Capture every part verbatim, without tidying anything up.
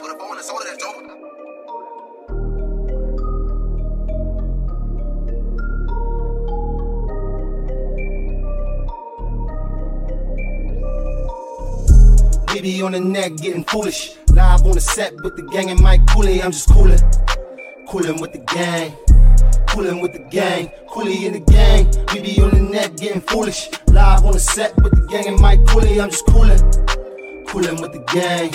put a bow in the soda that's dope. Baby on the neck getting foolish. Live on the set with the gang and Mike Cooley. I'm just coolin'. Coolin' with the gang. Coolin' with the gang. Cooley in the gang. Baby on the neck getting foolish. Live on the set with the gang and Mike Cooley. I'm just coolin'. Coolin' with the gang.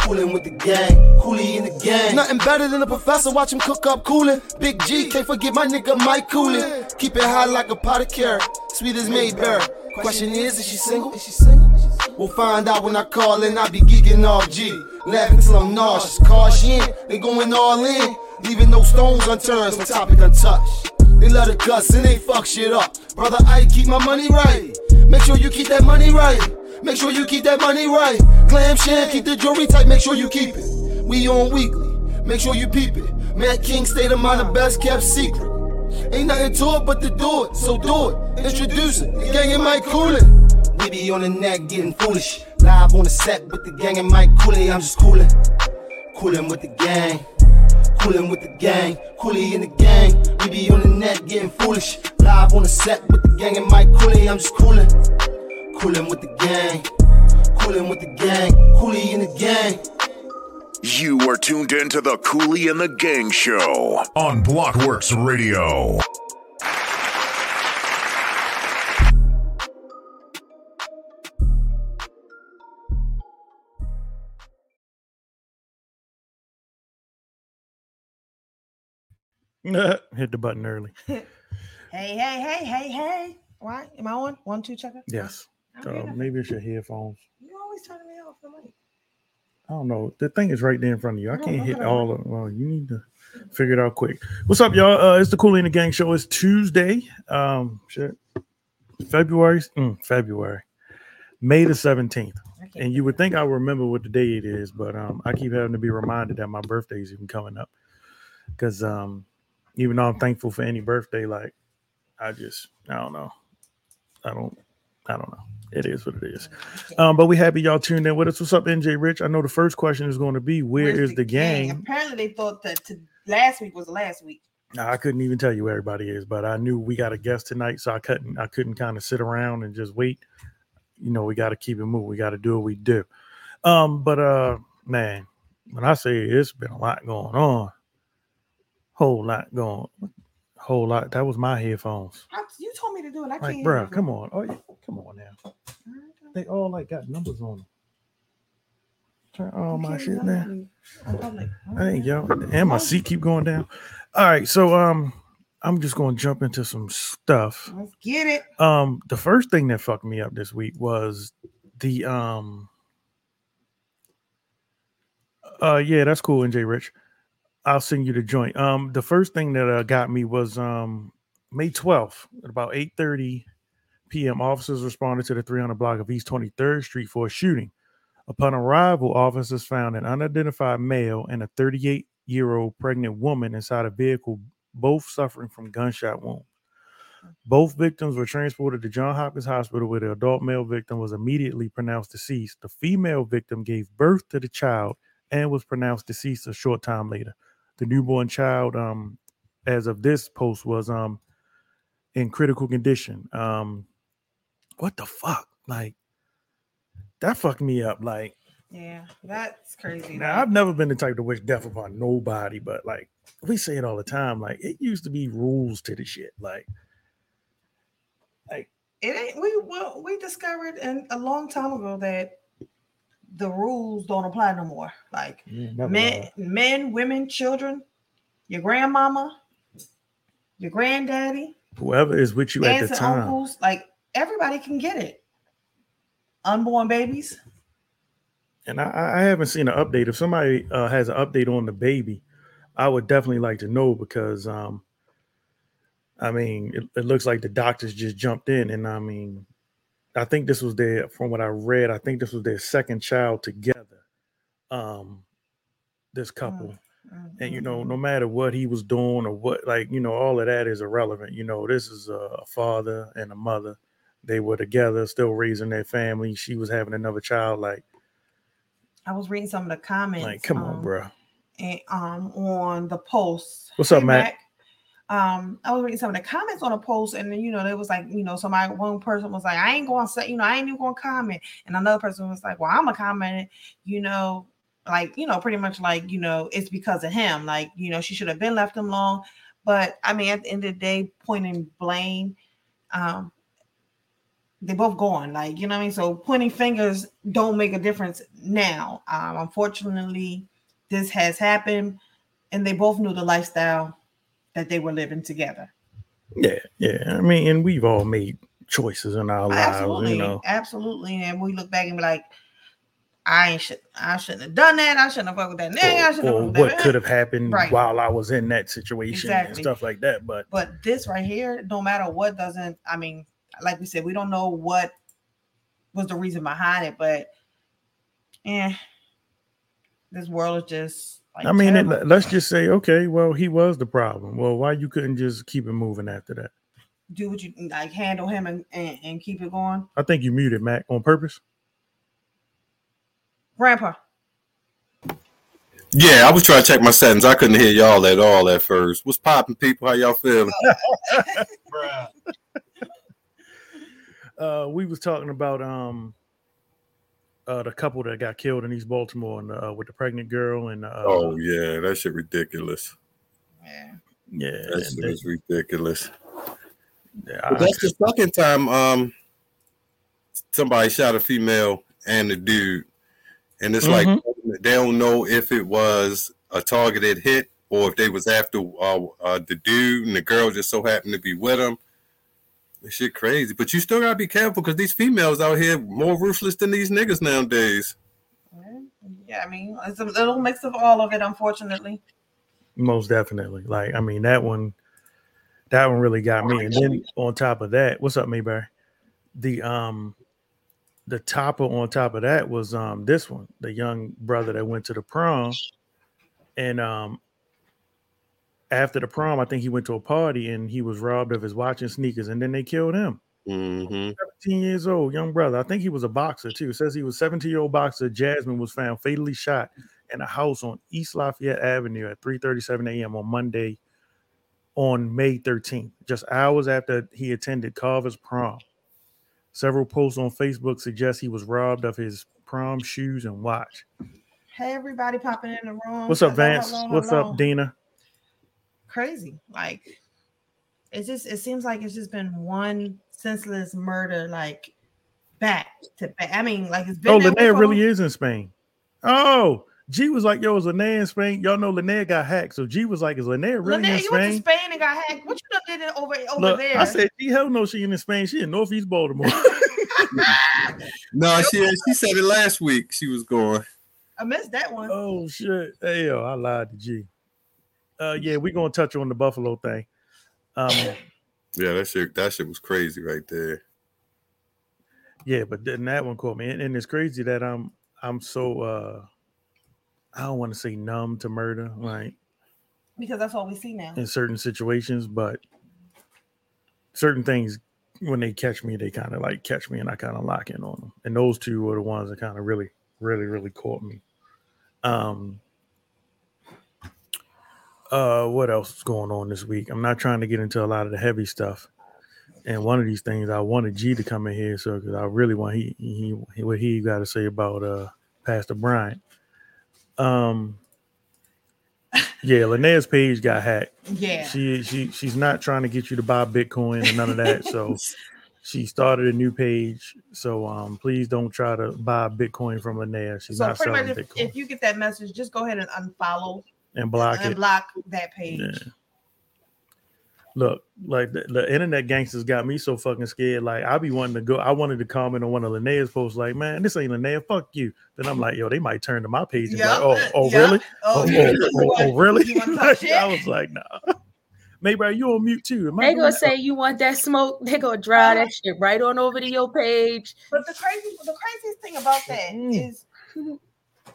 Coolin' with the gang, Cooley in the gang. Nothing better than a professor, watch him cook up coolin'. Big G, can't forget my nigga Mike Coolin'. Keep it hot like a pot of carrot, sweet as Mayberry. Question is, is she single? Is she single? We'll find out when I call in, I be geeking all G. Laughing till I'm nauseous, caution, they going all in. Leaving no stones unturned, no topic untouched. They love the guts and they fuck shit up. Brother Ike, keep my money right. Make sure you keep that money right. Make sure you keep that money right. Glam sham, keep the jewelry tight, make sure you keep it. We on weekly, make sure you peep it. Matt King, state of mind, the best kept secret. Ain't nothing to it but to do it, so do it. Introduce it, the gang and Mike Coolin'. We be on the neck getting foolish. Live on the set with the gang and Mike Cooley. I'm just coolin'. Coolin' with the gang. Coolin' with the gang. Cooley in the gang. We be on the neck getting foolish. Live on the set with the gang and Mike Cooley. I'm just coolin'. Coolin' with the gang. Coolin' with the gang. Cooley in the gang. You are tuned into the Cooley and the Gang Show on Blockworks Radio. Hit the button early. Hey, hey, hey, hey, hey. Why? Am I on? One, two, check it? Yes. Uh, maybe it's your headphones. You always turning me off. I'm like, I don't know. The thing is right there in front of you. I, I can't hit all of it. Well, you need to figure it out quick. What's up, y'all? Uh, it's the Cooley and the Gang Show. It's Tuesday. Um, shit. February. Mm, February. May the seventeenth. And you would think I remember what the day it is, but um, I keep having to be reminded that my birthday is even coming up. Because, um, even though I'm thankful for any birthday, like, I just, I don't know. I don't, I don't know. It is what it is. Um, but we happy y'all tuned in with us. What's up, N J Rich? I know the first question is going to be, where Where's is the, the gang? gang? Apparently they thought that to, last week was last week. Now, I couldn't even tell you where everybody is, but I knew we got a guest tonight, so I couldn't, I couldn't kind of sit around and just wait. You know, we got to keep it moving. We got to do what we do. Um, but, uh, man, when I say it's been a lot going on. Whole lot gone, whole lot. That was my headphones. I, you told me to do it. I like, can't. Bro, come on. Oh, yeah. Come on now. They all like got numbers on them. Turn all my shit down. I ain't y'all. And my seat keep going down. All right, so um, I'm just gonna jump into some stuff. Let's get it. Um, the first thing that fucked me up this week was the um. Uh, yeah, that's cool, N J Rich. I'll send you the joint. Um, the first thing that uh, got me was um, May twelfth at about eight thirty p.m. Officers responded to the three hundred block of East twenty-third Street for a shooting. Upon arrival, officers found an unidentified male and a thirty-eight-year-old pregnant woman inside a vehicle, both suffering from gunshot wounds. Both victims were transported to Johns Hopkins Hospital, where the adult male victim was immediately pronounced deceased. The female victim gave birth to the child and was pronounced deceased a short time later. The newborn child, um, as of this post, was um, in critical condition. Um, what the fuck? Like, that fucked me up. Like, yeah, that's crazy. Now, I've never been the type to wish death upon nobody, but like, we say it all the time. Like, it used to be rules to the shit. Like, like it ain't. We well, we discovered in, a long time ago that the rules don't apply no more. Like yeah, men, men, women, children, your grandmama, your granddaddy, whoever is with you at the time, uncles, like everybody can get it. Unborn babies. And I, I haven't seen an update. If somebody uh, has an update on the baby, I would definitely like to know because, um, I mean, it, it looks like the doctors just jumped in, and I mean, I think this was their, from what I read, I think this was their second child together, um, this couple. Mm-hmm. And, you know, no matter what he was doing or what, like, you know, all of that is irrelevant. You know, this is a father and a mother. They were together, still raising their family. She was having another child. Like, I was reading some of the comments. Like, come um, on, bro. And um, on the post. What's up, Matt? Um, I was reading some of the comments on a post, and then, you know, there was like, you know, somebody, one person was like, I ain't going to say, you know, I ain't even going to comment. And another person was like, well, I'm a comment, you know, like, you know, pretty much like, you know, it's because of him. Like, you know, she should have been left him alone. But I mean, at the end of the day, pointing blame, um, they're both gone. Like, you know what I mean? So pointing fingers don't make a difference now. Um, unfortunately, this has happened, and they both knew the lifestyle that they were living together. Yeah, yeah. I mean, and we've all made choices in our absolutely, lives, you know. Absolutely, and we look back and be like, I ain't should, I shouldn't have done that. I shouldn't have fucked with that nigga. Or, I shouldn't or have fucked what that could have happened right. while I was in that situation exactly. and stuff like that. But but this right here, no matter what, doesn't. I mean, like we said, we don't know what was the reason behind it, but eh, this world is just. Like I mean, it, let's just say, okay, well, he was the problem. Well, why you couldn't just keep it moving after that? Do what you like, handle him and, and, and keep it going. I think you muted Mac on purpose. Grandpa. Yeah, I was trying to check my settings. I couldn't hear y'all at all at first. What's popping, people? How y'all feeling? uh, we was talking about um. Uh, the couple that got killed in East Baltimore and uh, with the pregnant girl and uh, oh yeah, that shit ridiculous. Yeah, yeah, that shit is ridiculous. Yeah, well, that's the second time um somebody shot a female and a dude, and it's mm-hmm. like they don't know if it was a targeted hit or if they was after uh, uh, the dude and the girl just so happened to be with him. This shit crazy, but you still gotta be careful because these females out here more ruthless than these niggas nowadays. Yeah, I mean, it's a little mix of all of it, unfortunately. Most definitely. Like, I mean, that one, that one really got me. And then on top of that, what's up, Mayberry? The um, the topper on top of that was um, this one, the young brother that went to the prom, and um. After the prom, I think he went to a party and he was robbed of his watch and sneakers, and then they killed him. Mm-hmm. seventeen years old, young brother. I think he was a boxer too. It says he was seventeen-year-old boxer. Jasmine was found fatally shot in a house on East Lafayette Avenue at three thirty-seven a.m. on Monday, on May thirteenth, just hours after he attended Carver's prom. Several posts on Facebook suggest he was robbed of his prom shoes and watch. Hey, everybody popping in the room. What's up, Vance? Hello, hello, hello. What's up, Dina? Crazy. Like, it's just, it seems like it's just been one senseless murder, like back to back. I mean, like, it's been. Oh, Linnea really is in Spain. Oh, G was like, yo, is Linnea in Spain? Y'all know Linnea got hacked. So G was like, is Linnea really Linnea, in Spain? Linnea, you went to Spain and got hacked. What you done did over, over Look, there? I said, G, hell no, she ain't in Spain. She in Northeast Baltimore. No, she she said it last week. She was going. I missed that one. Oh, shit. Hey, yo, I lied to G. Uh, yeah, we're gonna touch on the Buffalo thing. Um, yeah, that shit, that shit was crazy right there. Yeah, but then that one caught me, and, and it's crazy that I'm, I'm so, uh, I don't want to say numb to murder, like, because that's all we see now in certain situations. But certain things, when they catch me, they kind of like catch me, and I kind of lock in on them. And those two are the ones that kind of really, really, really caught me. Um. Uh, what else is going on this week? I'm not trying to get into a lot of the heavy stuff. And one of these things, I wanted G to come in here, so because I really want he, he, he what he got to say about uh Pastor Bryant. Um, yeah, Linnea's page got hacked. Yeah, she she she's not trying to get you to buy Bitcoin and none of that. So she started a new page. So um, please don't try to buy Bitcoin from Linnea. She's so not selling if, Bitcoin. If you get that message, just go ahead and unfollow. And block and it. And block that page. Yeah. Look, like the, the internet gangsters got me so fucking scared. Like, I be wanting to go. I wanted to comment on one of Linnea's posts. Like, man, this ain't Linnea. Fuck you. Then I'm like, yo, they might turn to my page and yep. be like, oh, oh, yep. really? Oh, oh, oh, oh, oh really? Like, I was like, nah. Mayberry, you on mute too. Am they I gonna, gonna say you want that smoke? They gonna drive that shit right on over to your page. But the crazy, the craziest thing about that mm. is.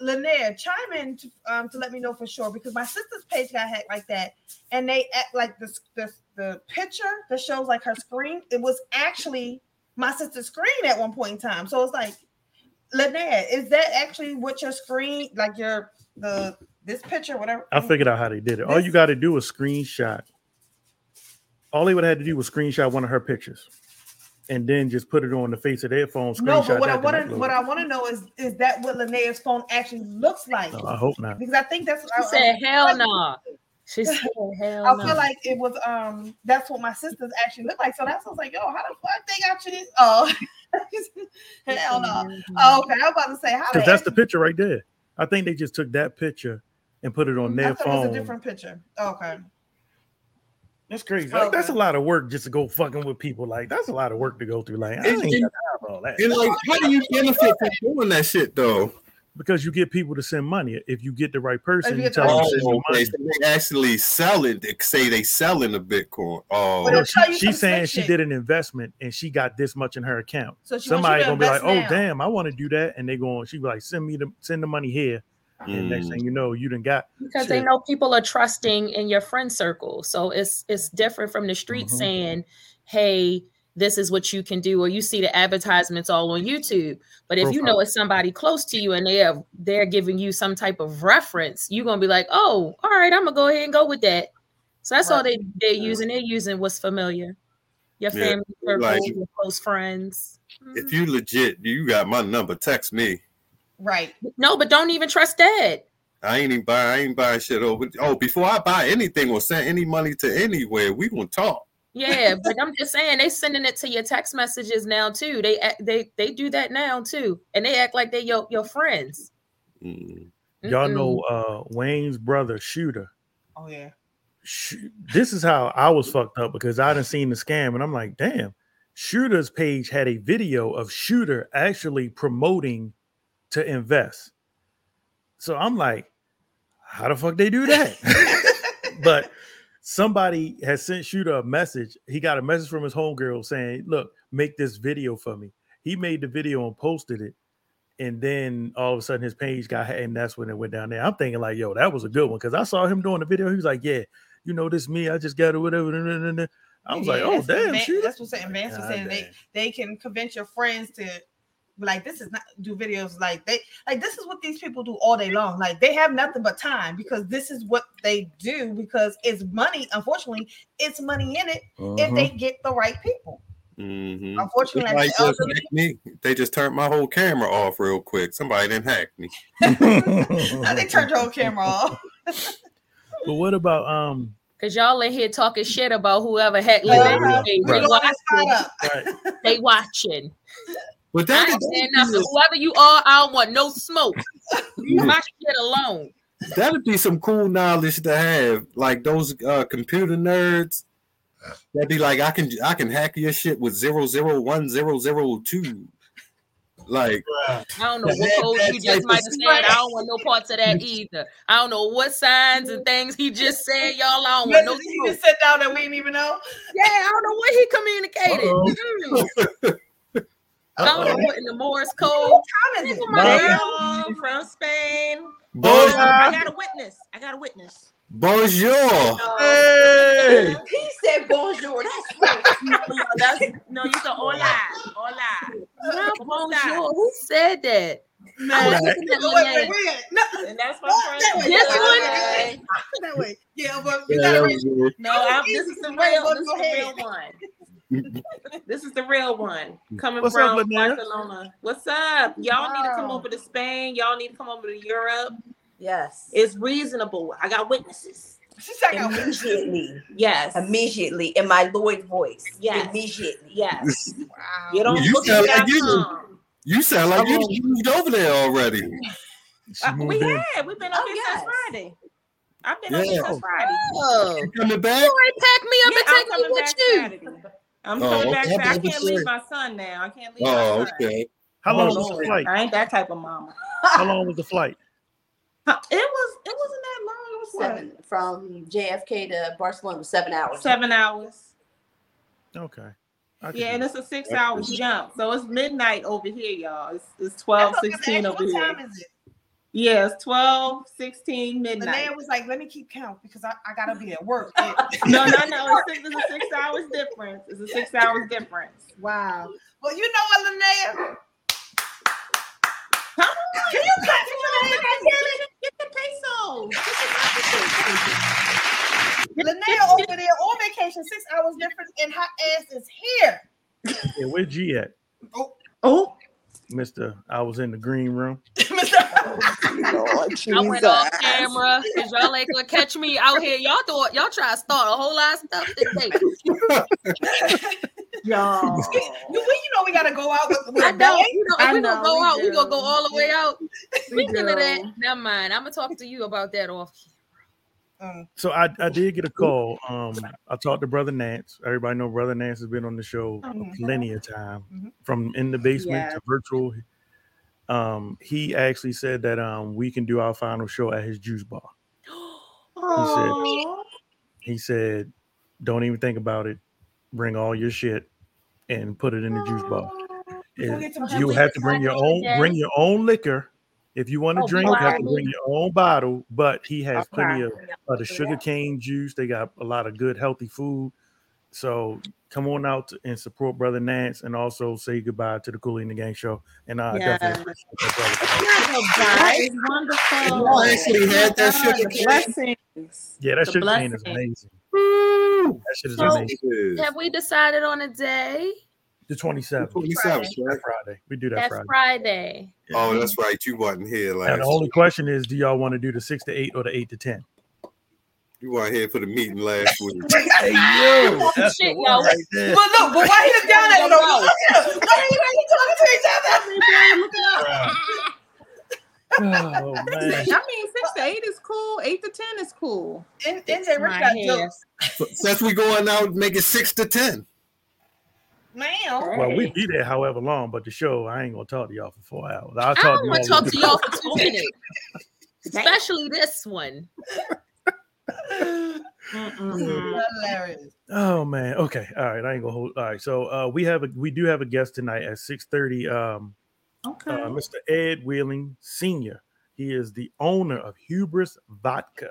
Linnea, chime in to, um, to let me know for sure, because my sister's page got hacked like that, and they act like the, the the picture that shows like her screen. It was actually my sister's screen at one point in time. So it's like, Lynette, is that actually what your screen, like your the this picture, whatever? I figured out how they did it. This, all you got to do is screenshot. All they would have had to do was screenshot one of her pictures, and then just put it on the face of their phone. No, but what I want to what I want to know is is that what Linnea's phone actually looks like? No, I hope not, because I think that's what she I said. I, hell no. Nah. She said hell I no. feel like it was um that's what my sisters actually look like. So that's what I was like, yo, how the fuck they got you this? Oh, hell no. Oh, okay, I was about to say how. Because that's the picture right there. I think they just took that picture and put it on their I phone. It was a different picture. Oh, okay. That's crazy. Like, that's a lot of work just to go fucking with people. Like, that's a lot of work to go through. Like, I ain't got time for all that. And like, how do you benefit from doing that shit though? Because you get people to send money. If you get the right person, you, you tell them to send the money. So they actually sell it. They say they selling the Bitcoin. Oh, no, she, she's saying shit. She did an investment and she got this much in her account. So somebody's gonna be like, now. "Oh, damn, I want to do that," and they going, she be like, "Send me the send the money here." And mm. next thing you know, you done got because shit. They know people are trusting in your friend circle. So it's it's different from the street mm-hmm. saying, "Hey, this is what you can do," or you see the advertisements all on YouTube. But if Profile. You know it's somebody close to you and they have they're giving you some type of reference, you're gonna be like, "Oh, all right, I'm gonna go ahead and go with that." So that's right. all they they're using. They're using what's familiar, your family yeah. circle, like, your close friends. Mm-hmm. If you legit, you got my number. Text me. Right. No, but don't even trust Dad. I ain't even buy. I ain't buying shit over. Oh, before I buy anything or send any money to anywhere, we gonna talk. Yeah, but I'm just saying they sending it to your text messages now too. They they they do that now too, and they act like they your your friends. Mm. Y'all know uh, Wayne's brother Shooter. Oh yeah. This is how I was fucked up because I done seen the scam, and I'm like, damn. Shooter's page had a video of Shooter actually promoting to invest. So I'm like, how the fuck they do that? But somebody has sent Shooter a message. He got a message from his homegirl saying, look, make this video for me. He made the video and posted it. And then all of a sudden his page got, and that's when it went down there. I'm thinking like, yo, that was a good one. Cause I saw him doing the video. He was like, yeah, you know, this me, I just got it, whatever. I was yeah, like, oh damn. Advanced, Shooter. That's what I'm saying. Advanced was saying they, they can convince your friends to like this is not do videos like they like this is what these people do all day long. Like they have nothing but time because this is what they do because it's money. Unfortunately, it's money in it uh-huh. if they get the right people. Mm-hmm. Unfortunately, like the elderly, they just turned my whole camera off real quick. Somebody didn't hack me. They turned your whole camera off. But what about um? Because y'all in here talking shit about whoever hacked you. Uh-huh. They, they, right. watching. Right. They watching. But that is whoever you are, I don't want no smoke. You might get alone. That'd be some cool knowledge to have. Like those uh, computer nerds that'd be like, I can I can hack your shit with zero zero one zero zero two. Like I don't know what code you just might have said. I don't want no parts of that either. I don't know what signs and things he just said, y'all. I don't want no he just sat down that we didn't even know. Yeah, I don't know what he communicated. Uh-oh. I would have put in the Morse code. From, from Spain. Bonjour. I got a witness. I got a witness. Bonjour. Uh, hey. He said bonjour. That's right. No, that's, no, you said hola. Hola. No, bonjour. Who said that? No, I was looking at Lynette. No. And that's my oh, friend. This yeah. one? That way. Yeah, but you yeah, got to No, I'm, this is the real, this is the real one. This is the real one coming What's from up, Barcelona. What's up? Y'all wow. need to come over to Spain. Y'all need to come over to Europe. Yes. It's reasonable. I got witnesses. I got immediately. Witnesses. Yes. Immediately. In my Lloyd voice. Yes. Immediately. Yes. Wow. You don't you look at like you, you sound like oh. you moved over there already. Uh, we in. Had. We've been oh, over yes. since Friday. I've been yeah. over since Friday. Oh. You coming back? You ain't pack me up yeah, and take me with you. Saturday. I'm coming oh, back. Okay. I can't leave my son now. I can't leave oh, my son. Okay. How long was the flight? I ain't that type of mama. How long was the flight? It was. It wasn't that long. It was seven. seven from J F K to Barcelona was seven hours. Seven hours. Okay. Yeah, and it's a six-hour jump. So it's midnight over here, y'all. It's, it's twelve sixteen over here. What time is it? Yes, yeah, twelve sixteen midnight. The man was like, let me keep count because I, I got to be at work. no, no, no. It's, it's a six hours difference. It's a six hours difference. Wow. Well, you know what, Linnea? Can you clap for Linnea right here? Get the pesos. Linnea over there on vacation, six hours different, and her ass is here. Yeah, where G at? Oh, oh, Mister I was in the green room. Oh, I went off camera because y'all ain't gonna catch me out here. Y'all thought y'all try to start a whole lot of stuff today. Y'all, we, you know we gotta go out. With, with I know. You know if I we know, gonna go we out, do. we gonna go all the way out. Speaking of that, never mind. I'm gonna talk to you about that off camera. Um, so I, I did get a call. Um, I talked to Brother Nance. Everybody know Brother Nance has been on the show mm-hmm. plenty of time, mm-hmm. from in the basement yeah. to virtual. Um, he actually said that um we can do our final show at his juice bar. He said, he said, don't even think about it. Bring all your shit and put it in the juice bar. You have to bring your own, bring your own liquor. If you want to oh, drink, wow. you have to bring your own bottle. But he has okay. plenty of uh, the sugar cane juice. They got a lot of good healthy food. So come on out and support Brother Nance, and also say goodbye to the Coolie and the Gang show. And I yes. definitely appreciate it. Wonderful. You actually had that sugar cane. Yeah, that sugar cane is amazing. Woo! That shit is so amazing. Have we decided on a day? The twenty-seventh. The twenty-seventh, Friday. Right? Friday. We do that that's Friday. Friday. Yeah. Oh, that's right. You wasn't here last And the only question is, do y'all want to do the six to eight or the eight to ten? You weren't here for the meeting last week. Hey, yo, that's shit, yo. Right there. But look, but why he down at no? Look at him. Why are you talking to each other? Look at oh, man. I mean, six to eight is cool. Eight to ten is cool. And N J Rich got jokes. Since we going out, make it six to ten. Man. Well, we be there however long, but the show, I ain't gonna talk to y'all for four hours. I'll talk I don't want to talk to y'all for two minutes, especially this one. Hilarious. Oh man. Okay. All right. I ain't gonna hold. All right. So uh, we have a we do have a guest tonight at six thirty. Um. Okay. Uh, Mister Ed Wheeling Senior. He is the owner of Hubris Vodka.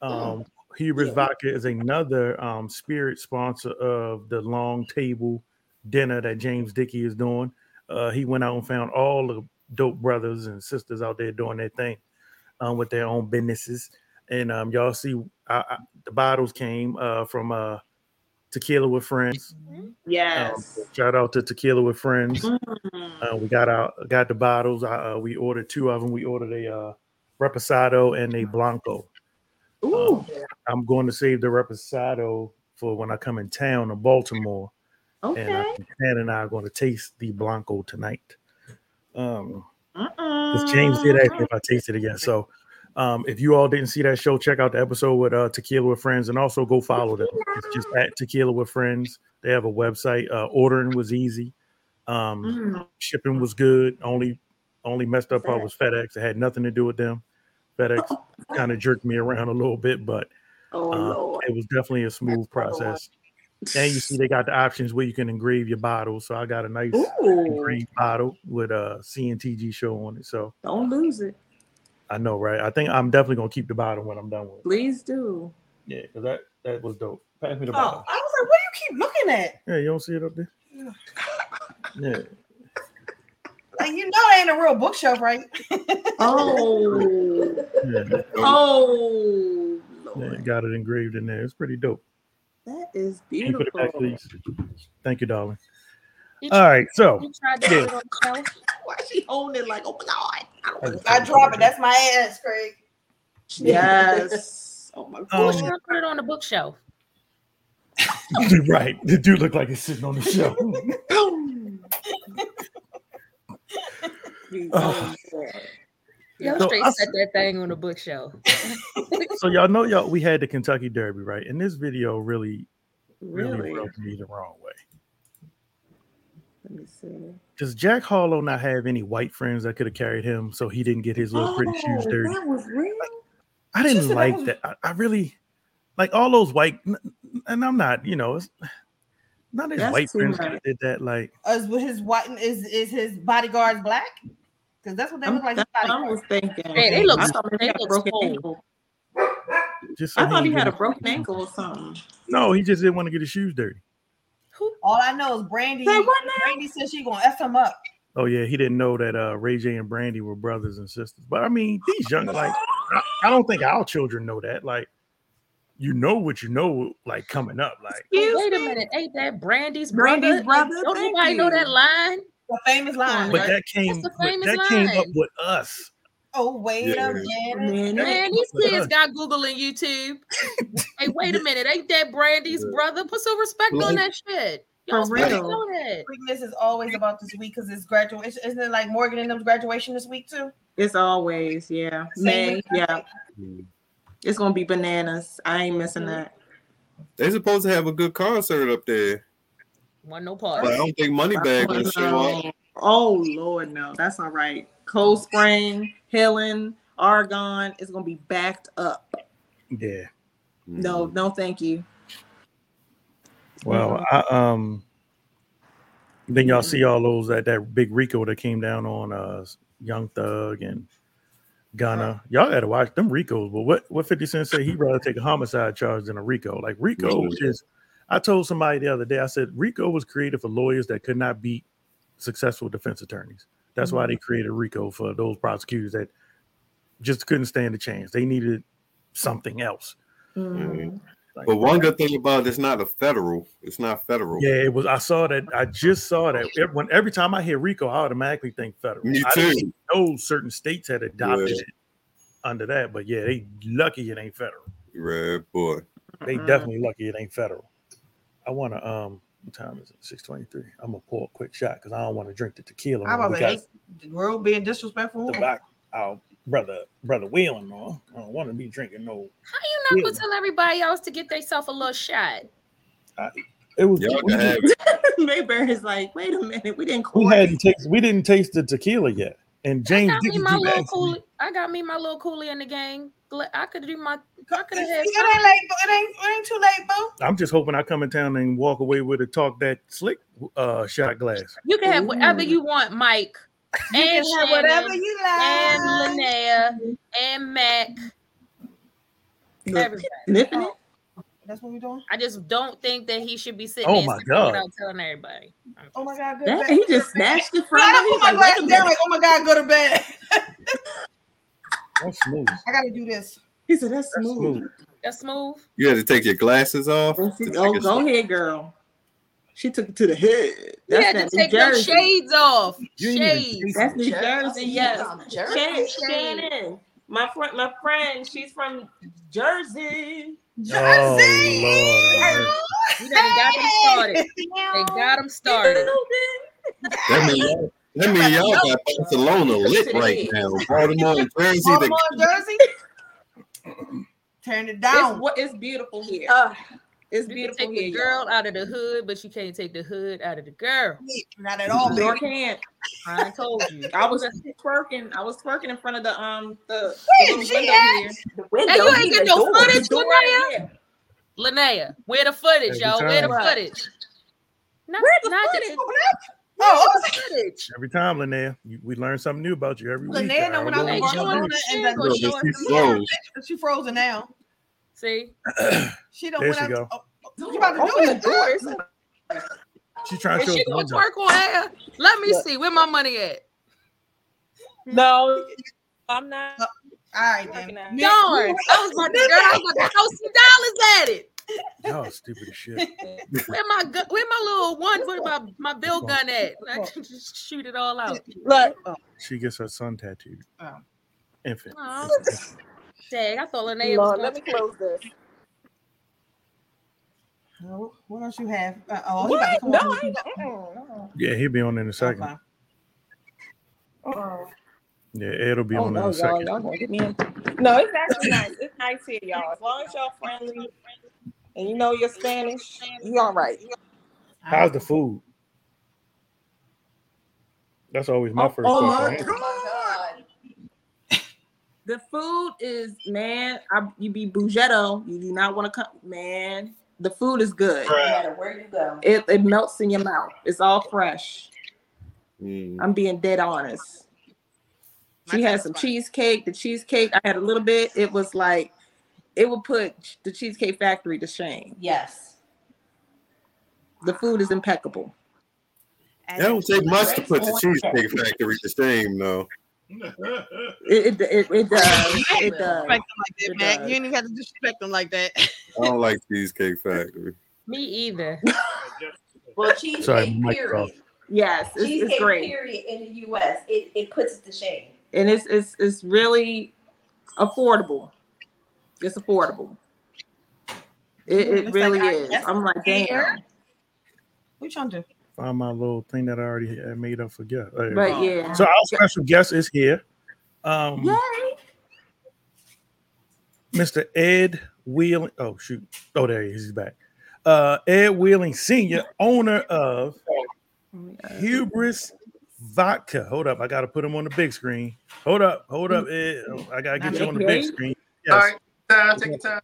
Um, oh, Hubris yeah. Vodka is another um, spirit sponsor of the long table dinner that James Dickey is doing. Uh, he went out and found all the dope brothers and sisters out there doing their thing um, with their own businesses. And um, y'all see I, I, the bottles came uh, from uh, Tequila with Friends. Yes. Um, shout out to Tequila with Friends. Mm-hmm. Uh, we got our got the bottles. Uh, we ordered two of them. We ordered a uh, Reposado and a Blanco. Ooh. Um, I'm going to save the Reposado for when I come in town to Baltimore. Okay. And I, Hannah and I are going to taste the Blanco tonight. Um, because James did ask me if I taste it again. So. Um, if you all didn't see that show, check out the episode with uh, Tequila with Friends, and also go follow them. It's just at Tequila with Friends. They have a website. Uh, ordering was easy. Um, mm. Shipping was good. Only only messed up part was FedEx. It had nothing to do with them. FedEx oh. kind of jerked me around a little bit, but oh, um, it was definitely a smooth process. And you see they got the options where you can engrave your bottle. So I got a nice Ooh. engraved bottle with a C N T G show on it. So don't lose it. I know, right? I think I'm definitely gonna keep the bottle when I'm done with it. Please do. Yeah, because that, that was dope. Pass me the oh, bottle. I was like, what do you keep looking at? Yeah, you don't see it up there? Yeah. Like, you know it ain't a real bookshelf, right? Oh. Yeah. Oh. Yeah, got it engraved in there. It's pretty dope. That is beautiful. Can you put it back, please? Thank you, darling. You All right, so. You tried to yeah. on Why she owned it like, oh, God. I drop it. That's my ass, Craig. Yes. Oh my God. Um, I put it on the bookshelf. Right. It do look like it's sitting on the shelf. Oh. Y'all so straight I, set that thing on the bookshelf. So y'all know y'all we had the Kentucky Derby, right? And this video really, really, really rubbed me the wrong way. Let me see. Does Jack Harlow not have any white friends that could have carried him, so he didn't get his little oh, pretty shoes dirty? That was real. Like, I didn't like that. that. I, I really like all those white, and I'm not, you know, it's not his That's white friends that did that. Like, is his white is is his bodyguards black? Because that's what they look like. That's what I was thinking. Man, they look. I thought they look broken ankle. Just so I thought he, he had a broken ankle or something. No, he just didn't want to get his shoes dirty. All I know is Brandy. Brandy says she gonna f him up. Oh yeah, he didn't know that uh, Ray J and Brandy were brothers and sisters. But I mean, these young like I, I don't think our children know that. Like, you know what you know, like coming up. Like, Excuse wait a minute, ain't that Brandy's Brandy's brother? brother? Don't nobody know that line? The famous line. But that came. But that line. came up with us. Oh wait yeah. a minute, man! These kids got Google and YouTube. Hey, wait a minute! Ain't that Brandy's yeah. brother? Put some respect like, on that shit. Y'all for real, know that. This is always about this week because it's graduation. Isn't it like Morgan and them's graduation this week too? It's always yeah, man, yeah. Mm-hmm. It's gonna be bananas. I ain't missing mm-hmm. that. They're supposed to have a good concert up there. One no party. But I don't think Moneybagg gonna show up. Oh Lord, no, that's all right. Cold Spring, Helen, Argonne is gonna be backed up. Yeah. No, no, thank you. Well, I um then y'all see all those that that big Rico that came down on uh Young Thug and Ghana. Y'all gotta watch them Ricos, but what, what fifty Cent said he'd rather take a homicide charge than a Rico. Like Rico is just, I told somebody the other day, I said Rico was created for lawyers that could not beat successful defense attorneys. That's why they created RICO, for those prosecutors that just couldn't stand a chance. They needed something else. Mm-hmm. Like, but one good thing about it, it's not a federal. It's not federal. Yeah, it was. I saw that. I just saw that. Every, every time I hear RICO, I automatically think federal. Me too. I didn't know certain states had adopted yeah. it under that. But yeah, they lucky it ain't federal. Right, boy. They mm-hmm. definitely lucky it ain't federal. I want to... um. What time is it? six twenty-three. I'm gonna pour a quick shot because I don't want to drink the tequila. I'm about to we're all being disrespectful. Back, our brother, brother Wheeling, on. I don't want to be drinking no. How you not gonna tell everybody else to get themselves a little shot? I, it was. Mayberry is like, wait a minute, we didn't. Cool. We hadn't taste, We didn't taste the tequila yet. And James, I got me my little coolie. I got me my little coolie in the gang. I could do my. I could have. It ain't late. It ain't. It ain't too late, bro. I'm just hoping I come in town and walk away with a talk that slick uh, shot glass. You can have whatever Ooh. you want, Mike. You and can have Shannon, whatever you like. And Linnea and Mac. Everybody. Nipping it. That's what we're doing. I just don't think that he should be sitting. Oh my god! Without telling everybody. Oh my god! Good that, he just snatched it from me. Oh my god! Go to bed. That's smooth. I gotta do this. He said that's, that's smooth. smooth. That's smooth. You had to take your glasses off. Oh, go shot. ahead, girl. She took it to the head. That's you had that to take your shades off. You shades. That's New Jersey. Yes. Jersey. Shannon, my friend, my friend, she's from Jersey. Jersey. Oh, Lord. You done got them started. They got them started. That means That means y'all got Barcelona lit right now. Baltimore and Jersey. Baltimore Jersey. Turn it down. It's, it's beautiful here. Uh, it's you beautiful can take here. Take the girl y'all. out of the hood, but you can't take the hood out of the girl. Not at all, baby. I can't. I told you. I was twerking. I was twerking in front of the um the, the window here. The window and you ain't get no door, footage, Linnea. Linnea, where the footage, y'all? Where the footage? Not, where the not footage? The, Oh, every time, Linnea, you, we learn something new about you every Linnea, week. Linnea, when I was going on, she frozen now. See, she don't. There she go. Oh, oh, you about to do it? The doors. She trying to. She gonna twerk on air. Let me see where my money at. No, I'm not. Uh, all right, then. Darn! I was about to. Girl, I was about to throw some dollars at it. Y'all stupid as shit. Where my gu- where my little one? Where my my bill gun at? I can just shoot it all out. Look, she gets her son tattooed. Oh. Infant. Oh. Infant. Dang, I thought Linnea Lord, was. Let me close this. Oh, what else you have? Uh, oh, what? No, I ain't. Got- yeah, he'll be on in a second. Okay. Oh. Yeah, Ed'll be oh, on no, in a second. Y'all gonna get me in. No, it's actually nice. It's nice here, y'all. As long as y'all friendly. And you know your Spanish, you all right. How's the food? That's always my oh, first oh question. Oh my god! The food is, man, I, you be bougetto. You do not want to come, man. The food is good. Right. No matter where you go, it, it melts in your mouth. It's all fresh. Mm. I'm being dead honest. She my had some fun. cheesecake. The cheesecake, I had a little bit. It was like. It will put the Cheesecake Factory to shame. Yes. The food is impeccable. That don't take much to put the Cheesesteak Factory the same, though. It it it, it does. It does. Like that, it Mac. Does. You ain't even have to disrespect them like that. I don't like Cheesesteak Factory. Me either. Well, cheesesteak Sorry, period. Yes, it's, cheesesteak it's great. Period in the U S It it puts it to shame, and it's it's it's really affordable. It's affordable. It, it it's really like, is. I'm like, damn. What you trying to do? Find my little thing that I already had made up for guests. But yeah. So our special guest is here. Um, Yay. Mister Ed Wheeling. Oh, shoot. Oh, there he is. He's back. Uh, Ed Wheeling Senior, owner of Hubris Vodka. Hold up. I got to put him on the big screen. Hold up. Hold up, Ed. I got to get you on the big screen. Yes. All right. Time, take your time.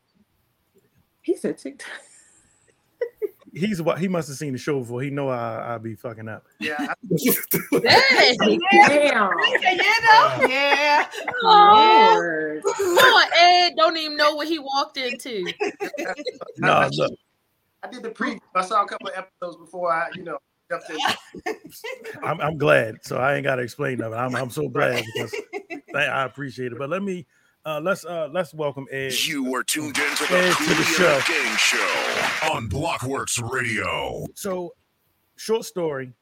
He said TikTok. He's what he must have seen the show before. He know I I be fucking up. Yeah. Hey, damn. Yeah. Yeah. Oh, Lord. Come on, Ed. Don't even know what he walked into. No, no. I did the preview. I saw a couple of episodes before I, you know, jumped in. I'm I'm glad. So I ain't gotta explain nothing. I'm I'm so glad because I appreciate it. But let me Uh, let's uh, let's welcome Ed. You were tuned into the, Ed, to the show. Game show on Blockworks Radio. So, short story,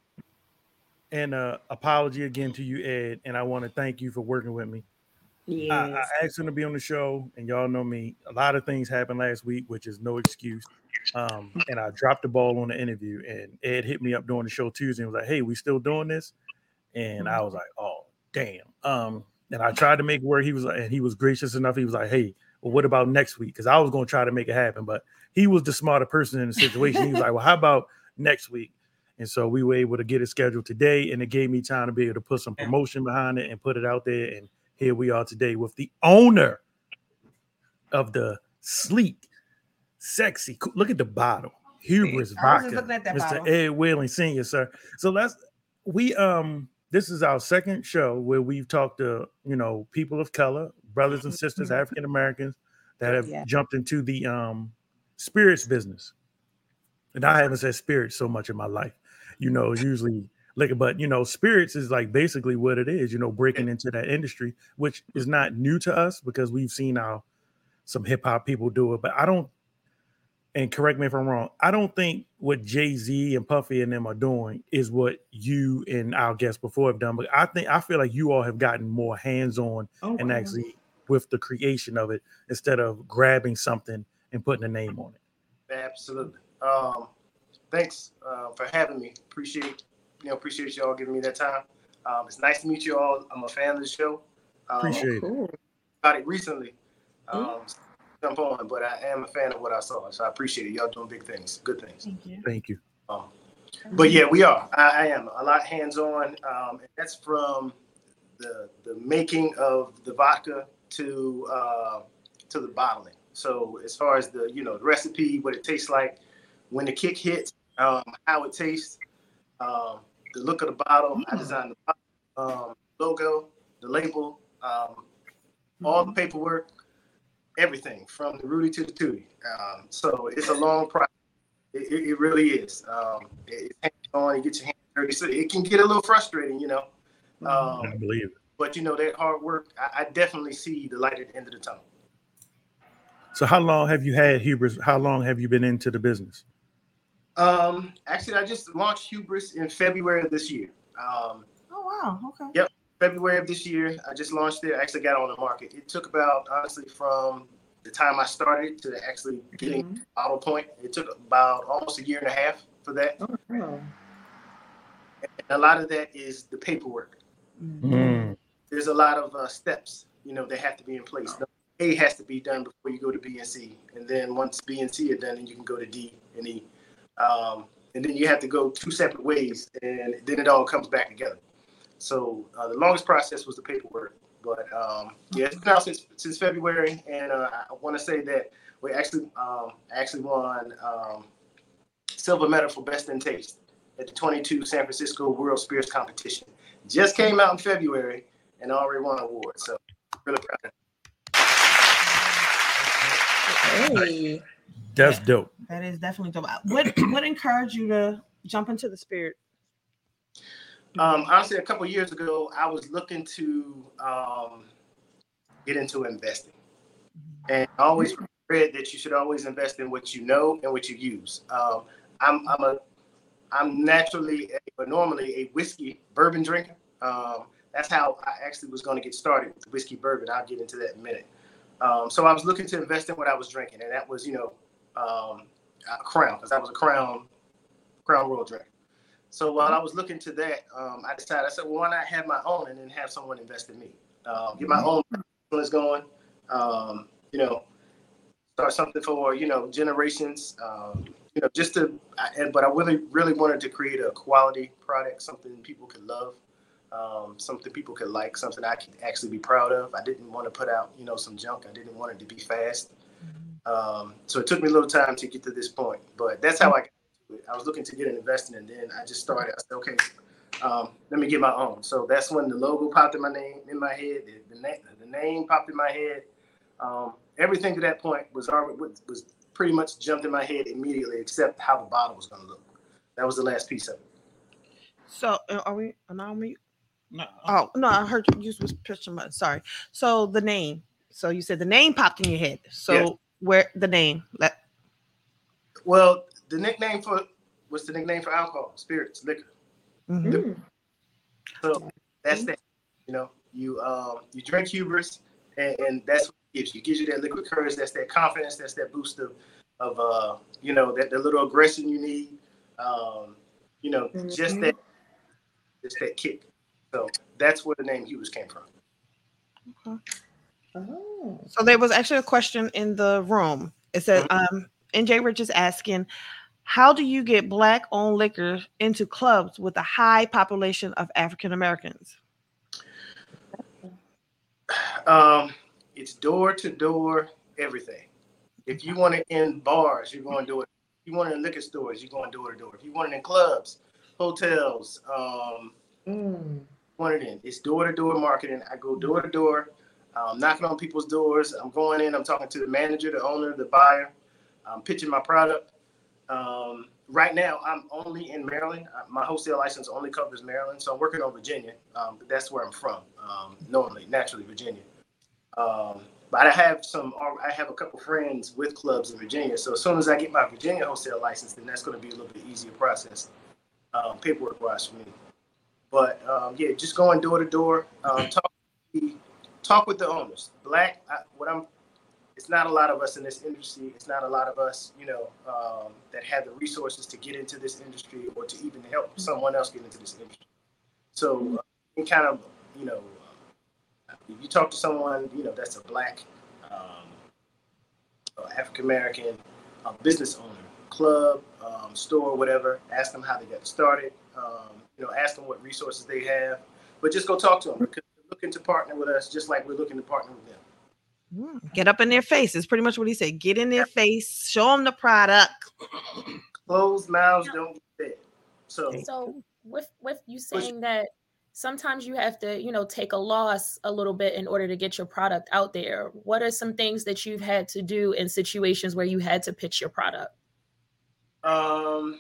and uh, apology again to you, Ed. And I want to thank you for working with me. Yes. I, I asked him to be on the show, and y'all know me. A lot of things happened last week, which is no excuse. Um, and I dropped the ball on the interview, and Ed hit me up during the show Tuesday and was like, "Hey, we still doing this?" And I was like, "Oh, damn." Um. And I tried to make where he was, and he was gracious enough. He was like, "Hey, well, what about next week?" Because I was going to try to make it happen, but he was the smarter person in the situation. He was like, "Well, how about next week?" And so we were able to get it scheduled today, and it gave me time to be able to put some promotion behind it and put it out there. And here we are today with the owner of the sleek, sexy. Look at the bottle, Hubris Vodka, Mister Ed Wheeling Senior, sir. So let's we um. This is our second show where we've talked to, you know, people of color, brothers and sisters, African-Americans that have yeah. jumped into the um, spirits business. And I haven't said spirits so much in my life, you know, it's usually liquor, but, you know, spirits is like basically what it is, you know, breaking into that industry, which is not new to us because we've seen our some hip hop people do it. But I don't. And correct me if I'm wrong, I don't think what Jay-Z and Puffy and them are doing is what you and our guests before have done. But I think I feel like you all have gotten more hands-on oh, and wow. actually with the creation of it instead of grabbing something and putting a name on it. Absolutely. Um, thanks uh, for having me. Appreciate you know, appreciate y'all giving me that time. Um, it's nice to meet you all. I'm a fan of the show. Um, appreciate it. About it recently. Um, mm-hmm. Jump on, but I am a fan of what I saw, so I appreciate it. Y'all doing big things, good things. Thank you. Thank you. Um, but yeah, we are. I, I am a lot hands-on. Um, and that's from the the making of the vodka to uh, to the bottling. So as far as the you know the recipe, what it tastes like, when the kick hits, um, how it tastes, um, the look of the bottle. Mm. I designed the bottle, um, logo, the label, um, mm. all the paperwork. Everything from the Rudy to the Tootie. Um, so it's a long process. It, it, it really is. Um, it, it on, you get your hands dirty. So it can get a little frustrating, you know. Um, I believe it. But, you know, that hard work, I, I definitely see the light at the end of the tunnel. So how long have you had Hubris? How long have you been into the business? Um, actually, I just launched Hubris in February of this year. Um, oh, wow. Okay. Yep. February of this year, I just launched it. I actually got on the market. It took about, honestly, from the time I started to actually getting mm-hmm. bottle point, it took about almost a year and a half for that. Oh, wow. And a lot of that is the paperwork. Mm. There's a lot of uh, steps, you know, that have to be in place. Now, A has to be done before you go to B and C. And then once B and C are done, then you can go to D and E. Um, and then you have to go two separate ways, and then it all comes back together. So uh, the longest process was the paperwork, but um, yeah, it's been out since, since February, and uh, I want to say that we actually um, actually won um, silver medal for best in taste at the twenty-two San Francisco World Spirits Competition. Just came out in February, and already won an award, so really proud of that. Hey, that's dope. That is definitely dope. What what encouraged you to jump into the spirit Um, honestly, a couple of years ago, I was looking to um, get into investing. And I always read that you should always invest in what you know and what you use. Um, I'm I'm a I'm naturally or normally a whiskey bourbon drinker. Um, that's how I actually was going to get started with whiskey bourbon. I'll get into that in a minute. Um, so I was looking to invest in what I was drinking, and that was, you know, um, a Crown, because I was a Crown Crown Royal drinker. So while I was looking to that, um, I decided, I said, well, why not have my own and then have someone invest in me? Um, get my own business going, um, you know, start something for, you know, generations, um, you know, just to, I, but I really, really wanted to create a quality product, something people could love, um, something people could like, something I could actually be proud of. I didn't want to put out, you know, some junk. I didn't want it to be fast. Um, so it took me a little time to get to this point, but that's how I got. I was looking to get an investing, and then I just started. I said, okay, um, let me get my own. So that's when the logo popped in my name, in my head. The, the, na- the name popped in my head. Um, everything to that point was already, was pretty much jumped in my head immediately, except how the bottle was going to look. That was the last piece of it. So are we now on mute? No. Oh no, I heard you was pitching. Sorry. So the name. So you said the name popped in your head. So yes. Where the name? Let- well. The nickname for what's the nickname for alcohol? Spirits, liquor. Mm-hmm. liquor. So that's that. You know, you um, you drink hubris, and, and that's what it gives you. It gives you that liquid courage. That's that confidence. That's that boost of, of uh, you know, that the little aggression you need. Um, you know, mm-hmm. just that, just that kick. So that's where the name hubris came from. Okay. Oh. So there was actually a question in the room. It said, mm-hmm. um, N J Rich is asking, how do you get Black-owned liquor into clubs with a high population of African-Americans? Um, it's door-to-door everything. If you want it in bars, you're going to do it. If you want it in liquor stores, you're going door-to-door. If you want it in clubs, hotels, um, mm. want it in. It's door-to-door marketing. I go door-to-door, um, knocking on people's doors. I'm going in. I'm talking to the manager, the owner, the buyer. I'm pitching my product. Um, right now, I'm only in Maryland. My wholesale license only covers Maryland, so I'm working on Virginia. Um, but that's where I'm from, um, normally, naturally, Virginia. Um, but I have some. I have a couple friends with clubs in Virginia, so as soon as I get my Virginia wholesale license, then that's going to be a little bit easier process, um, paperwork-wise for me. But um, yeah, just going door to door, um, talk, talk with the owners. Black, I, what I'm. It's not a lot of us in this industry. It's not a lot of us, you know, um, that have the resources to get into this industry or to even help someone else get into this industry. So uh, it kind of, you know, uh, if you talk to someone, you know, that's a Black, um, uh, African-American uh, business owner, club, um, store, whatever, ask them how they got started, um, you know, ask them what resources they have, but just go talk to them because they're looking to partner with us just like we're looking to partner with them. Get up in their face. It's pretty much what he said. Get in their face. Show them the product. Closed mouths don't get fed. So, so with with you saying that sometimes you have to, you know, take a loss a little bit in order to get your product out there. What are some things that you've had to do in situations where you had to pitch your product? Um.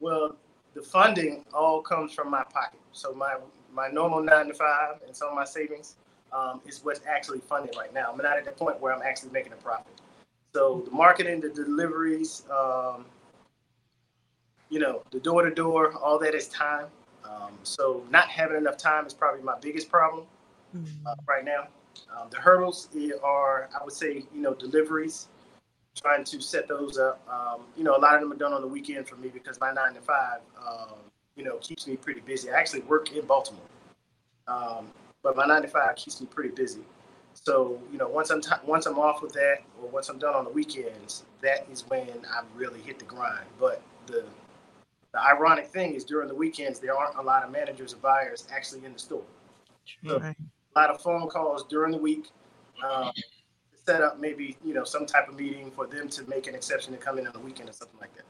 Well, the funding all comes from my pocket. So my my normal nine to five and some of my savings. Um, is what's actually funded right now. I'm not at the point where I'm actually making a profit. So the marketing, the deliveries, um, you know, the door-to-door, all that is time. Um, so not having enough time is probably my biggest problem uh, right now. Um, the hurdles are, I would say, you know, deliveries, trying to set those up. Um, you know, a lot of them are done on the weekend for me because my nine to five, um, you know, keeps me pretty busy. I actually work in Baltimore. Um, But my nine to five keeps me pretty busy. So, you know, once I'm t- once I'm off with that or once I'm done on the weekends, that is when I really hit the grind. But the the ironic thing is during the weekends, there aren't a lot of managers or buyers actually in the store. So right. A lot of phone calls during the week um, to set up maybe, you know, some type of meeting for them to make an exception to come in on the weekend or something like that.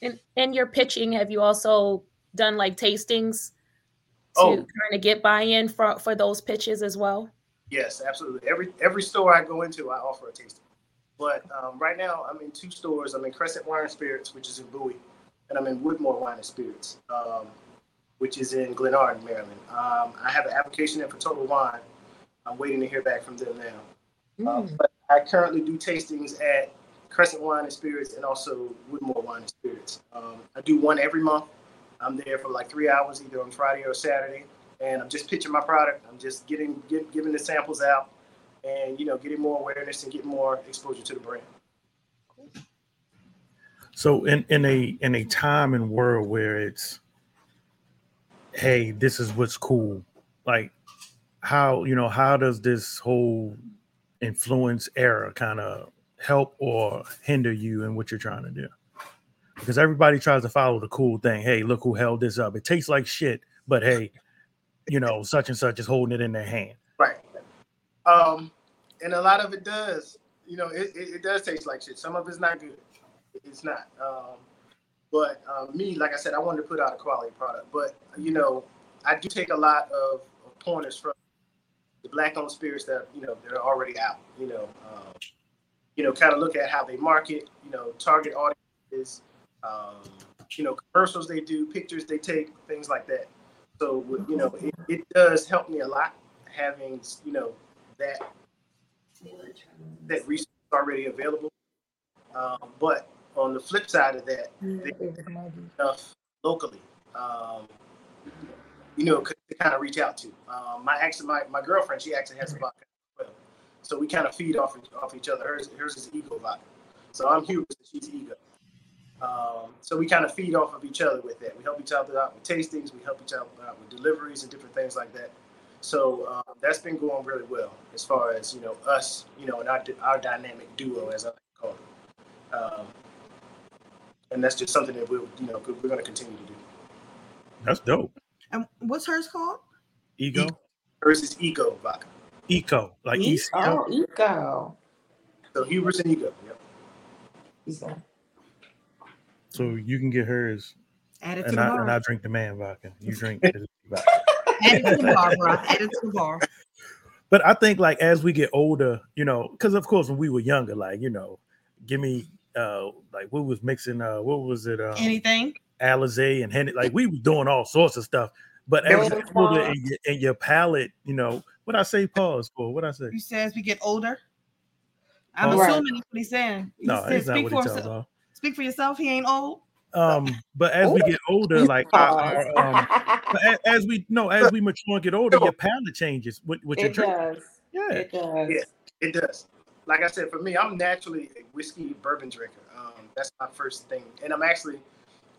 And, and your pitching, have you also done like tastings? To oh. kind of get buy-in for, for those pitches as well? Yes, absolutely. Every every store I go into, I offer a tasting. But um, right now, I'm in two stores. I'm in Crescent Wine and Spirits, which is in Bowie, and I'm in Woodmore Wine and Spirits. Um, which is in Glen Arden, Maryland. Um, I have an application in for Total Wine. I'm waiting to hear back from them now. Mm. Um, but I currently do tastings at Crescent Wine and Spirits and also Woodmore Wine and Spirits. Um, I do one every month. I'm there for like three hours, either on Friday or Saturday. And I'm just pitching my product. I'm just getting, get, giving the samples out and, you know, getting more awareness and getting more exposure to the brand. So in, in a in a time and world where it's, hey, this is what's cool. Like how, you know, how does this whole influence era kind of help or hinder you in what you're trying to do? Because everybody tries to follow the cool thing. Hey, look who held this up. It tastes like shit, but hey, you know, such and such is holding it in their hand. Right. Um, and a lot of it does, you know, it, it, it does taste like shit. Some of it's not good. It's not. Um, but uh, me, like I said, I wanted to put out a quality product. But, you know, I do take a lot of, of pointers from the Black-owned spirits that, you know, they're already out, you know. Um, you know, kind of look at how they market, you know, target audiences, um, you know, commercials they do, pictures they take, things like that. So, you know, it, it does help me a lot having, you know, that that resource already available. Um, but on the flip side of that, there's stuff locally, um, you know, to kind of reach out to. Um, my actually, my, my girlfriend, she actually has a vodka as well. So we kind of feed off off each other. Hers, hers is Ego vodka. So I'm Hubris and she's Ego. Um, so we kind of feed off of each other with that. We help each other out with tastings. We help each other out with deliveries and different things like that. So um, that's been going really well as far as, you know, us, you know, and our, our dynamic duo, as I call it. Um, and that's just something that we're, you know, we're going to continue to do. That's dope. And what's hers called? Ego. Ego. Hers is Ego vodka. Eco, like Eco. East. Oh, Eco. So Hubris and Ego. Yep. Eco. So you can get hers, add it to and, the I, bar. And I drink the man vodka. You drink the vodka. Add it to the bar, bro. Add it to the bar. But I think, like, as we get older, you know, because of course when we were younger, like, you know, give me, uh, like, we was mixing, uh, what was it? Um, Anything. Alizé and Hennessy. Like, we were doing all sorts of stuff. But as you get older and your, and your palate, you know, what I say pause for? What I say? You say as we get older. I'm oh, assuming right. That's what he's saying. He no, it's not what he tells us. Speak for yourself. He ain't old. Um, but as Ooh. we get older, like our, our, um, as, as we no, as we mature and get older, your palate changes. With, with it your does. Drink. Yeah. It does. Yeah, it does. Like I said, for me, I'm naturally a whiskey bourbon drinker. Um, that's my first thing, and I'm actually,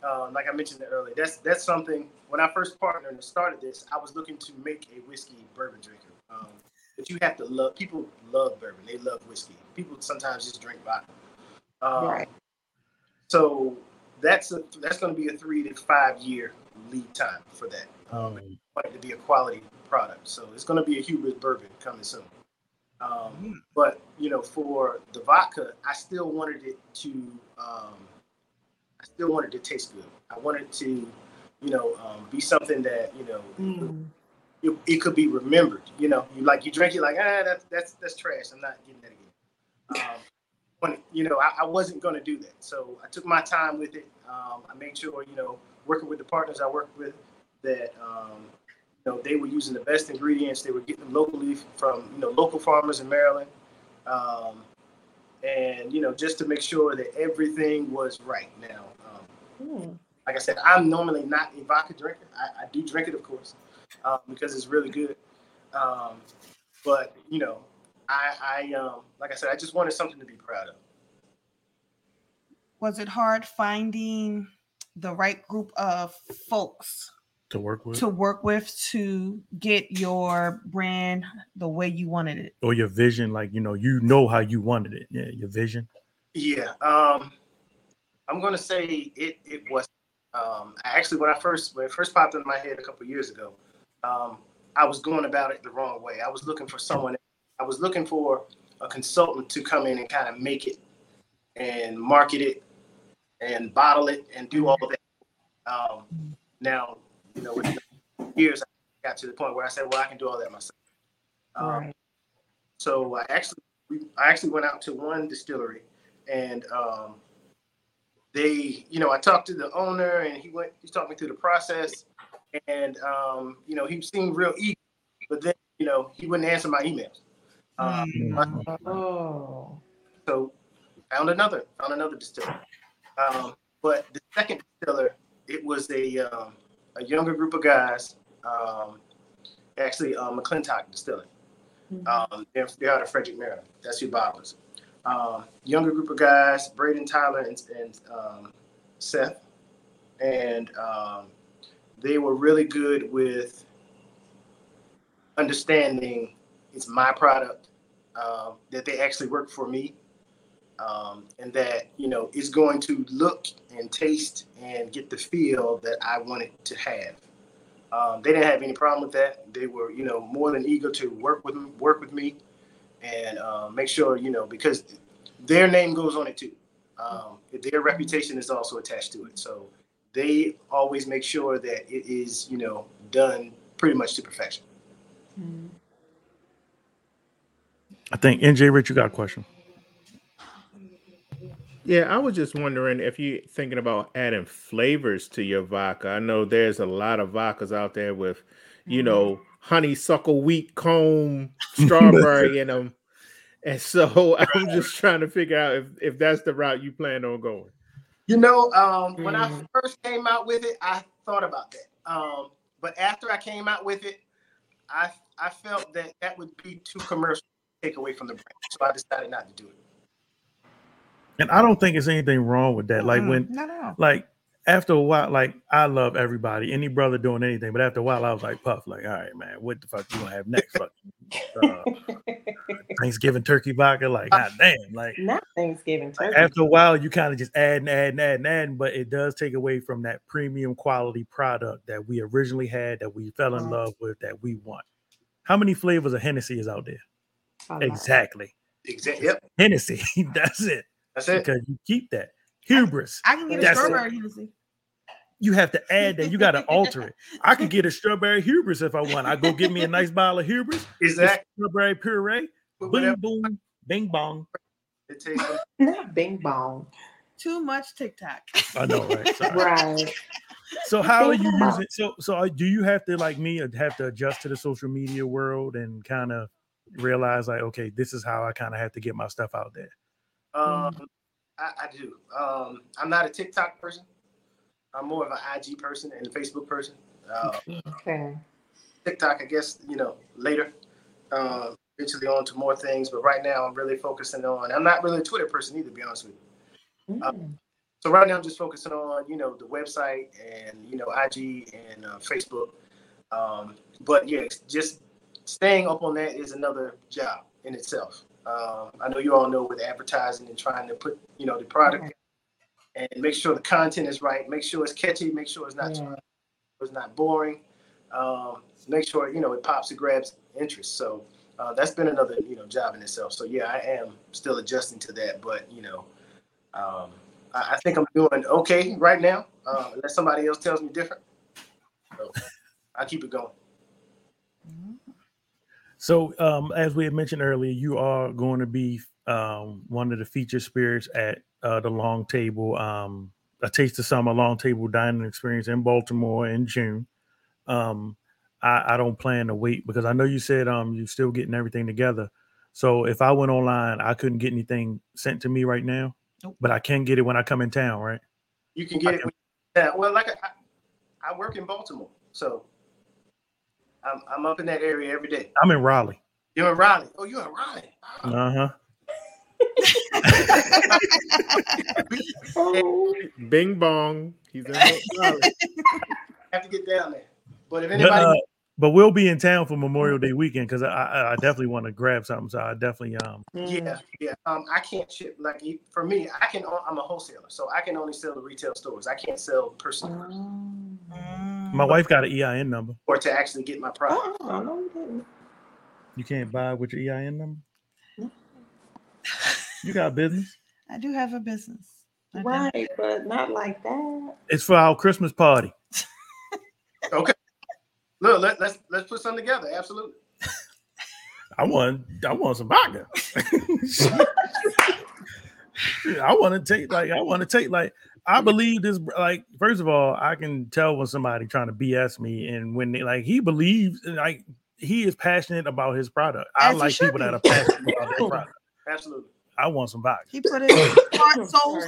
uh, like I mentioned earlier, that's that's something. When I first partnered and started this, I was looking to make a whiskey bourbon drinker. Um, but you have to love. People love bourbon. They love whiskey. People sometimes just drink vodka. Um, right. So that's a, that's going to be a three to five year lead time for that. Um, I want it to be a quality product, so it's going to be a Hubris bourbon coming soon. Um, mm. But you know, for the vodka, I still wanted it to, um, I still wanted it to taste good. I wanted to, you know, um, be something that you know mm. it, it could be remembered. You know, you like you drink it like ah that's that's that's trash. I'm not getting that again. Um, When, you know, I, I wasn't going to do that. So I took my time with it. Um, I made sure, you know, working with the partners I worked with that, um, you know, they were using the best ingredients. They were getting them locally from, you know, local farmers in Maryland. Um, and, you know, just to make sure that everything was right now. Um, mm. Like I said, I'm normally not a vodka drinker. I, I do drink it, of course, um, because it's really good. Um, but, you know, I, I um, like I said, I just wanted something to be proud of. Was it hard finding the right group of folks to work with? To work with to get your brand the way you wanted it, or your vision, like you know, you know how you wanted it. Yeah, your vision. Yeah, um, I'm gonna say it. It was um, actually when I first when it first popped into my head a couple of years ago. Um, I was going about it the wrong way. I was looking for someone. I was looking for a consultant to come in and kind of make it and market it and bottle it and do all that. Um, now, you know, with years, I got to the point where I said, well, I can do all that myself. Um, right. So I actually, I actually went out to one distillery and um, they, you know, I talked to the owner and he went, he talked me through the process and um, you know, he seemed real eager, but then, you know, he wouldn't answer my emails. Um, mm. oh. So found another, found another distiller. Um, but the second distiller, it was a um, a younger group of guys, um, actually uh, McClintock Distilling. Mm-hmm. Um, they're, they're out of Frederick, Maryland. That's who Bob was. Um, younger group of guys, Braden, Tyler, and, and um, Seth, and um, they were really good with understanding it's my product, uh, that they actually work for me, um, and that, you know, it's going to look and taste and get the feel that I wanted to have. Um, they didn't have any problem with that. They were, you know, more than eager to work with work with me. And uh, make sure, you know, because their name goes on it too. Um, their reputation is also attached to it. So they always make sure that it is, you know, done pretty much to perfection. I think N J Rich, you got a question. Yeah, I was just wondering if you're thinking about adding flavors to your vodka. I know there's a lot of vodkas out there with, you know, honeysuckle, wheat, comb, strawberry in them. And so I'm just trying to figure out if, if that's the route you plan on going. You know, um, when mm-hmm. I first came out with it, I thought about that. Um, but after I came out with it, I I felt that that would be too commercial to take away from the brand. So I decided not to do it. And I don't think there's anything wrong with that. Mm-hmm. Like when, no, no. like, after a while, like, I love everybody, any brother doing anything, but after a while, I was like, Puff, like, all right, man, what the fuck you gonna have next? uh, Thanksgiving turkey vodka, like, god damn, like, not Thanksgiving turkey. Like, after a while, you kind of just add and add and add and add, but it does take away from that premium quality product that we originally had, that we fell in mm-hmm. love with, that we want. How many flavors of Hennessy is out there? Oh, exactly. Exactly. Yep. Hennessy. That's it. That's it. Because you keep that. Hubris. I can get a strawberry Hennessy. You have to add that. You got to alter it. I can get a strawberry Hubris if I want. I go get me a nice bottle of Hubris. Is that strawberry puree? Boom, whatever. Boom, bing bong. It tastes like- Not bing bong. Too much TikTok. I know, right? Sorry. Right. So how are you using? So so do you have to, like me, have to adjust to the social media world and kind of realize, like, okay, this is how I kind of have to get my stuff out there. Um. Mm-hmm. I, I do. Um, I'm not a TikTok person. I'm more of an I G person and a Facebook person. Uh, okay. TikTok, I guess, you know, later. Uh, eventually on to more things. But right now, I'm really focusing on, I'm not really a Twitter person either, to be honest with you. Mm. Um, so right now, I'm just focusing on, you know, the website and, you know, I G and uh, Facebook. Um, but, yeah, just staying up on that is another job in itself. Um, I know you all know with advertising and trying to put, you know, the product yeah. and make sure the content is right, make sure it's catchy, make sure it's not, yeah. it's not boring, um, make sure, you know, it pops and grabs interest. So uh, that's been another, you know, job in itself. So, yeah, I am still adjusting to that. But, you know, um, I, I think I'm doing okay right now, uh, unless somebody else tells me different. So I keep it going. Mm-hmm. So, um, as we had mentioned earlier, you are going to be um, one of the featured spirits at uh, the Long Table, um, a Taste of Summer Long Table Dining Experience in Baltimore in June. Um, I, I don't plan to wait because I know you said um, you're still getting everything together. So if I went online, I couldn't get anything sent to me right now, nope. But I can get it when I come in town, right? You can get I, it. Yeah, well, like I, I work in Baltimore, so. I'm, I'm up in that area every day. I'm in Raleigh. You're in Raleigh. Oh, you're in Raleigh. Oh. Uh huh. oh. Bing bong. He's in Raleigh. I have to get down there. But if anybody, but, uh, but we'll be in town for Memorial Day weekend because I, I I definitely want to grab something. So I definitely um. Yeah, yeah. Um, I can't ship like for me. I can. I'm a wholesaler, so I can only sell to retail stores. I can't sell personally. Mm-hmm. My wife got an E I N number. Or to actually get my product. Oh, no, you didn't. You can't buy with your E I N number? No. You got a business? I do have a business. I right, do. But not like that. It's for our Christmas party. Okay. Look, let, let's let's put something together. Absolutely. I want I want some vodka. I want to take like I want to take like I believe this. Like, first of all, I can tell when somebody trying to B S me, and when they like he believes, like he is passionate about his product. As I like people be. that are passionate about their product. Absolutely. I want some vodka. He put his heart, souls,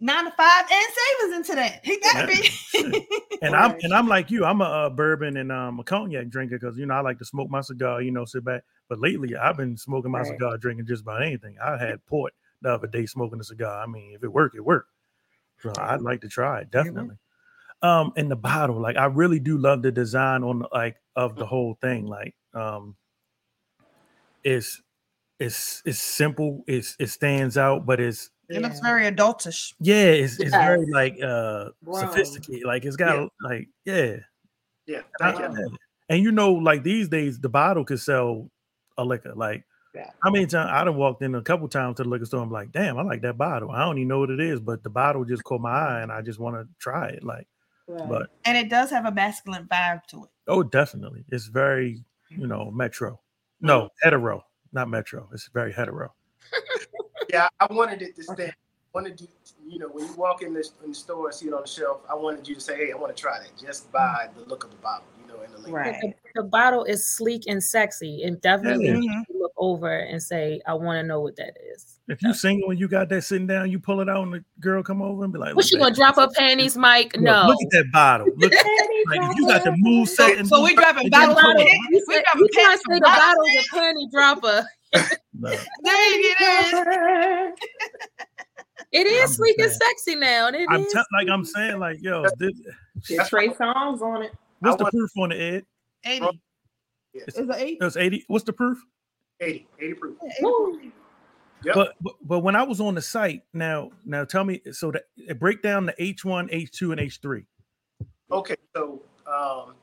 nine to five, and savings into that. He got to yeah. be. and I'm and I'm like you. I'm a, a bourbon and um, a cognac drinker because you know I like to smoke my cigar. You know, sit back. But lately, I've been smoking my right. cigar, drinking just about anything. I had port the other day smoking a cigar. I mean, if it worked, it worked. So I'd like to try it, definitely. Mm-hmm. Um, and the bottle, like I really do love the design on the, like of the whole thing. Like, um, it's. It's it's simple. It's it stands out, but it's it looks very adultish. Yeah, it's it's yeah. very like uh wow. sophisticated. Like it's got yeah. like yeah, yeah. Thank wow. you. And you know, like these days, the bottle could sell a liquor. Like yeah. how many times I done walked in a couple times to the liquor store and be like, damn, I like that bottle. I don't even know what it is, but the bottle just caught my eye, and I just want to try it. Like, right. but and it does have a masculine vibe to it. Oh, definitely. It's very you know metro, no hetero. Not metro. It's very hetero. yeah, I wanted it to stand. I wanted you, you know, when you walk in the, in the store and see it on the shelf, I wanted you to say, hey, I want to try that. Just by the look of the bottle, you know, and the label. Right. The, the bottle is sleek and sexy. And definitely mm-hmm. you look over and say, I want to know what that is. If you single and you got that sitting down, you pull it out and the girl come over and be like, what you going to drop her panties, Mike? No. Look at that bottle. Look at that. Like, you got the move set. So, so we dropping bottle out of it. We dropping panties. We trying to say the bottle is a panty dropper. no. There it is. It is I'm sleek saying. and sexy now. And it I'm is. T- like I'm saying, like, yo. This, There's Trey Songz on it. What's I the proof on it, Ed? eighty. Yeah. It's, it's eighty. It's eighty. What's the proof? eighty. eighty proof. eighty. Yep. But, but but when I was on the site, now now tell me, so that break down the H one, H two, and H three. Okay, so um,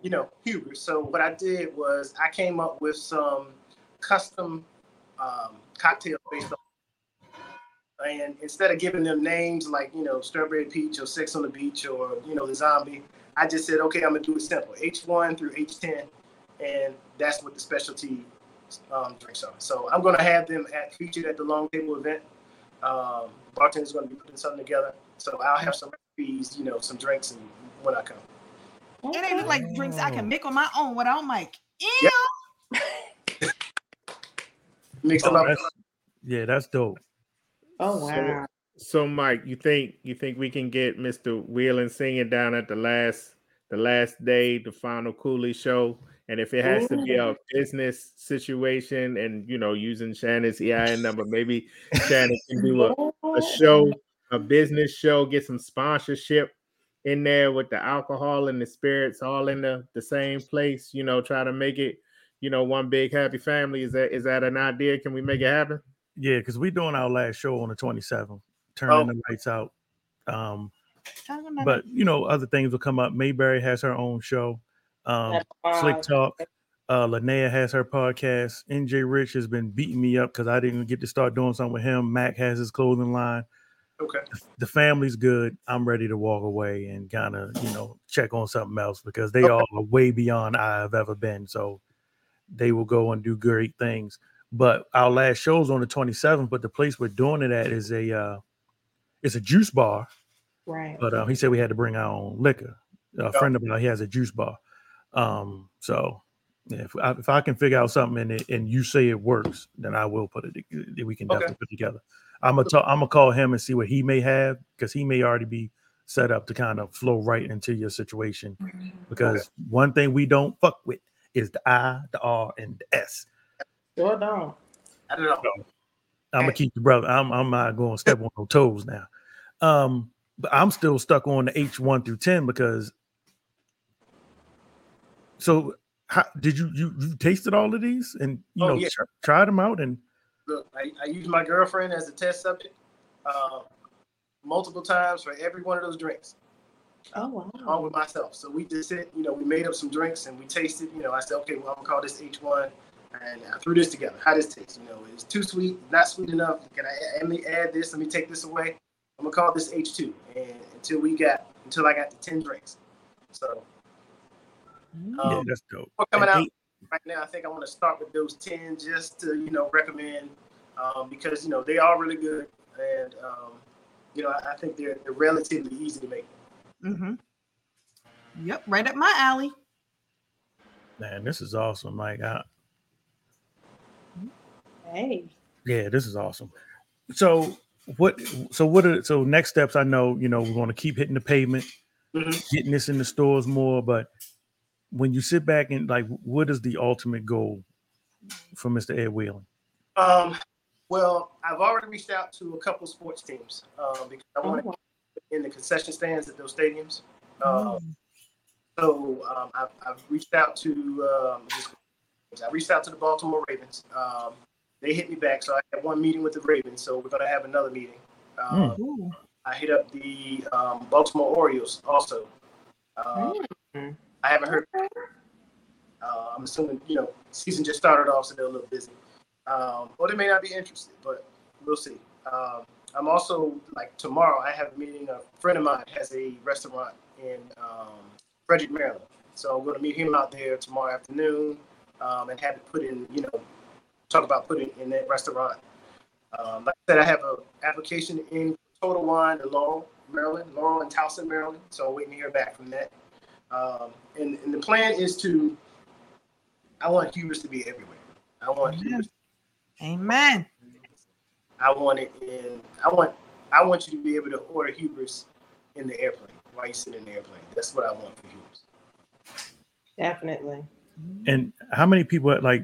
you know, Hubris. So what I did was I came up with some custom um, cocktails based on, and instead of giving them names like you know Strawberry Peach or Sex on the Beach or you know the Zombie, I just said okay, I'm gonna do it simple, H one through H ten, and that's what the specialty. Um, drinks on. So I'm going to have them at, featured at the Long Table event. Um, bartender's going to be putting something together. So I'll have some recipes, you know, some drinks and when I come. It ain't look like drinks I can make on my own without Mike. Ew! Yep. Mix them oh, up. That's, yeah, that's dope. Oh, wow. So, so Mike, you think you think we can get Mister Wheeling singing down at the last the last day, the final Cooley show? And if it has to be a business situation and, you know, using Shannon's E I N number, maybe Shannon can do a, a show, a business show, get some sponsorship in there with the alcohol and the spirits all in the, the same place, you know, try to make it, you know, one big happy family. Is that is that an idea? Can we make it happen? Yeah, because we're doing our last show on the twenty-seventh, turning oh. the lights out. Um, but, you know, other things will come up. Mayberry has her own show. Um, Slick Talk, uh, Linnea has her podcast. N J Rich has been beating me up because I didn't get to start doing something with him. Mac has his clothing line. Okay, the family's good. I'm ready to walk away and kind of you know check on something else because they okay. all are way beyond I've ever been. So they will go and do great things. But our last show's on the twenty-seventh. But the place we're doing it at is a uh, it's a juice bar, right? But uh, he said we had to bring our own liquor. A yeah. friend of mine, he has a juice bar. Um, so yeah, if I, if I can figure out something and it, and you say it works, then I will put it, we can definitely okay. put it together. I'm going to I'm going to call him and see what he may have because he may already be set up to kind of flow right into your situation because okay. one thing we don't fuck with is the I, the R, and the S. Sure don't. I don't know. I'm going to keep the brother. I'm, I'm not going to step on no toes now. Um, but I'm still stuck on the H one through ten because So, how, did you, you you tasted all of these and you oh, know yeah. tr- tried them out? And look, I, I used my girlfriend as a test subject uh, multiple times for every one of those drinks. Oh wow! Along with myself, so we just said, you know, we made up some drinks and we tasted. You know, I said, okay, well, I'm gonna call this H one, and I threw this together. How does it taste? You know, it's too sweet, not sweet enough. Can I let me add this? Let me take this away. I'm gonna call this H two, and until we got until I got the ten drinks, so. Um, yeah, that's dope. Coming out right now, I think I want to start with those ten just to you know recommend um, because you know they are really good and um, you know, I, I think they're, they're relatively easy to make. Mm-hmm. Yep, right up my alley. Man, this is awesome. Like, I, hey. Yeah, this is awesome. So what? So what? Are, so next steps? I know you know we're going to keep hitting the pavement, mm-hmm. getting this in the stores more. But when you sit back and like, what is the ultimate goal for Mister Ed Wheeling? Um. Well, I've already reached out to a couple of sports teams uh, because I want to oh. get in the concession stands at those stadiums. Um, mm. So um, I've, I've reached out to um, I reached out to the Baltimore Ravens. Um, they hit me back, so I had one meeting with the Ravens. So we're gonna have another meeting. Um, mm. I hit up the um, Baltimore Orioles also. Um, mm. I haven't heard. Uh, I'm assuming you know season just started off, so they're a little busy, um, or they may not be interested, but we'll see. Um, I'm also like tomorrow. I have a meeting. A friend of mine has a restaurant in. Um, Frederick, Maryland. So I'm going to meet him out there tomorrow afternoon um, and have it put in, you know, talk about putting in that restaurant. Um, like I said, I have an application in Total Wine in Laurel, Maryland, Laurel and Towson, Maryland. So I'm waiting to hear back from that. Um, and, and the plan is to, I want Hubris to be everywhere. I want Amen. Hubris. Amen. I want it in, I want, I want you to be able to order Hubris in the airplane. Why you sit in the airplane? That's what I want for Hubris. Definitely. And how many people like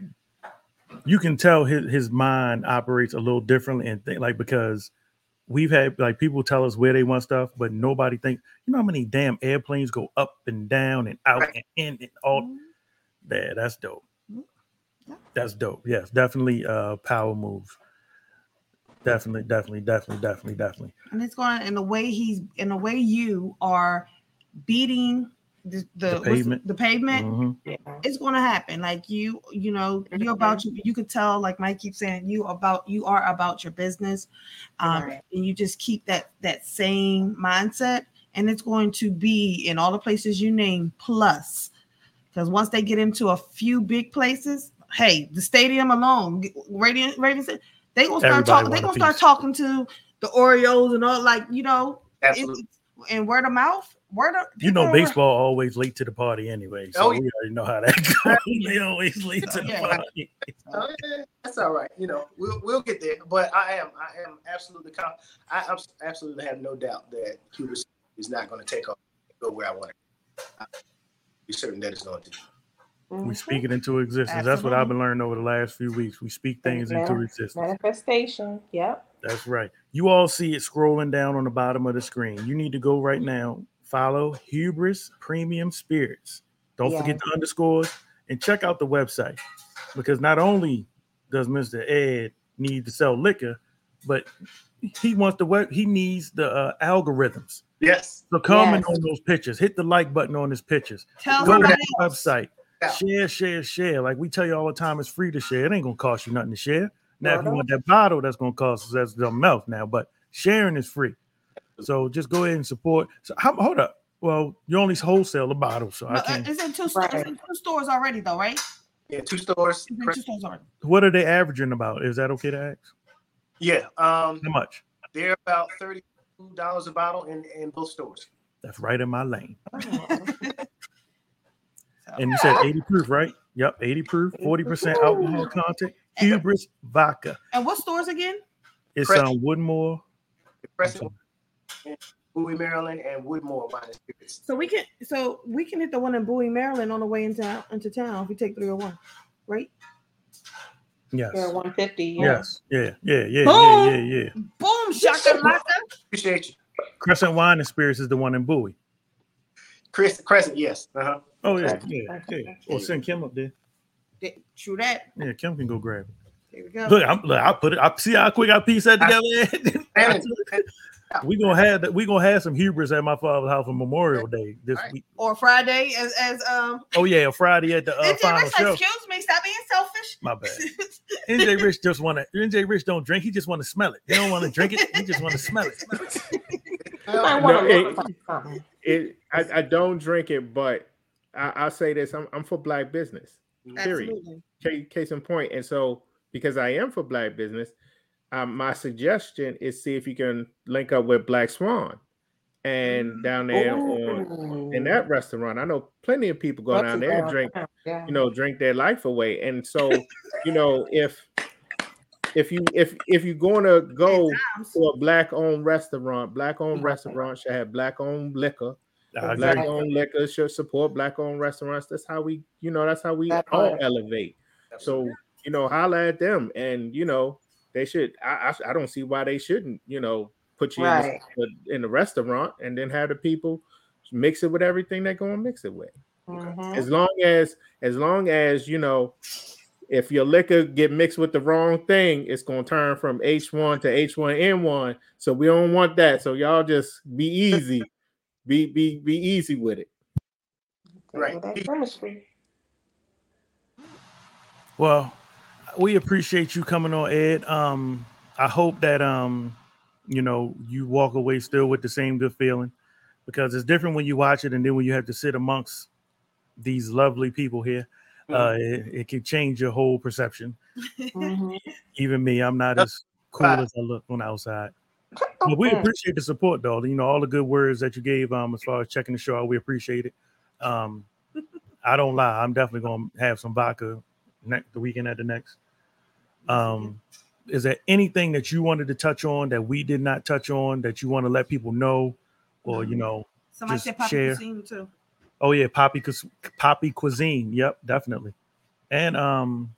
you can tell his, his mind operates a little differently and think like because we've had like people tell us where they want stuff, but nobody thinks you know how many damn airplanes go up and down and out right. and in and all mm-hmm. yeah, that's dope. Mm-hmm. That's dope. Yes, definitely uh power move. Definitely, definitely, definitely, definitely, definitely. And it's going in the way he's in the way you are beating the the, the pavement. The pavement mm-hmm. yeah. It's going to happen. Like you, you know, you about you. You could tell, like Mike keeps saying, you about you are about your business, um, right. and you just keep that that same mindset. And it's going to be in all the places you name plus, because once they get into a few big places, hey, the stadium alone, Radiant Ravens. They gonna start talking. They gonna start talking to the Orioles and all, like you know, it, and word of mouth. Word of you know, baseball are... always late to the party anyway. So oh, yeah. we already know how that goes. They always late to the yeah. party. Oh, yeah. That's all right. You know, we'll we'll get there. But I am I am absolutely I absolutely have no doubt that Hubris is not going to take off and go where I want it. I'm certain that it's going to. We speak it into existence. Absolutely. That's what I've been learning over the last few weeks. We speak things yeah. into existence. Manifestation. Yep. That's right. You all see it scrolling down on the bottom of the screen. You need to go right now. Follow Hubris Premium Spirits. Don't yeah. forget the underscores and check out the website because not only does Mister Ed need to sell liquor, but he wants the web. He needs the uh, algorithms. Yes. So comment yes. on those pictures. Hit the like button on his pictures. Tell go to the website. Out. Share, share, share. Like we tell you all the time, it's free to share. It ain't gonna cost you nothing to share. Now, no, if you want that bottle, that's gonna cost that's the mouth now. But sharing is free, so just go ahead and support. So how, hold up. Well, you only wholesale a bottle, so no, I can't. It's in two stores. Right. It's in two stores already, though, right? Yeah, two stores. It's in two stores already. What are they averaging about? Is that okay to ask? Yeah. Um, how much? They're about thirty-two dollars a bottle in, in both stores. That's right in my lane. And you said eighty proof, right? Yep, eighty proof, forty percent alcohol content, Hubris Vodka. And what stores again? It's on um, Woodmore. Crescent in Bowie, Maryland, and Woodmore Wine and Spirits. So we can so we can hit the one in Bowie, Maryland on the way into, into town if we take three oh one, right? Yes. one fifty. Yeah. Yes. Yeah, yeah, yeah, Boom. yeah, yeah, yeah. Boom, shakalaka. Appreciate you. Crescent Wine and Spirits is the one in Bowie. Chris, Crescent, yes. Uh-huh. Oh, yeah, yeah, yeah. Or send Kim up there. True that. Yeah, Kim can go grab it. There we go. Look, I'm, look I put it. I see how quick I piece that together. I, we gonna have that. We gonna have some Hubris at my father's house on Memorial Day this right. week, or Friday as as um. Oh yeah, Friday at the uh, N J final Rich, show. Excuse me, stop being selfish. My bad. N J Rich just want to. N J Rich don't drink. He just want to smell it. He don't want to drink it. He just want to smell it. I, no, it, it I, I don't drink it, but. I, I'll say this: I'm I'm for black business. Period. Case, case in point. And so, because I am for black business, um, my suggestion is see if you can link up with Black Swan and down there on, in that restaurant. I know plenty of people go That's down there and drink, yeah. you know, drink their life away. And so, you know, if if you if if you're gonna go to a black-owned restaurant, black-owned restaurants should have black-owned liquor. Uh, black-owned liquor should support black-owned restaurants. That's how we, you know, that's how we that's all right. elevate. That's so, right. you know, holla at them, and you know, they should. I, I, I don't see why they shouldn't, you know, put you right. in, the, in the restaurant and then have the people mix it with everything they're going to mix it with. Mm-hmm. As long as, as long as you know, if your liquor get mixed with the wrong thing, it's going to turn from H one to H one N one. So we don't want that. So y'all just be easy. Be be be easy with it. Right. Well, we appreciate you coming on, Ed. Um, I hope that um, you know, you walk away still with the same good feeling, because it's different when you watch it and then when you have to sit amongst these lovely people here. Mm-hmm. Uh, it, it can change your whole perception. Mm-hmm. Even me, I'm not as cool Bye. as I look on the outside. Well, we appreciate the support, though. You know, all the good words that you gave um, as far as checking the show out, we appreciate it. Um, I don't lie. I'm definitely going to have some vodka next, the weekend at the next. Um, is there anything that you wanted to touch on that we did not touch on that you want to let people know or, you know, somebody said Poppy share? Cuisine, too. Oh, yeah, Poppy, Poppy Cuisine. Yep, definitely. And... um.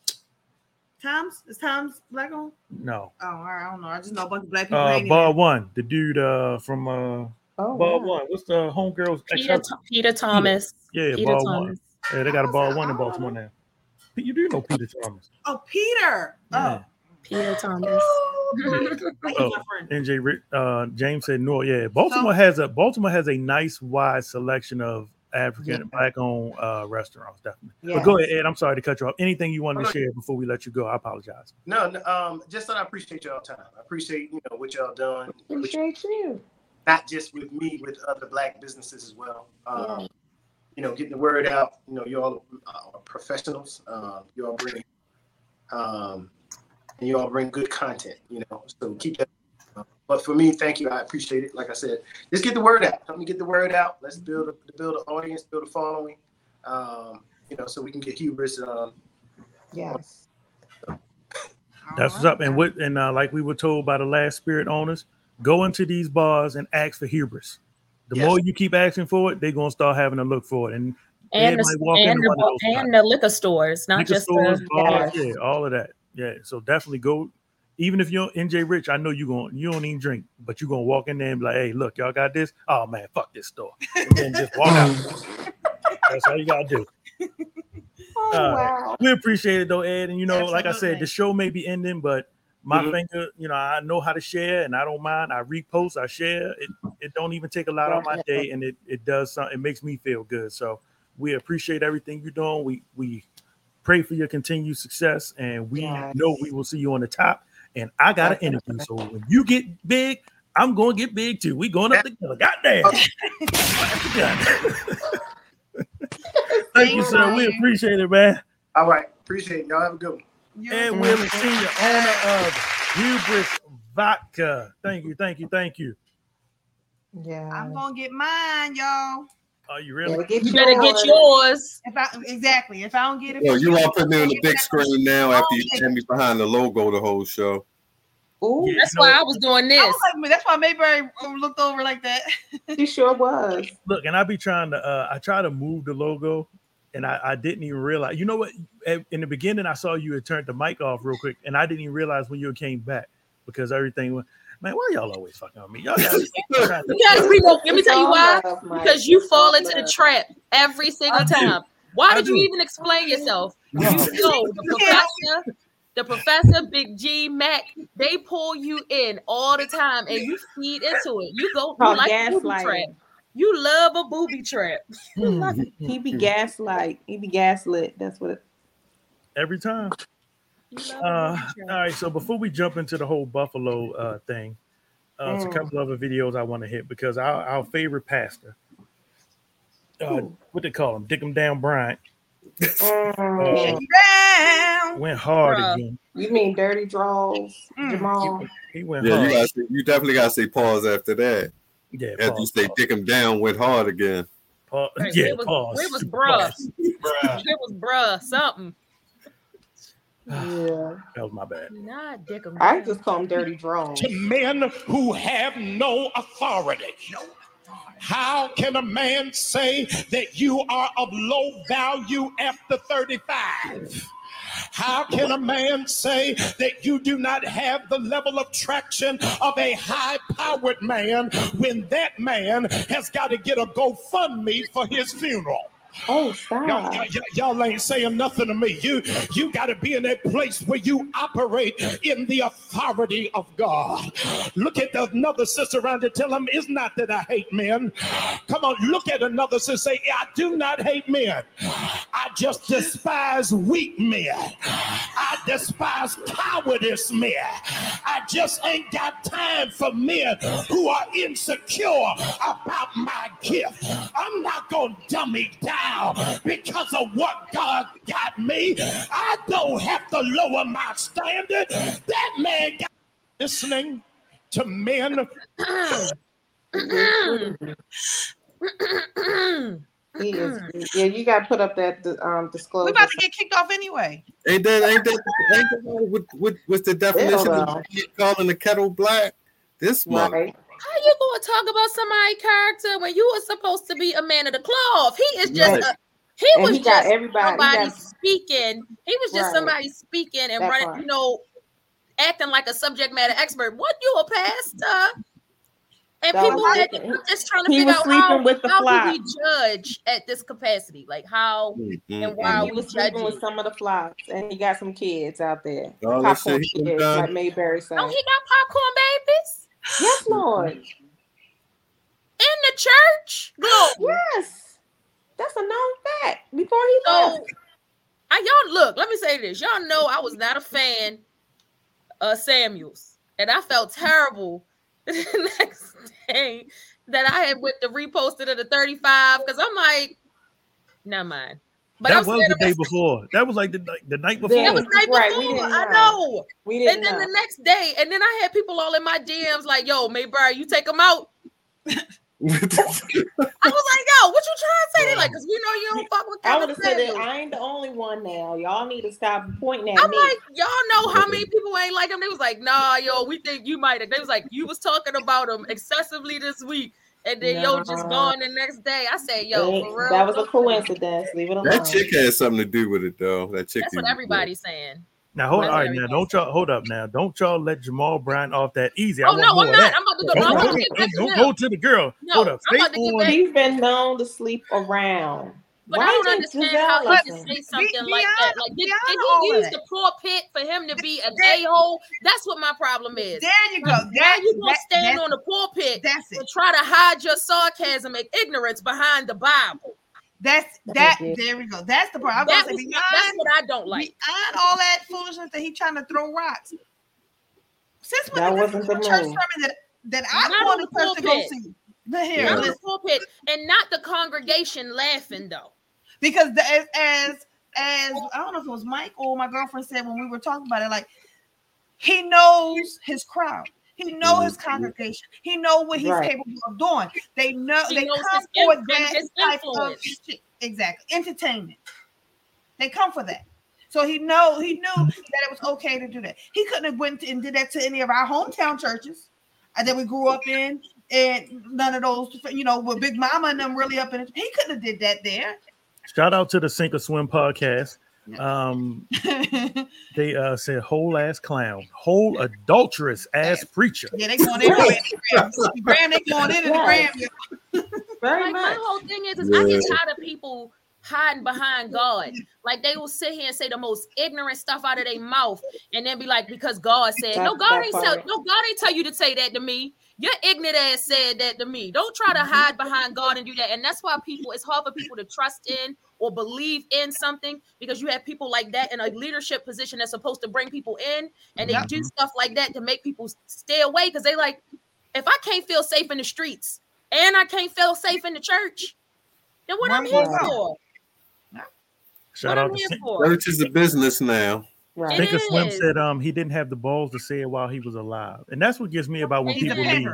Tom's? Is Tom's black on? No. Oh, I don't know. I just know a bunch of black people. Uh, Bar One, the dude uh, from uh, oh, Bar yeah. One. What's the homegirl's? Peter, Th- Peter Thomas. Yeah, yeah Peter Bar Thomas. One. Yeah, they got a Bar One in Baltimore now. You do know Peter Thomas. Oh, Peter. Yeah. Oh, Peter Thomas. Oh, N J Rick, uh, James said no. Yeah, Baltimore oh. has a Baltimore has a nice wide selection of African yeah. and black-owned uh, restaurants, definitely. Yeah. But go ahead, Ed. I'm sorry to cut you off. Anything you wanted to share before we let you go? I apologize. No, no um, just that I appreciate y'all time. I appreciate you know what y'all done. Appreciate you, you. Not just with me, with other black businesses as well. Um, yeah. You know, getting the word out. You know, y'all are professionals. Um, y'all bring, um, and y'all bring good content. You know, so keep that. But for me, thank you. I appreciate it. Like I said, just get the word out. Help me get the word out. Let's build a, build an audience, build a following. Um, you know, so we can get Hubris. Um, yes. So. That's what's up. And what and uh, like we were told by the last spirit owners, go into these bars and ask for Hubris. The yes. more you keep asking for it, they're gonna start having to look for it. And and, the, walk and, the, and the liquor stores, not liquor just stores, the bars, yeah, all of that. Yeah. So definitely go. Even if you're N J Rich, I know you going you don't even drink, but you're gonna walk in there and be like, "Hey, look, y'all got this? Oh man, fuck this store!" And then just walk out. That's all you gotta do. Oh, uh, wow. We appreciate it though, Ed. And you know, Absolutely. like I said, the show may be ending, but my mm-hmm. finger, you know, I know how to share, and I don't mind. I repost, I share. It it don't even take a lot out of my day, and it it does something. It makes me feel good. So we appreciate everything you're doing. We we pray for your continued success, and we yes. know we will see you on the top. And I got an interview, so when you get big, I'm going to get big too. We going up together. Goddamn. Thank you, sir. We appreciate it, man. All right. Appreciate it. Y'all have a good one. Ed Wheeling, Senior, owner of Hubris Vodka. Thank you, thank you, thank you. Yeah. I'm going to get mine, y'all. Oh, you really? Yeah, you yours. better get yours. If I, exactly. If I don't get it, well, you all putting it on the big screen now after you send me behind the logo the whole show. Ooh, yeah, that's you know, why I was doing this. I was like, that's why Mayberry looked over like that. She sure was. Look, and I be trying to. Uh, I try to move the logo, and I, I didn't even realize. You know what? In the beginning, I saw you had turned the mic off real quick, and I didn't even realize when you came back because everything went. Man, why y'all always fucking on me? Y'all got to because we go. Let me tell you why. Because you fall into the trap every single time. Why did you even explain yourself? You know, the professor, the professor, Big G, Mac, they pull you in all the time, and you feed into it. You go you like a booby trap. You love a booby trap. He be gaslight. He be gaslit. That's what. It... Every time. Uh, all right, so before we jump into the whole Buffalo uh, thing, uh, it's a couple other videos I want to hit because our, our favorite pastor, uh, what they call him, Dickem Down Bryant, Mm. Yeah. Went hard Bruh. again. You mean dirty draws, mm. Jamal? He went yeah, hard. You, say, you definitely gotta say pause after that. Yeah, after pause, you say pause. Dick him down, went hard again. Pause. Yeah, it was, pause. It was bruh. bruh. It was bruh. Something. Yeah, that was my bad. Nah, dick him. I just call him dirty draws. To men who have no authority. No. How can a man say that you are of low value after thirty-five? How can a man say that you do not have the level of traction of a high-powered man when that man has got to get a GoFundMe for his funeral? Oh, stop. Y'all, y- y- y'all ain't saying nothing to me. You you got to be in that place where you operate in the authority of God. Look at the, another sister around and tell them, it's not that I hate men. Come on, look at another sister and say, I do not hate men. I just despise weak men. I despise cowardice men. I just ain't got time for men who are insecure about my gift. I'm not going to dummy down because of what God got me. I don't have to lower my standard. That man got listening to men. He is, yeah, you got to put up that um, disclosure. We're about to get kicked off anyway. Ain't that, ain't that, ain't that what, what, what's the definition of calling the kettle black? This one. Right. How you gonna talk about somebody's character when you were supposed to be a man of the cloth? He is just right. a, he and was he just everybody, somebody he got, speaking. He was just right. somebody speaking and that running, part. you know, acting like a subject matter expert. What you a pastor? And that people that I'm just trying to figure out how, with the how fly. do we judge at this capacity? Like how mm-hmm. and why and we judging with some of the flies. And he got some kids out there. Oh, popcorn kids like Mayberry said. Oh, he got popcorn babies. Yes, Lord. In the church? Glory. Yes. That's a known fact. Before he so, left. I, y'all look, let me say this. Y'all know I was not a fan of Samuels. And I felt terrible the next day that I had with the reposted of the thirty-five. Because I'm like, never mind. But that was the day before. That was like the, the night before. That was the night before. Right, we didn't I know. We didn't and then know. The next day, and then I had people all in my D Ms like, yo, Mayberry, you take them out. I was like, yo, what you trying to say? They're like, because we know you don't fuck with Kevin I would have said that I ain't the only one now. Y'all need to stop pointing at I'm me. I'm like, y'all know how many people ain't like him. They was like, nah, yo, we think you might have. They was like, you was talking about him excessively this week. And then no. yo just gone the next day. I said, yo, it, for real. That was a coincidence. Leave it alone. That chick had something to do with it, though. That chick. That's what everybody's saying. Now hold on. All right, now don't y'all hold up. Now don't y'all let Jamal Bryant off that easy. Oh I no, I'm not. I'm about to go. Don't, don't, to don't, don't go to the girl. No, hold up. He's been known to sleep around. But Why I don't understand how he can say something be, like be that. Like, did, did he use that. the pulpit for him to be an a-hole? That's what my problem is. There you go. Like, that, why you gonna that, stand on the pulpit and try to hide your sarcasm and ignorance behind the Bible? That's that. There we go. That's the problem. That was, beyond, that's what I don't like. Beyond all that foolishness that he's trying to throw rocks. Since when that the church sermon that that I want a person to go see the here yeah. the pulpit and not the congregation laughing though. Because the, as, as as I don't know if it was Mike or my girlfriend said when we were talking about it, like he knows his crowd, he knows his congregation, he knows what he's right. capable of doing. They know he they come for in, that type influence. of shit. Exactly entertainment. They come for that. So he know he knew that it was okay to do that. He couldn't have went and did that to any of our hometown churches that we grew up in, and none of those, you know, with Big Mama and them really up in it. He couldn't have did that there. Shout out to the Sink or Swim podcast. Um, they uh, said whole ass clown, whole adulterous ass preacher. Yeah, they going in the gram. Gram, they going in the gram. Like, my whole thing is, is yeah. I get tired of people hiding behind God. Like they will sit here and say the most ignorant stuff out of their mouth, and then be like, because God said, that, no, God ain't tell, no, God ain't tell you to say that to me. Your ignorant ass said that to me. Don't try to hide behind God and do that. And that's why people, it's hard for people to trust in or believe in something, because you have people like that in a leadership position that's supposed to bring people in, and they yeah. do stuff like that to make people stay away, because they like, if I can't feel safe in the streets and I can't feel safe in the church, then what I'm here for? Shout out to Church is a business now. Right. Think of Slim said um he didn't have the balls to say it while he was alive, and that's what gets me about when people leave.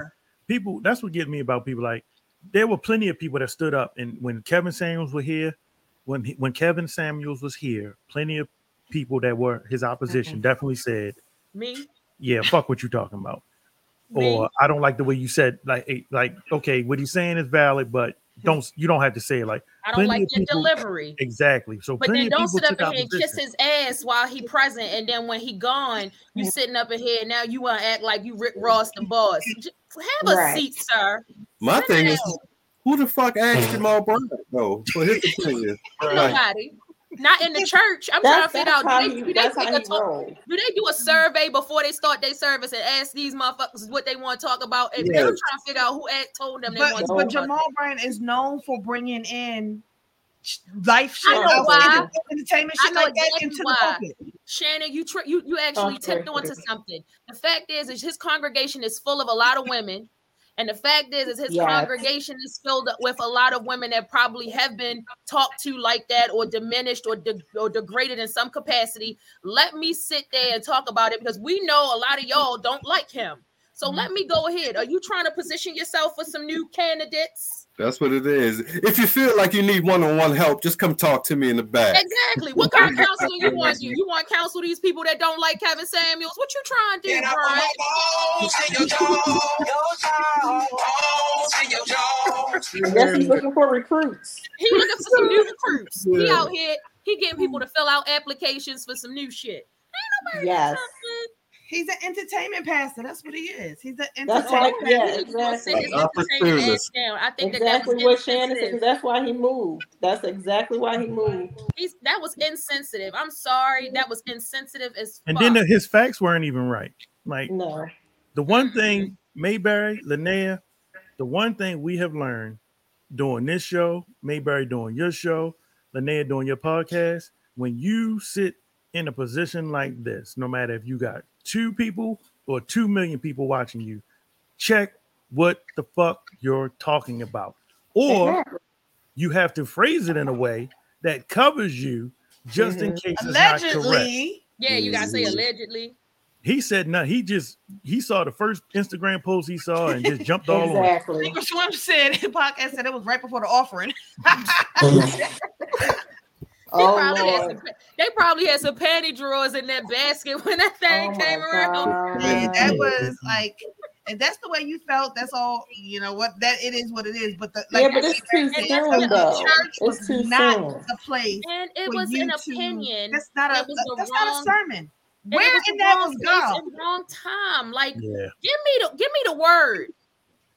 People, that's what gets me about people. Like there were plenty of people that stood up, and when Kevin Samuels were here, when he, when Kevin Samuels was here, plenty of people that were his opposition mm-hmm. definitely said, "Me, yeah, fuck what you talking about," me? Or "I don't like the way you said." Like, like okay, what he's saying is valid, but. Don't you don't have to say it like I don't like your people, delivery exactly. So, but then don't sit up in here and kiss his ass while he present, and then when he gone, you sitting up in here now you want to act like you Rick Ross the boss. Just have a right. seat, sir. My Sit thing down. Is, who the fuck asked Jamal Bryant though? What his opinion is? Nobody. Not in the church. I'm that's, trying to figure out. Do they, you, do, they take a talk, do they do a survey before they start their service and ask these motherfuckers what they want to talk about? And yes. they're trying to figure out who told them they but, want to. But talk Jamal about Bryant is known for bringing in life shit, entertainment shit like that into the public. Shannon, you tri- you you actually oh, tipped on to something. The fact is, is his congregation is full of a lot of women. And the fact is, is his yes. congregation is filled up with a lot of women that probably have been talked to like that or diminished or, de- or degraded in some capacity. Let me sit there and talk about it because we know a lot of y'all don't like him. So mm-hmm. let me go ahead. Are you trying to position yourself for some new candidates? That's what it is. If you feel like you need one-on-one help, just come talk to me in the back. Exactly. What kind of counseling you want? You you want to counsel these people that don't like Kevin Samuels? What you trying to do, Brian? I guess he's looking for recruits. He's looking for some new recruits. Yeah. He out here. He getting people to fill out applications for some new shit. Ain't nobody yes. He's an entertainment pastor. That's what he is. He's an entertainment pastor. Like, yeah, exactly. Like, I think exactly that what Shannon said. That's why he moved. That's exactly why he moved. He's that was insensitive. I'm sorry. That was insensitive as fuck. And then the, his facts weren't even right. Like no. The one thing Mayberry, Linnea, the one thing we have learned doing this show, Mayberry doing your show, Linnea doing your podcast, when you sit in a position like this, no matter if you got two people or two million people watching you, check what the fuck you're talking about. Or you have to phrase it in a way that covers you just mm-hmm. in case allegedly. It's not correct. Yeah, you gotta say allegedly. He said no, he just, he saw the first Instagram post he saw and just jumped all over. Exactly. Swim said, podcast said it was right before the offering. They, oh, probably had some, they probably had some panty drawers in that basket when that thing oh came around. Man, that was like, if that's the way you felt, that's all, you know what, that it is what it is. But the, like, yeah, but it's too soon, though. Church it's was not the place. And it was an opinion. That's not a, that's not a sermon. Where in that was God? Wrong time. Like, yeah. give me the, give me the word.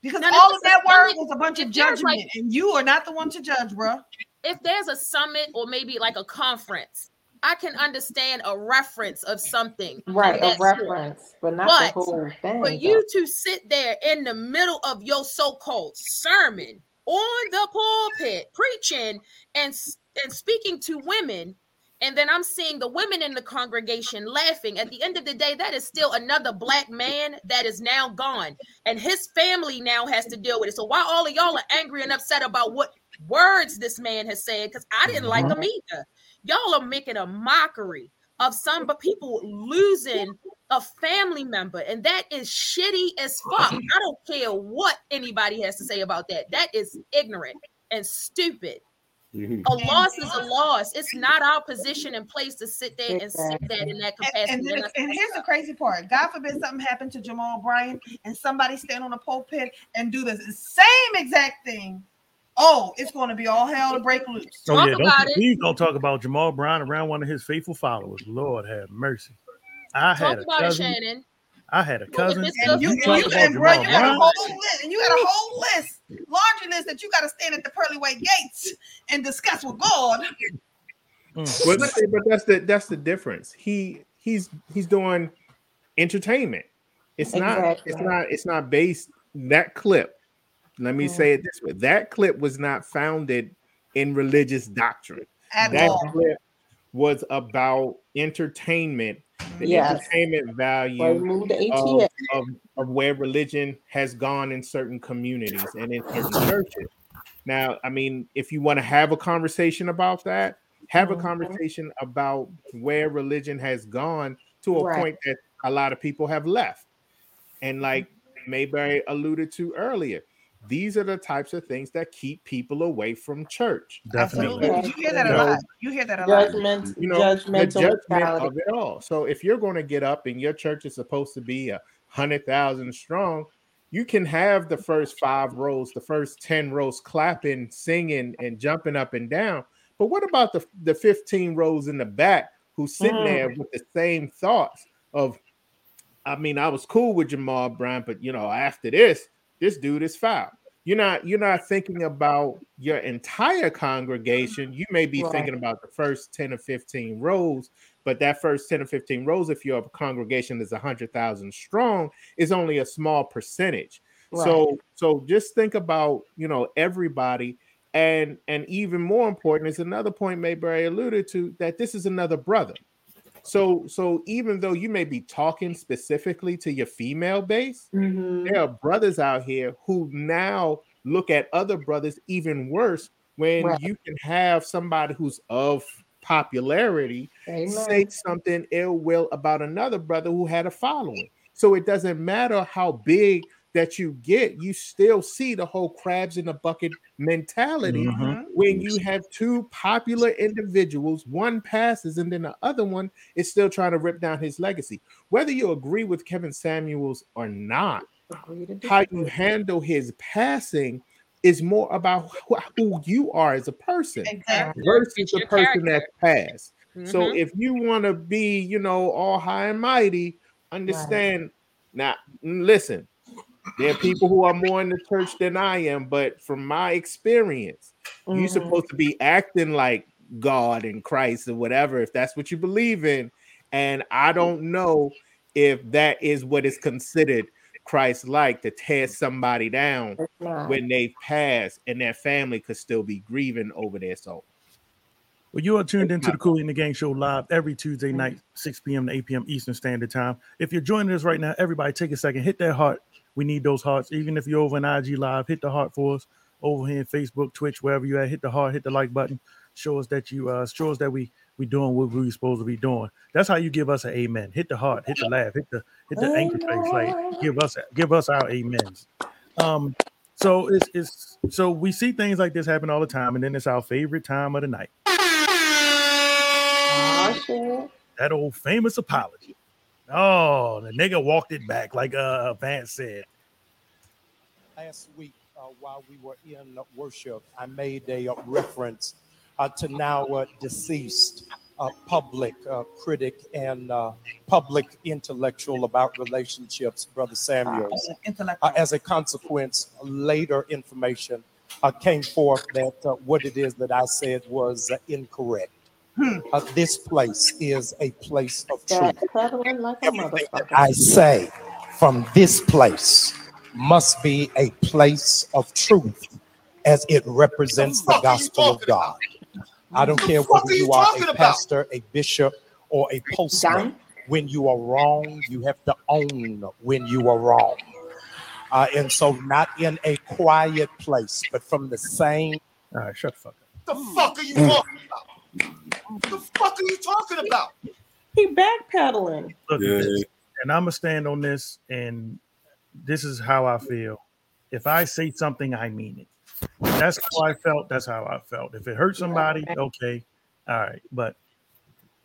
Because now, all of that word was a bunch of judgment, like, and you are not the one to judge, bro. If there's a summit or maybe like a conference, I can understand a reference of something. Right, a reference, but not the whole thing. But you to sit there in the middle of your so-called sermon on the pulpit, preaching and, and speaking to women, and then I'm seeing the women in the congregation laughing. At the end of the day, that is still another black man that is now gone, and his family now has to deal with it. So while all of y'all are angry and upset about what words this man has said, because I didn't like them either, y'all are making a mockery of some but people losing a family member, and that is shitty as fuck. I don't care what anybody has to say about that. That is ignorant and stupid. Mm-hmm. A loss is a loss. It's not our position and place to sit there and sit that in that capacity. And, and, then, and here's the crazy part. God forbid something happened to Jamal Bryant and somebody stand on a pulpit and do this same exact thing. Oh, it's going to be all hell to break loose. Oh, talk yeah, about don't, it. Please don't talk about Jamal Bryant around one of his faithful followers. Lord have mercy. I talk had about a cousin, it, Shannon. I had a cousin. And you, you, you, you, and bro, you had a whole list. And you had a whole list, laundry list that you got to stand at the pearly white gates and discuss with God. Mm. Well, but, but that's the that's the difference. He he's he's doing entertainment. It's exactly. not it's not it's not based that clip. Let me say it this way. That clip was not founded in religious doctrine. At that all. Clip was about entertainment, the yes. entertainment value of, of, of where religion has gone in certain communities and in certain churches. Now, I mean, if you want to have a conversation about that, have a conversation about where religion has gone to a right. point that a lot of people have left. And like Mayberry alluded to earlier, these are the types of things that keep people away from church. Definitely. Absolutely. You hear that a lot. You hear that a lot. Judgment, you know, the judgment of it all. So if you're going to get up and your church is supposed to be a hundred thousand strong, you can have the first five rows, the first ten rows clapping, singing, and jumping up and down. But what about the, the fifteen rows in the back who's sitting mm. there with the same thoughts of, I mean, I was cool with Jamal Bryant, but, you know, after this, this dude is foul. You're not, you're not thinking about your entire congregation. You may be right. thinking about the first ten or fifteen rows, but that first ten or fifteen rows, if your congregation is one hundred thousand strong, is only a small percentage. Right. So, so just think about, you know, everybody. And, and even more important is another point Mayberry alluded to, that this is another brother. So, so even though you may be talking specifically to your female base, mm-hmm. there are brothers out here who now look at other brothers even worse when right. you can have somebody who's of popularity Amen. Say something ill will about another brother who had a following. So it doesn't matter how big that you get, you still see the whole crabs in the bucket mentality mm-hmm. when you have two popular individuals, one passes and then the other one is still trying to rip down his legacy. Whether you agree with Kevin Samuels or not, how you handle his passing is more about who you are as a person exactly. versus the person that passed. Mm-hmm. So if you want to be, you know, all high and mighty, understand. Right. Now, listen, there are people who are more in the church than I am, but from my experience, mm-hmm. you're supposed to be acting like God and Christ or whatever, if that's what you believe in. And I don't know if that is what is considered Christ-like, to tear somebody down when they pass and their family could still be grieving over their soul. Well, you are tuned into the Cooley and the Gang Show live every Tuesday night, six p.m. to eight p.m. Eastern Standard Time. If you're joining us right now, everybody take a second, hit that heart. We need those hearts. Even if you're over in I G Live, hit the heart for us. Over here in Facebook, Twitch, wherever you at, hit the heart, hit the like button. Show us that you, uh, show us that we we doing what we supposed to be doing. That's how you give us an amen. Hit the heart, hit the laugh, hit the hit the anchor face. Like give us give us our amens. Um, so it's it's so we see things like this happen all the time, and then it's our favorite time of the night. Oh, that old famous apology. Oh, the nigga walked it back, like uh, Vance said. Last week, uh, while we were in worship, I made a reference uh, to now uh, deceased uh, public uh, critic and uh, public intellectual about relationships, Brother Samuels. Uh, as a consequence, later information uh, came forth that uh, what it is that I said was uh, incorrect. Uh, this place is a place of truth. Everything that I say from this place must be a place of truth as it represents the gospel of God. I don't care whether you are a pastor, a bishop, or a postman. When you are wrong, you have to own when you are wrong. Uh, and so not in a quiet place, but from the same... All right, shut the fuck up. The fuck are you talking about? What the fuck are you talking about? He backpedaling. Look, yeah. And I'm gonna stand on this, and this is how I feel. If I say something, I mean it. That's how I felt. That's how I felt. If it hurt somebody, okay, all right. But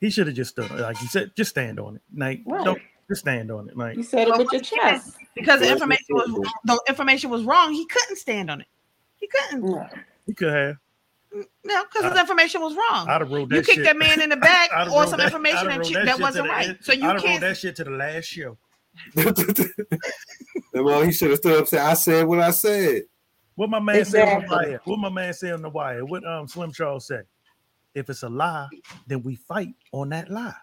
he should have just stood on it. Like he said, just stand on it. Like right. don't just stand on it. Like you said it with your chest. Because the information was the information was wrong. He couldn't stand on it. He couldn't. No. He could have. No, because his information was wrong. I'd have rolled that you kicked shit. That man in the back I'd, I'd or some that, information and she, that, that wasn't right. End. So you I'd can't that shit to the last show. Well, he should have stood up and said, "I said what I said." What my man exactly. said on the wire. What my man said on the wire. What um Slim Charles said. If it's a lie, then we fight on that lie.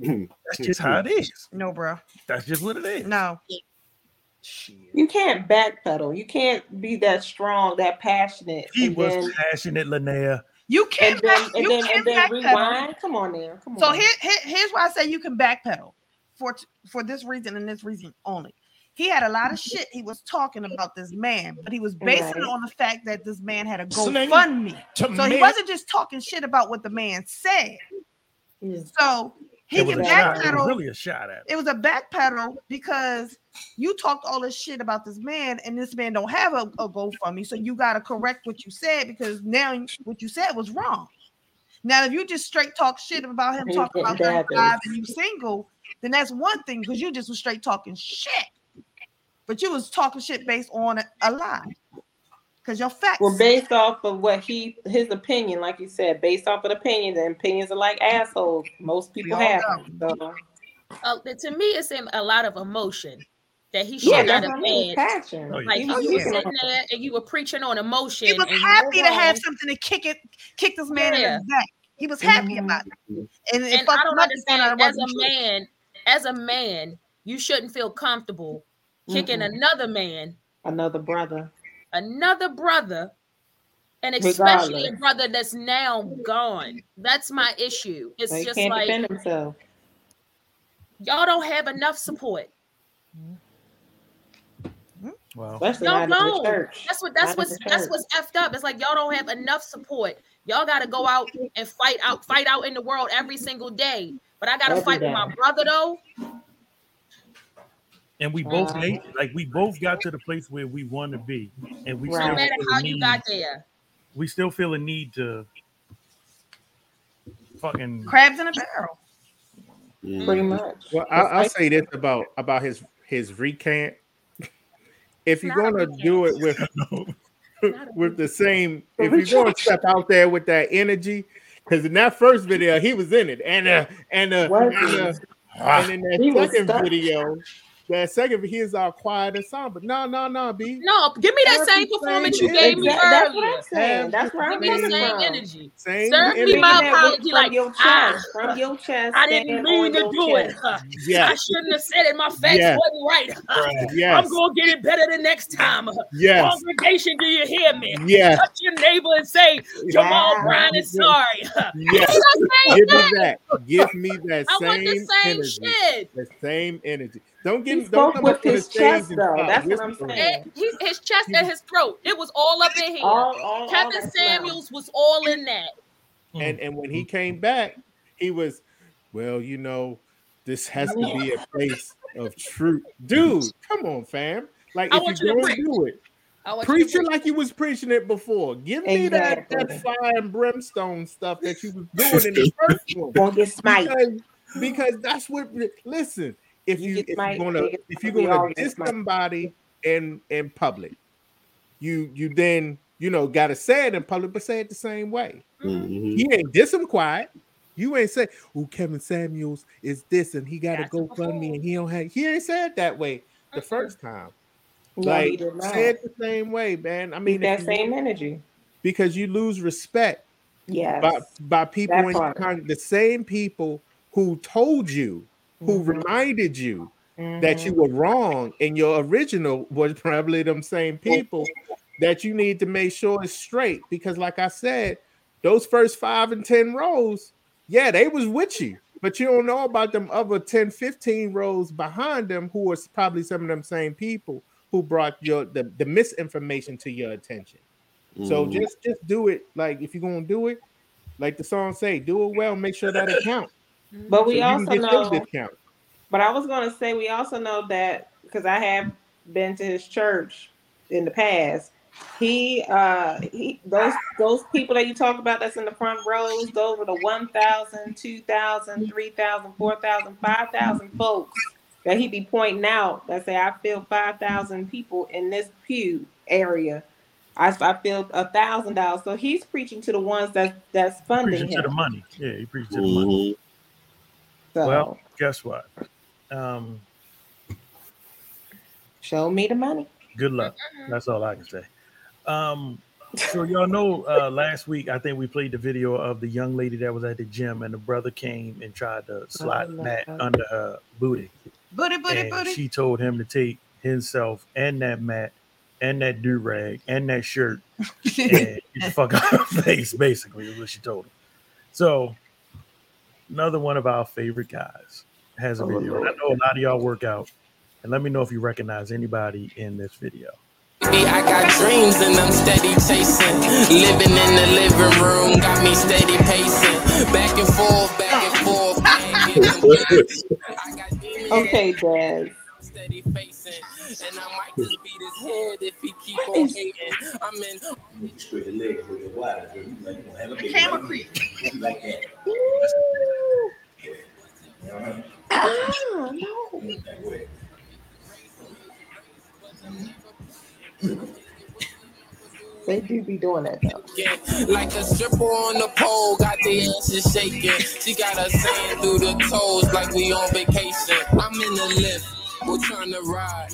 That's just how it is. No, bro. That's just what it is. No. You can't backpedal. You can't be that strong, that passionate. He and was then, passionate, Linnea. You can't. And then, back, and you then, can and then rewind. Come on now. Come so on. So here, here, here's why I say you can backpedal for for this reason and this reason only. He had a lot of shit he was talking about this man, but he was basing right. it on the fact that this man had a GoFundMe. So man. He wasn't just talking shit about what the man said. Yeah. So he it can backpedal. It was really a shot at. It was a backpedal because you talked all this shit about this man, and this man don't have a, a GoFundMe. So you got to correct what you said because now what you said was wrong. Now, if you just straight talk shit about him talking about thirty-five and you single, then that's one thing because you just was straight talking shit. But you was talking shit based on a, a lie, because your facts were based off of what he his opinion, like you said, based off of opinions, and opinions are like assholes. Most people have. So. Uh, to me, it's in a lot of emotion that he should yeah, not have had. Passion. Like oh, you yeah. were sitting there and you were preaching on emotion. He was and happy to have something to kick it, kick this man yeah. in the back. He was happy mm-hmm. about it. And, and, and I don't understand. As a man, as a man, you shouldn't feel comfortable. Kicking Mm-mm. another man, another brother, another brother, and especially Regardless. a brother that's now gone. That's my issue. It's they just can't like defend himself. Y'all don't have enough support. Mm-hmm. Wow. Y'all know that's what that's what's that's what's effed up. It's like y'all don't have enough support. Y'all gotta go out and fight out, fight out in the world every single day. But I gotta every fight day. with my brother though. And we both uh-huh. made, like we both got to the place where we want to be, and we right. still no matter how need, you got there, we still feel a need to fucking crabs in a barrel. Yeah. Pretty much. Well, I, I'll say this about about his his recant. If you're gonna do it with with the same, if you're gonna step out there with that energy, because in that first video he was in it, and uh, and uh, and, uh, and in that second video. That second, he is all quiet and somber. No, no, no, B. No, give me that same performance you gave me earlier. That's what I'm saying. That's where I'm getting the same energy. Serve me my apology like, ah, from your chest. I didn't mean to do it. I shouldn't have said it. My facts wasn't right. I'm going to get it better the next time. Congregation, do you hear me? Touch your neighbor and say, Jamal Bryant is sorry. Give me that same shit. The same energy. Don't get. He spoke don't with his chest, though. That's what I'm saying. He, his chest and his throat. It was all up in here. All, all, Kevin all Samuels stuff. was all in that. And and when he came back, he was, well, you know, this has to be a place of truth, dude. Come on, fam. Like if you're you going to do it, preach it like you was preaching it before. Give me exactly. that, that fire and brimstone stuff that you was doing in the first one. Won't get smited because, because that's what. Listen. If you, you if might, you're gonna if you're gonna diss somebody in, in public, you you then you know gotta say it in public, but say it the same way. Mm-hmm. He ain't diss him quiet. You ain't say, "Oh, Kevin Samuels is this, and he gotta That's go fund me, and he don't have." He ain't said it that way the first time. No, like say it the same way, man. I mean that same you, energy because you lose respect. Yes, by, by people in your con- the same people who told you. Who reminded you mm-hmm. that you were wrong and your original was probably them same people that you need to make sure is straight. Because like I said, those first five and ten rows, yeah, they was with you. But you don't know about them other ten, fifteen rows behind them who are probably some of them same people who brought your the, the misinformation to your attention. Mm-hmm. So just, just do it. Like if you're going to do it, like the song say, do it well, make sure that it counts. But we so also know, but I was going to say, we also know that because I have been to his church in the past, he, uh, he, those, those people that you talk about that's in the front rows, those were the one thousand, two thousand, three thousand, four thousand, five thousand folks that he be pointing out that say, I feel five thousand people in this pew area. I, I feel a thousand dollars. So he's preaching to the ones that that's funding preaching him. To the money. Yeah, he preaches to the money. So, well, guess what? Um, show me the money. Good luck. That's all I can say. Um, so y'all know uh, last week, I think we played the video of the young lady that was at the gym and the brother came and tried to slide Matt that. under her booty. Booty, booty, and booty. She told him to take himself and that mat and that do-rag and that shirt and get the fuck out of her face, basically, is what she told him. So... Another one of our favorite guys has a video. I know a lot of y'all work out. and let me know if you recognize anybody in this video. I got dreams and I'm steady chasing. Living in the living room got me steady pacing. Back and forth, back and forth. I got okay, Dad. Steady facing, and I might just beat his head if he keep on hating. I'm in. Camera creep. Like that. Ah, no. They do be doing that though. Like a stripper on the pole, got the asses shaking. She got her sand through the toes like we on vacation. I'm in the lift, we're trying to ride.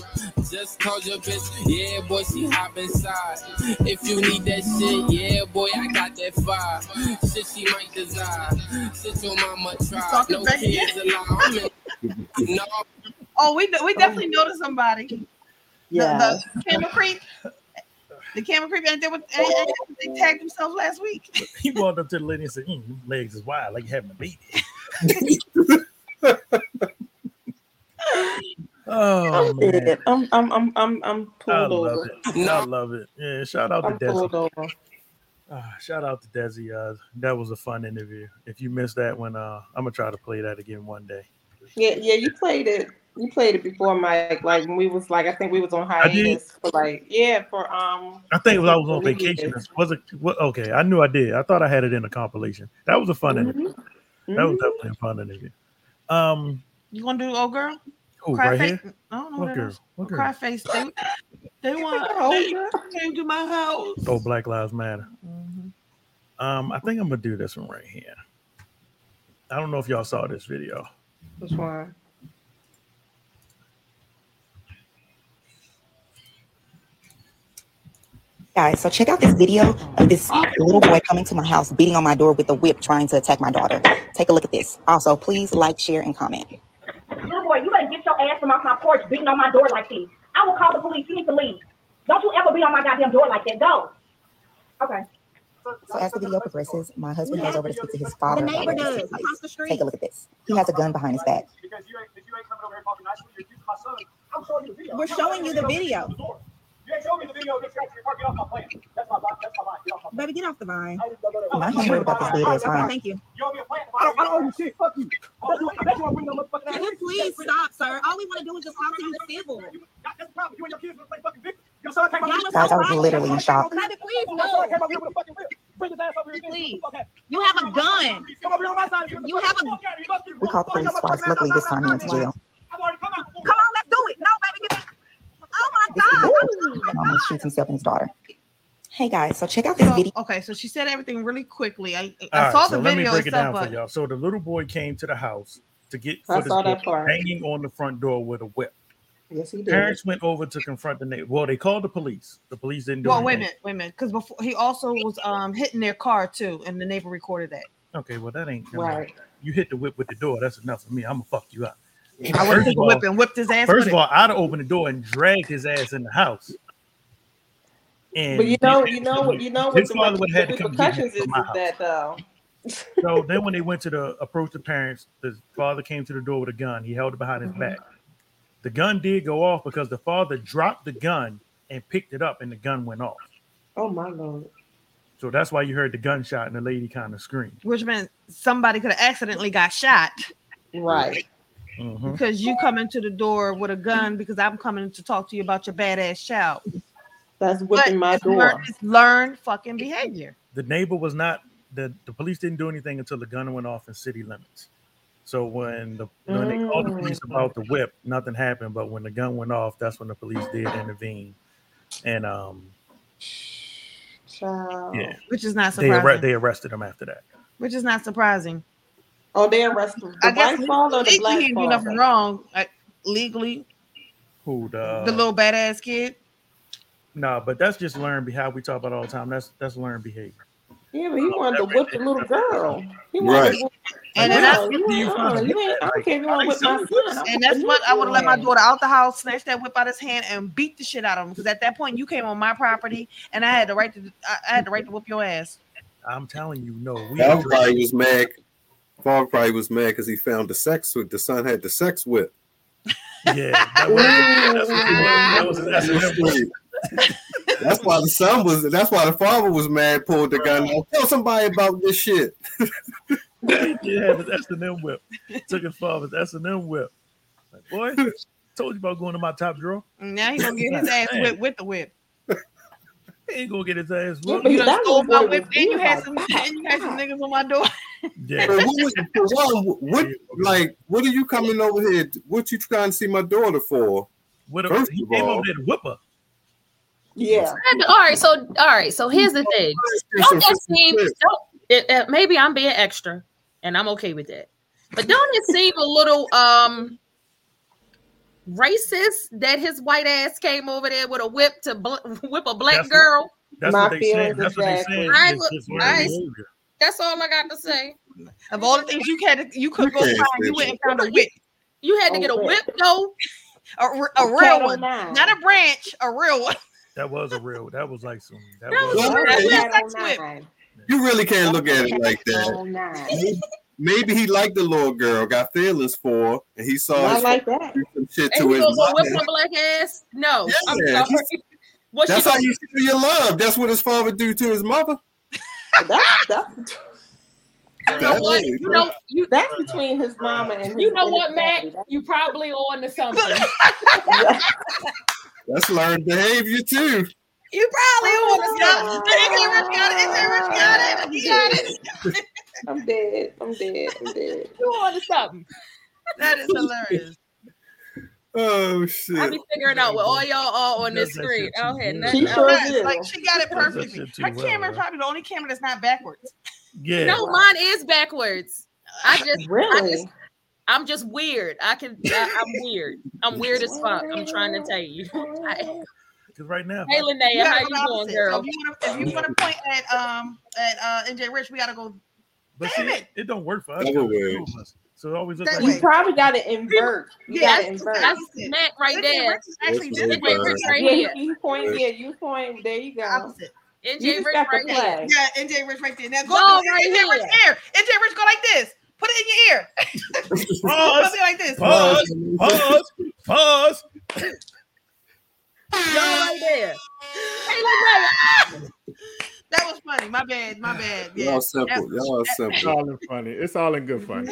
Just call your bitch, yeah boy, she hop inside. If you need that shit, yeah boy, I got that fire. Shit she might desire, shit your mama try. No kids allowed. No. Oh, we we definitely noticed somebody. Yeah. The, the camera creep. The camera creep ain't there with and, and they tagged themselves last week. He walked up to the lady and said, mm, your legs is wide, like you having a baby. Oh, I'm, man. I'm I'm I'm I'm I'm pulled I love over. It. I love it. Yeah, shout out I'm to Desi. Uh, shout out to Desi. Uh, that was a fun interview. If you missed that one, uh, I'm gonna try to play that again one day. Yeah, yeah, you played it. You played it before, Mike. Like when we was like, I think we was on hiatus for like, yeah, for um. I think I was on vacation. Was it? What, okay, I knew I did. I thought I had it in a compilation. That was a fun mm-hmm. interview. That mm-hmm. was definitely a fun interview. Um, you gonna do old girl? Oh, cry right face. Here? I don't know what that girl? Is. What cry girl? Face. They, they want to change my house. Oh, Black Lives Matter. Mm-hmm. Um, I think I'm gonna do this one right here. I don't know if y'all saw this video. That's why. Guys, so check out this video of this little boy coming to my house, beating on my door with a whip, trying to attack my daughter. Take a look at this. Also, please like, share, and comment. Little boy, you better get your ass from off my porch, beating on my door like this. I will call the police. You need to leave. Don't you ever beat on my goddamn door like that. Go. Okay. So as the video progresses, my husband goes over to speak to his father. The neighbor does. Across the street. Take a look at this. He has a gun behind his back. Because you ain't, if you ain't coming over here talking nicely, you're accusing my son. I'm showing you the video. We're showing you the video. You ain't showing me the video of this guy. Get off my plane. That's my line. That's my line. Get off my plane. Baby, get off the vine. My hands worried about this video is fine. Thank you. You owe me a plan. I don't owe you shit. Fuck you. I bet you won't bring no motherfucking ass. Can you please stop, sir? All we want to do is just talk to you civil. That's the problem. You and your kids want to play fucking victim. Your son came out. Guys, I was literally in shock. Baby, please, no. Your son came out here with a fucking whip. Bring his ass over here. Please. You have a gun. Come over here on my side. You have a... We called police twice. Luckily, this time he went to jail. Come on, let's do it. No, baby, get me... Oh my God. Almost shoots himself and his daughter. Hey guys, so check out this so, video. Okay, so she said everything really quickly. I, I right, saw so the let video. Let me break it down but... for y'all. So the little boy came to the house to get for this boy, banging on the front door with a whip. Yes, he did. Parents went over to confront the neighbor. Well, they called the police. The police didn't do well, anything. Well, wait a minute, wait a minute, because before he also was um hitting their car too, and the neighbor recorded that. Okay, well that ain't right. You hit the whip with the door. That's enough for me. I'm gonna fuck you up. I would take a whip and whipped his ass. First of all, I'd have opened the door and dragged his ass in the house. And but you know, you know what, you know what the repercussions is of that though. So then, when they went to the approach the parents, the father came to the door with a gun. He held it behind his mm-hmm. back. The gun did go off because the father dropped the gun and picked it up, and the gun went off. Oh my Lord! So that's why you heard the gunshot and the lady kind of screamed, which meant somebody could have accidentally got shot, right? Mm-hmm. Because you come into the door with a gun because I'm coming to talk to you about your badass child. That's whipping my door. Learn, learn fucking behavior. The neighbor was not, the, the police didn't do anything until the gun went off in city limits. So when, the, when mm. they called the police about the whip, nothing happened. But when the gun went off, that's when the police did intervene. And, um, child. Yeah. Which is not surprising. They, arre- they arrested him after that. Which is not surprising. Oh, they arrested him. The I guess father, legally, the black he didn't do nothing wrong. Like, legally, who the the little badass kid? No, nah, but that's just learned behavior. We talk about all the time. That's that's learned behavior. Yeah, but he oh, wanted to whip the little girl. He right. To whip, and then that's and that's what I would have let my daughter out the house, snatch that whip out his hand, and beat the shit out of him. Because at that point, you came on my property, and I had the right to I, I had the right to whip your ass. I'm telling you, no. We everybody was mad. Father probably was mad because he found the sex with the son had the sex whip. Yeah, that was, that's what that was an S M. That's why the son was. That's why the father was mad. Pulled the gun. Like, tell somebody about this shit. Yeah, his S and M whip. Took his father's S and M whip. Like, boy, told you about going to my top drawer. Now he's gonna get his ass whipped with the whip. He ain't gonna get his ass whipped. You done stole my whip, and you had some, and you had some niggas on my door. Yeah. What, was, what, what like what are you coming over here? What you trying to see my daughter for? What a, he came over there to whip her. Yeah. All right. So all right. So here's the thing. Don't that seem? Don't, it, uh, maybe I'm being extra, and I'm okay with that. But don't it seem a little um racist that his white ass came over there with a whip to bl- whip a black that's girl? What, that's, my what feelings that's what they saying. That's what they saying. That's all I got to say. Of all the things you had, to, you could go find. You went and found a whip. You had to get a whip though, a, a real one, not a branch, a real one. That was a real. That was like some. That, that was, was a real. That whip. You really can't look at it like that. Maybe he liked the little girl, got feelings for her, and he saw. I like that. Some shit and to his whip her black ass. No, yeah, I'm that's how you show your love. That's what his father do to his mother. That's, that's, you know what? You know, you, that's between his mama and his you know what, Mac? You probably on to something. That's learned behavior too. You probably on to something. Rich got it. Rich got it. He got it. I'm dead. I'm dead. I'm dead. You on to something? That is hilarious. Oh shit! I be figuring out what all y'all are on this screen. I don't have nothing. Sure like she got it perfectly. My well, camera right? probably the only camera that's not backwards. Yeah. No, wow. Mine is backwards. I just really. I just, I'm just weird. I can. I, I'm weird. I'm weird as fuck. I'm trying to tell you. Because right now, hey Linnea, how you doing, girl? So if you want to point at um at uh N J Rich, we gotta go. But damn see, it. it don't work for us. So it always looks like you way. Probably got to invert. You yeah, got to invert. That's Matt right there. Rich is actually this way, Rich, Rich right yeah, here. You point, yeah, you point. There you go. Opposite. N J Rich right the there. Yeah, N J Rich right there. Now go no, right N J here. Rich ear. N J Rich go like this. Put it in your ear. Pause. Put it like this. Pause. Pause. Pause. Y'all right there. Hey, look right there. That was funny. My bad. My bad. Yeah. Y'all simple. Y'all simple. It's all in funny. It's all in good fun.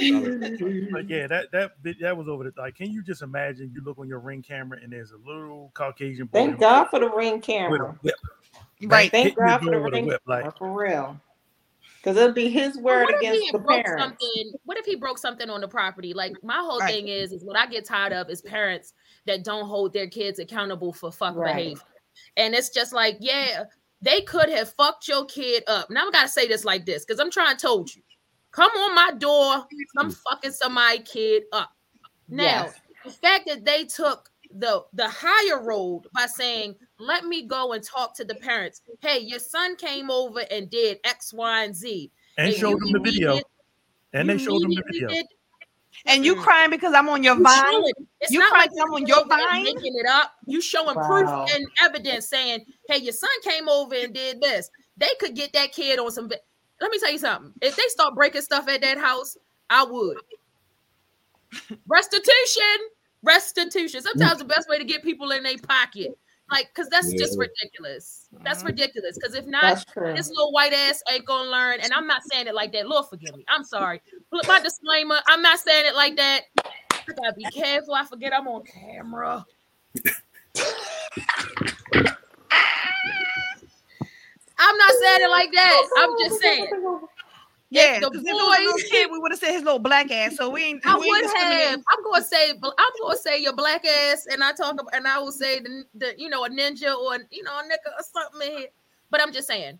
Like, yeah, that that that was over the. Like, can you just imagine? You look on your ring camera and there's a little Caucasian boy. Thank God for the ring camera. Right. Thank God for the ring camera. For real. Because it'll be his word against the parents. What if he broke something on the property? Like my whole right. thing is, is what I get tired of is parents that don't hold their kids accountable for fuck right. behavior. And it's just like, yeah. They could have fucked your kid up. Now I gotta say this like this because I'm trying to told you, come on my door. I'm fucking somebody kid up. Now yes. the fact that they took the the higher road by saying, let me go and talk to the parents. Hey, your son came over and did X, Y, and Z, and, and showed them the video, it. and you they showed them the video. It. And you crying because I'm on your vine. It's you crying because like I'm on your vine. Making it up. You showing wow. proof and evidence saying, "Hey, your son came over and did this." They could get that kid on some. Let me tell you something. If they start breaking stuff at that house, I would. Restitution, restitution. Sometimes the best way to get people in their pocket, like, because that's yeah. just ridiculous. That's ridiculous. Because if not, this little white ass ain't gonna learn. And I'm not saying it like that. Lord forgive me. I'm sorry. My disclaimer. I'm not saying it like that. I gotta be careful. I forget I'm on camera. I'm not saying it like that. I'm just saying. Yeah, the boy, if it was a little kid, we would have said his little black ass. So we ain't. I we would ain't have. I'm gonna say. I'm gonna say your black ass, and I talk about, and I will say the, the you know a ninja or you know a nigga or something in here. But I'm just saying.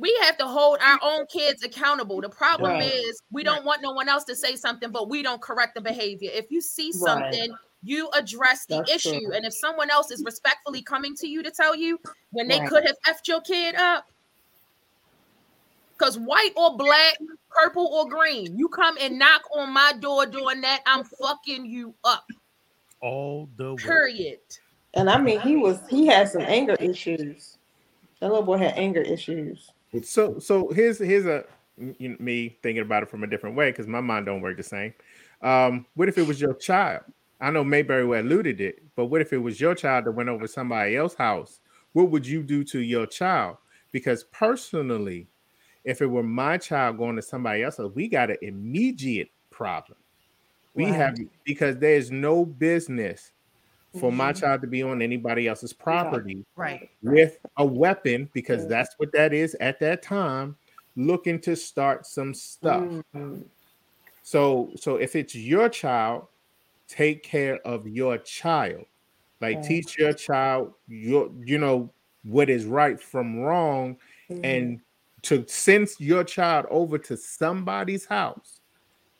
We have to hold our own kids accountable. The problem right. is we don't right. want no one else to say something, but we don't correct the behavior. If you see something, right. you address the That's issue. True. And if someone else is respectfully coming to you to tell you when they right. could have effed your kid up, because white or black, purple or green, you come and knock on my door doing that, I'm fucking you up. All the way. Period. And I mean, he was he had some anger issues. That little boy had anger issues. So, so here's here's a you know, me thinking about it from a different way because my mind don't work the same. Um, what if it was your child I know Mayberry alluded it, but what if it was your child that went over somebody else's house? What would you do to your child? Because personally, if it were my child going to somebody else, we got an immediate problem. We right. have, because there's no business for mm-hmm. my child to be on anybody else's property right. Right. with a weapon, because mm-hmm. that's what that is at that time, looking to start some stuff. Mm-hmm. So, so if it's your child, take care of your child. Like mm-hmm. teach your child, your, you know, what is right from wrong, mm-hmm. and to send your child over to somebody's house.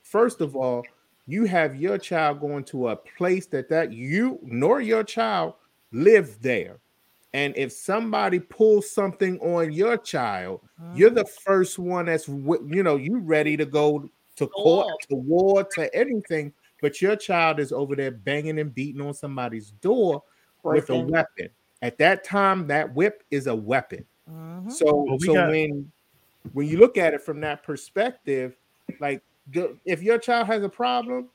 First of all, you have your child going to a place that, that you nor your child live there. And if somebody pulls something on your child, mm-hmm. you're the first one that's, you know, you ready to go to court, oh. to war, to anything. But your child is over there banging and beating on somebody's door with a weapon. At that time, that whip is a weapon. Mm-hmm. So, well, we so got- when, when you look at it from that perspective, like, if your child has a problem,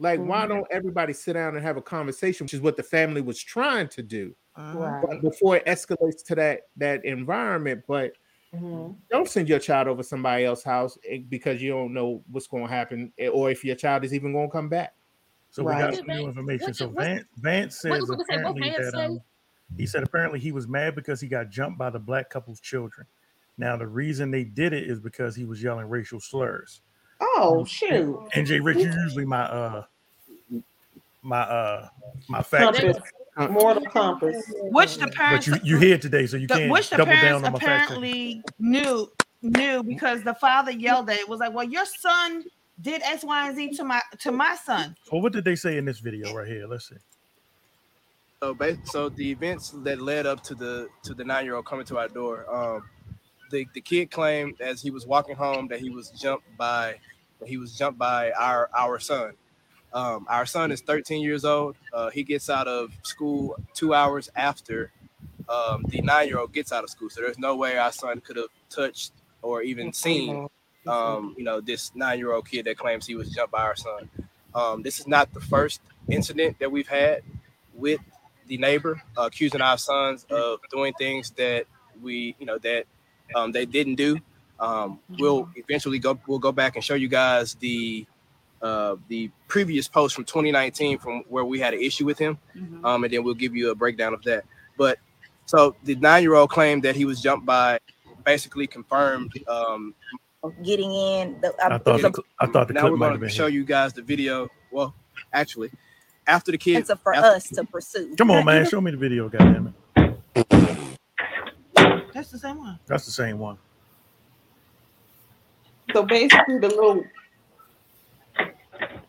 like, mm-hmm. why don't everybody sit down and have a conversation, which is what the family was trying to do right. but before it escalates to that, that environment. But mm-hmm. don't send your child over somebody else's house because you don't know what's going to happen or if your child is even going to come back. So right. we got some new information. What, so what, Vance, Vance says what, apparently what Vance that um, he said apparently he was mad because he got jumped by the black couple's children. Now, the reason they did it is because he was yelling racial slurs. Oh shoot! And Jay Rich, you're usually my uh, my uh, my factor. Mortal compass. Which the parents, but you you here today, so you the, can't which the double parents down on apparently my knew knew because the father yelled at it. It was like, well, your son did X, Y, and Z to my to my son. Well, what did they say in this video right here? Let's see. So, so the events that led up to the to the nine year old coming to our door. Um, The, the kid claimed as he was walking home that he was jumped by he was jumped by our our son. Um, our son is thirteen years old. Uh, he gets out of school two hours after um, the nine-year-old gets out of school. So there's no way our son could have touched or even seen um, you know this nine-year-old kid that claims he was jumped by our son. Um, this is not the first incident that we've had with the neighbor uh, accusing our sons of doing things that we you know that. Um, they didn't do. Um, we'll eventually go. We'll go back and show you guys the uh, the previous post from twenty nineteen from where we had an issue with him, mm-hmm. um, and then we'll give you a breakdown of that. But so the nine-year-old claimed that he was jumped by, basically confirmed um, getting in. The, I, I thought. The, I thought the now clip we're going to show here. You guys the video. Well, actually, after the kids, it's a for after, us to pursue. Come on, man! Show me the video, goddammit. That's the same one. That's the same one. So basically, the little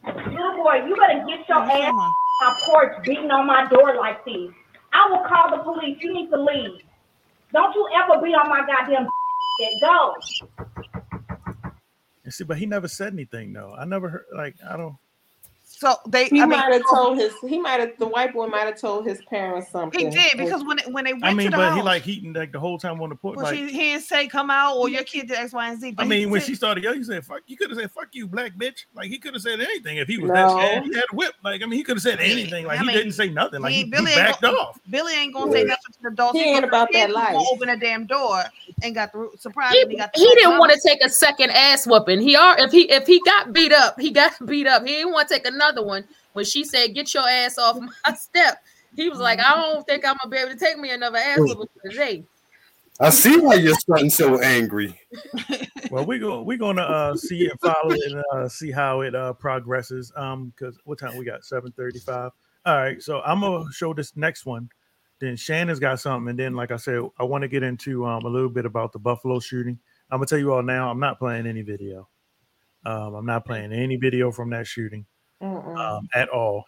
little boy, you better get your ass on my porch, beating on my door like this. I will call the police. You need to leave. Don't you ever be on my goddamn and go. And see, but he never said anything though. I never heard. Like I don't. So they he I might mean, have told his he might have the white boy might have told his parents something. He did because when it, when they went I mean, to the but house, he like he like the whole time on the porch. Well, like, he didn't say come out or your kid did X, Y, and Z. But I mean, when said, she started yelling, he said fuck. He could have said fuck you, black bitch. Like he could have said anything if he was no. that scared. He had a whip. Like I mean, he could have said anything. Like I he mean, didn't say nothing. Like he, he, Billy he backed gonna, off. Billy ain't gonna yeah. say nothing to the adults. He, he ain't about that life. Open a damn door and got the surprise. He, he, got the he didn't want to take a second ass whooping. He are if he if he got beat up, he got beat up. He didn't want to take another. One when she said, "Get your ass off my step," he was like, "I don't think I'm gonna be able to take me another ass whooping today." I see why your son's so angry. Well, we go, we're gonna uh, see and follow it and uh, see how it uh, progresses. Um, because what time we got? seven thirty-five. All right, so I'm gonna show this next one. Then Shannon's got something, and then like I said, I want to get into um a little bit about the Buffalo shooting. I'm gonna tell you all now, I'm not playing any video. Um, I'm not playing any video from that shooting. Um, at all.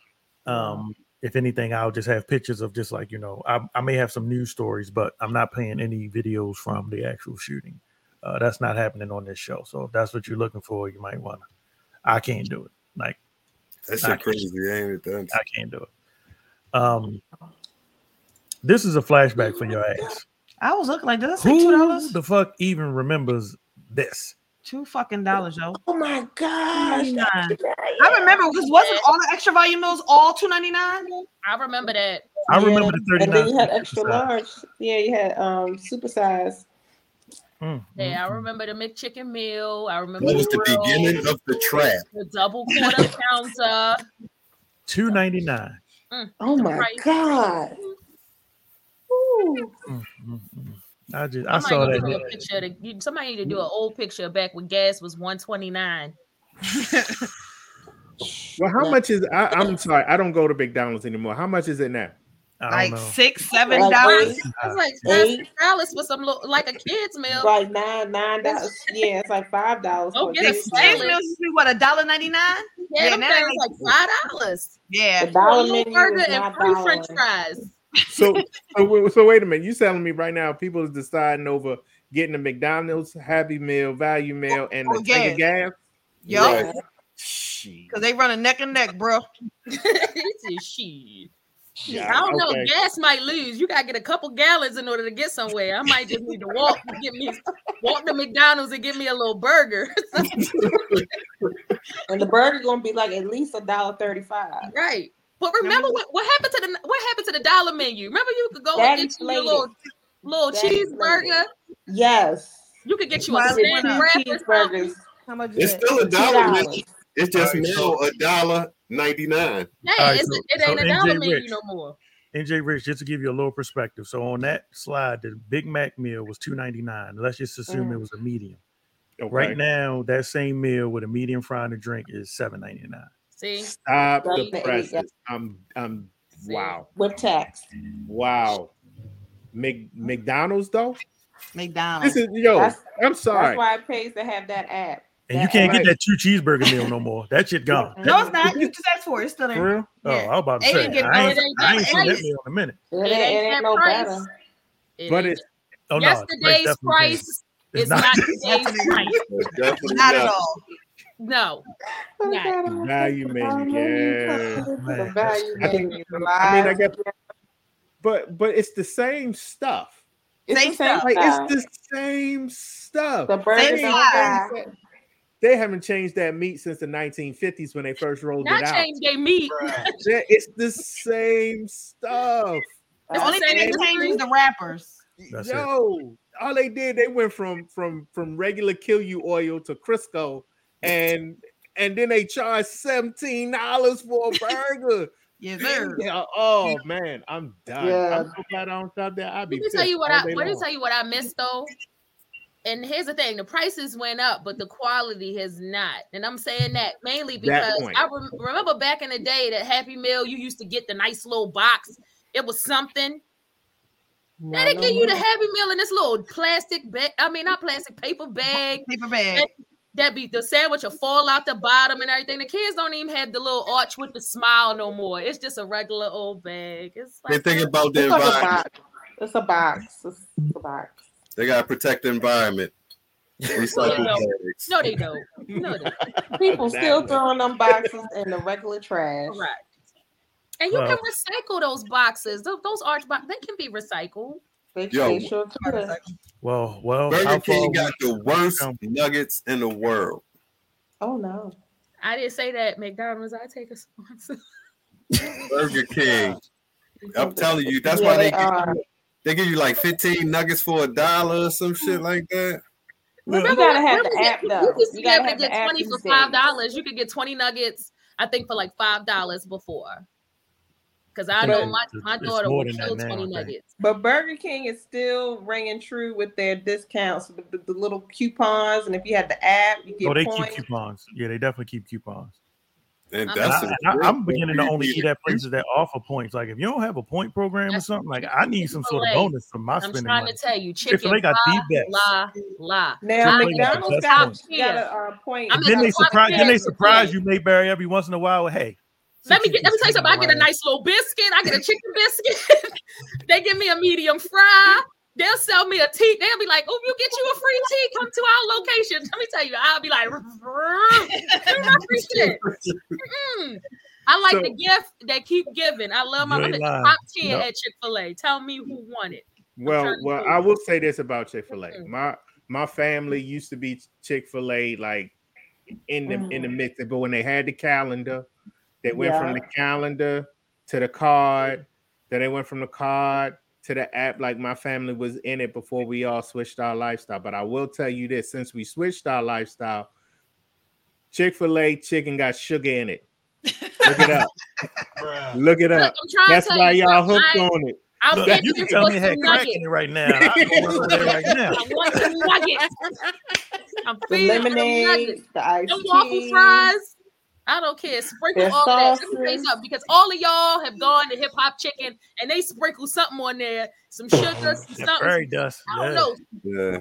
Um, if anything, I'll just have pictures of just like, you know, I, I may have some news stories, but I'm not playing any videos from the actual shooting. Uh, that's not happening on this show. So if that's what you're looking for, you might want to. I can't do it. Like that's crazy. Ain't it? I can't do it. Um, this is a flashback for your ass. I was looking like, did I say two dollars? Who the fuck even remembers this? Two fucking dollars, yo. Oh my gosh. Yeah. I remember this wasn't all the extra volume meals all two ninety-nine. I remember that. I yeah. remember the thirty-nine. And then you had extra large. Yeah, you had um super size. Mm. Yeah, I remember the McChicken meal. I remember that was the, the beginning of the trap. The double quarter counter. two ninety-nine. Mm. Oh my price. God. Ooh. Mm, mm, mm. I just somebody I saw that. Do a picture to, you, somebody need to do an old picture back when gas was one twenty-nine. Well, how much is? I, I'm sorry, I don't go to McDonald's anymore. How much is it now? I like six, seven dollars. It's like six dollars for some little, like a kid's meal. Like nine, nine dollars. Yeah, it's like five dollars. Oh, okay, the kid's meal used to be what, a dollar ninety nine? Yeah, yeah, now it's like five dollars. Yeah, a burger and free French fries. so, so, so wait a minute. You're telling me right now people is deciding over getting a McDonald's Happy Meal, value meal, and oh, the gas. gas? Yeah. Right. Because they running neck and neck, bro. Shit. Yeah, I don't okay. know. Gas might lose. You gotta get a couple gallons in order to get somewhere. I might just need to walk and get me walk to McDonald's and get me a little burger. And the burger gonna be like at least a dollar thirty-five. Right. But remember what, what happened to the what happened to the dollar menu? Remember you could go that and get you a little little that cheeseburger. Yes. You could get you a cheeseburger. It's still a dollar menu. It's just now a dollar. ninety-nine. Yeah, right, so, it ain't so a dollar menu no more. N J Rich, just to give you a little perspective. So on that slide, the Big Mac meal was two ninety-nine. Let's just assume mm. it was a medium. Okay. Right now, that same meal with a medium fry and a drink is seven ninety-nine. See? Stop the presses. I'm I'm See? Wow. With tax. Wow. Mc, McDonald's though? McDonald's. This is yo, that's, I'm sorry. That's why it pays to have that app. And that you can't right. get that two cheeseburger meal no more. That shit gone. No, it's not. You just asked for it. It's still there. For real? Yeah. Oh, I was about to it say. Get, I ain't, ain't, I ain't seen that meal in a minute. It ain't, it ain't, ain't no price. Better. It but it's oh, yesterday's no, price is not, not today's price. Not at all. No. Not. Value menu. Yeah. Man, value I, think, menu. I mean, I guess. But but it's the same stuff. It's same the same stuff. Like, it's the same stuff. The burger. They haven't changed that meat since the nineteen fifties when they first rolled Not it out. Not changed their meat. It's the same stuff. The only thing they changed is the wrappers. That's Yo, it. all they did, they went from from from regular kill you oil to Crisco, and and then they charged seventeen dollars for a burger. Yes, sir. Yeah, oh man, I'm dying. Yeah. I'm so glad I don't stop there. I'll be. Let me tell you what I. Let me tell you what I missed though. And here's the thing, the prices went up, but the quality has not. And I'm saying that mainly because that I rem- remember back in the day that Happy Meal, you used to get the nice little box. It was something. Now they no, give no. you the Happy Meal in this little plastic bag. I mean, not plastic, paper bag. Paper bag. That, that be the sandwich will fall out the bottom and everything. The kids don't even have the little arch with the smile no more. It's just a regular old bag. It's like, they think about their vibe. It's a box. It's a box. They gotta protect the environment. No, no, they don't. No, they don't. People exactly. still throwing them boxes in the regular trash. Right. And you well, can recycle those boxes. Those, those arch boxes, they can be recycled. They, Yo, they sure can. Well, well, Burger King got the worst nuggets in the world. Oh no! I didn't say that. McDonald's, I take a sponsor. Burger King. I'm telling you, that's yeah, why they. they are. They give you like fifteen nuggets for a dollar or some shit like that. Remember, you gotta have the app though. You, you gotta have get the twenty app for five dollars. You could get twenty nuggets, I think, for like five dollars before. Because I know my, my daughter would kill twenty nuggets. But Burger King is still ringing true with their discounts, the, the, the little coupons, and if you had the app, you get. Oh, they points. keep coupons. Yeah, they definitely keep coupons. And that's I, I, I'm beginning to only eat at places that offer points. Like if you don't have a point program that's or something, like I need some sort of bonus for my I'm spending. I'm trying money. to tell you, chicken, Chick-fil-A got la, the best. La, la. Now McDonald's got, got a uh, point. And then, they surprise, then they surprise you, Mayberry, every once in a while with, hey. Let me get. Let me tell you something. I get a nice little biscuit. I get a chicken biscuit. They give me a medium fry. They'll sell me a tea. They'll be like, oh, you get you a free tea. Come to our location. Let me tell you. I'll be like, my free shit. Mm-mm. I like so, the gift they keep giving. I love my top ten no. at Chick-fil-A. Tell me who won it. Well, well, I will say this about Chick-fil-A. Mm-hmm. My my family used to be Chick-fil-A, like in the mm. in the midst of, but when they had the calendar, they went yeah. from the calendar to the card, then they went from the card to the app. Like my family was in it before we all switched our lifestyle. But I will tell you this, since we switched our lifestyle, Chick-fil-A chicken got sugar in it. Look it up. Look it up. Look, that's why y'all hooked I, on it. I'm Look, you can tell me had crack in it right now. I want it right now. I want some nuggets. I'm the lemonade, the ice cream, waffle fries. I don't care. Sprinkle all that things up, because all of y'all have gone to hip hop chicken and they sprinkle something on there, some sugar, some yeah, something. Prairie dust. I don't yeah. know. Yeah. Hey.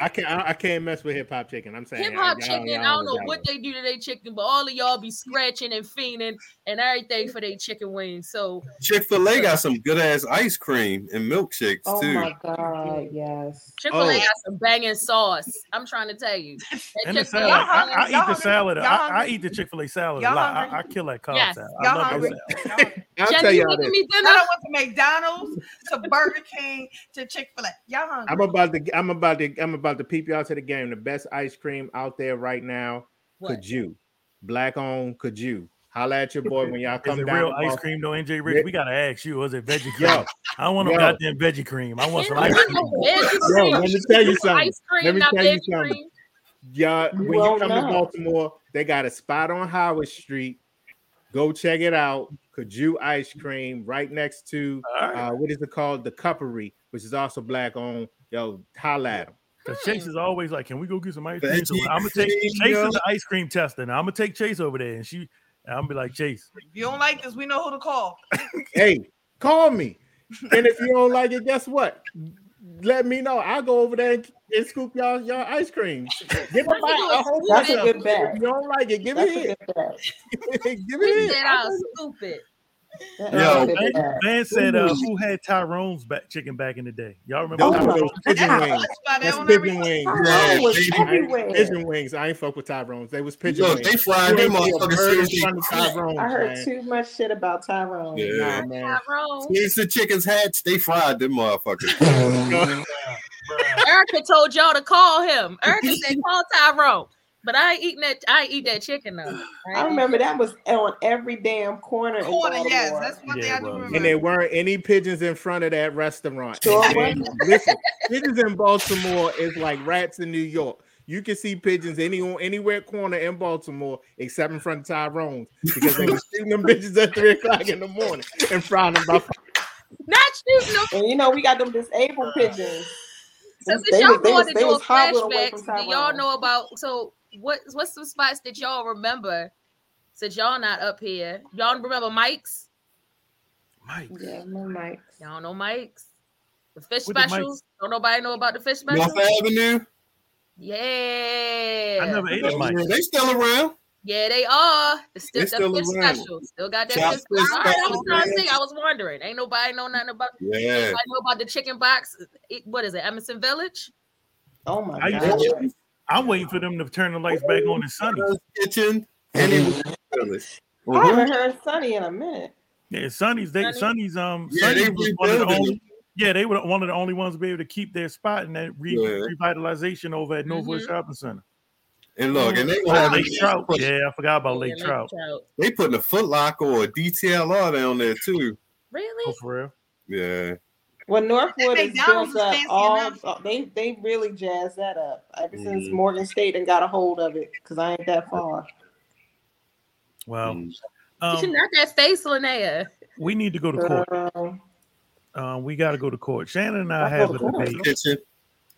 I can't. I, I can't mess with hip hop chicken. I'm saying hip hop chicken. Y'all, y'all, I don't know y'all. what they do to their chicken, but all of y'all be scratching and fiending and everything for their chicken wings. So Chick-fil-A got some good ass ice cream and milkshakes oh too. Oh my god, yes. Chick-fil-A oh. got some banging sauce. I'm trying to tell you. And the salad. I, I eat the salad. I, I eat. The Chick-fil-A salad a lot. I, I kill that cob yes. salad. Y'all I love that salad. I'll Jenny, tell y'all this. I don't went to McDonald's to Burger King to Chick-fil-A. Y'all hungry. I'm about to I'm about to I'm about to peep y'all to the game. The best ice cream out there right now, what? Caju. Black owned Caju. Holla at your boy when y'all come down. Is it down real ice off. Cream though, N J Rick? We got to ask you, was it veggie cream? Yo, I don't want no goddamn veggie cream. I want some ice cream. Yo, let me tell you something. Cream, let me tell you something. Cream. Y'all, when well, you come no. to Baltimore, they got a spot on Howard Street. Go check it out. Caju Ice Cream, right next to right. uh, what is it called? The Cuppery, which is also black owned. Yo, holla at them. Because Chase is always like, "Can we go get some ice cream?" So I'm gonna take Chase is the ice cream tester, and I'm gonna take Chase over there, and she, and I'm gonna be like, "Chase, if you don't like this, we know who to call." Hey, call me, and if you don't like it, guess what? Let me know. I'll go over there and, and scoop y'all y'all ice cream. Give my, a whole that's a good bag. If you don't like it, give that's it here. Give it here. I'll scoop it. Yo, man, man said, uh, who had Tyrone's back chicken back in the day? Y'all remember? Oh, Tyrone's pigeon wings. That's pigeon wings. Yeah, was pigeon wings. I ain't fuck with Tyrone's. They was pigeon Yo, wings. They flying them motherfuckers. I heard man. too much shit about Tyrone. Yeah, nah, man. Tyrone. Since the chickens hats, they fried them motherfuckers. Erica told y'all to call him. Erica said, call Tyrone. But I ain't eating that. I ain't eat that chicken though. I, I remember that was on every damn corner. Corner, yes, that's what yeah, they well. remember. And there weren't any pigeons in front of that restaurant. Sure and, and listen, pigeons in Baltimore is like rats in New York. You can see pigeons any anywhere corner in Baltimore except in front of Tyrone's, because they were shooting them bitches at three o'clock in the morning and frying them by. Not shooting them. And you know we got them disabled pigeons. Since so y'all going to do a flashback, do y'all know about so? What what's some spots that y'all remember? Since y'all not up here, y'all remember Mike's? Mike's, yeah, no Mike's. Y'all know Mike's. The fish what specials. The Don't nobody know about the fish specials? North Avenue. Yeah, I never ate at Mike's. They still around? Yeah, they are. The still, still fish specials. Still got that Chop fish. fish special. Right, I was trying to say. I was wondering. Ain't nobody know nothing about. Yeah. Nobody know about the chicken box. It, what is it? Emerson Village. Oh my god. I'm waiting for them to turn the lights back on in Sunny. Kitchen. Mm-hmm. I haven't heard Sunny in a minute. Yeah, Sunny's. They Sunny's. Um. Yeah, Sunny's they was one of the only, yeah, they were one of the only ones to be able to keep their spot in that re- yeah. revitalization over at Northwood mm-hmm. Shopping Center. And look, and they oh, Lake Trout. Yeah, I forgot about yeah, Lake, Lake Trout. Trout. They putting a Foot Locker or a D T L R down there too. Really? Oh, for real? Yeah. Well, Northwood is built up all, all they they really jazzed that up ever mm. since Morgan State and got a hold of it, because I ain't that far. Well, mm. um, you not that face, Linnea. We need to go to court. Um, um, we got to go to court. Shannon and I, I have a debate. Kitchen.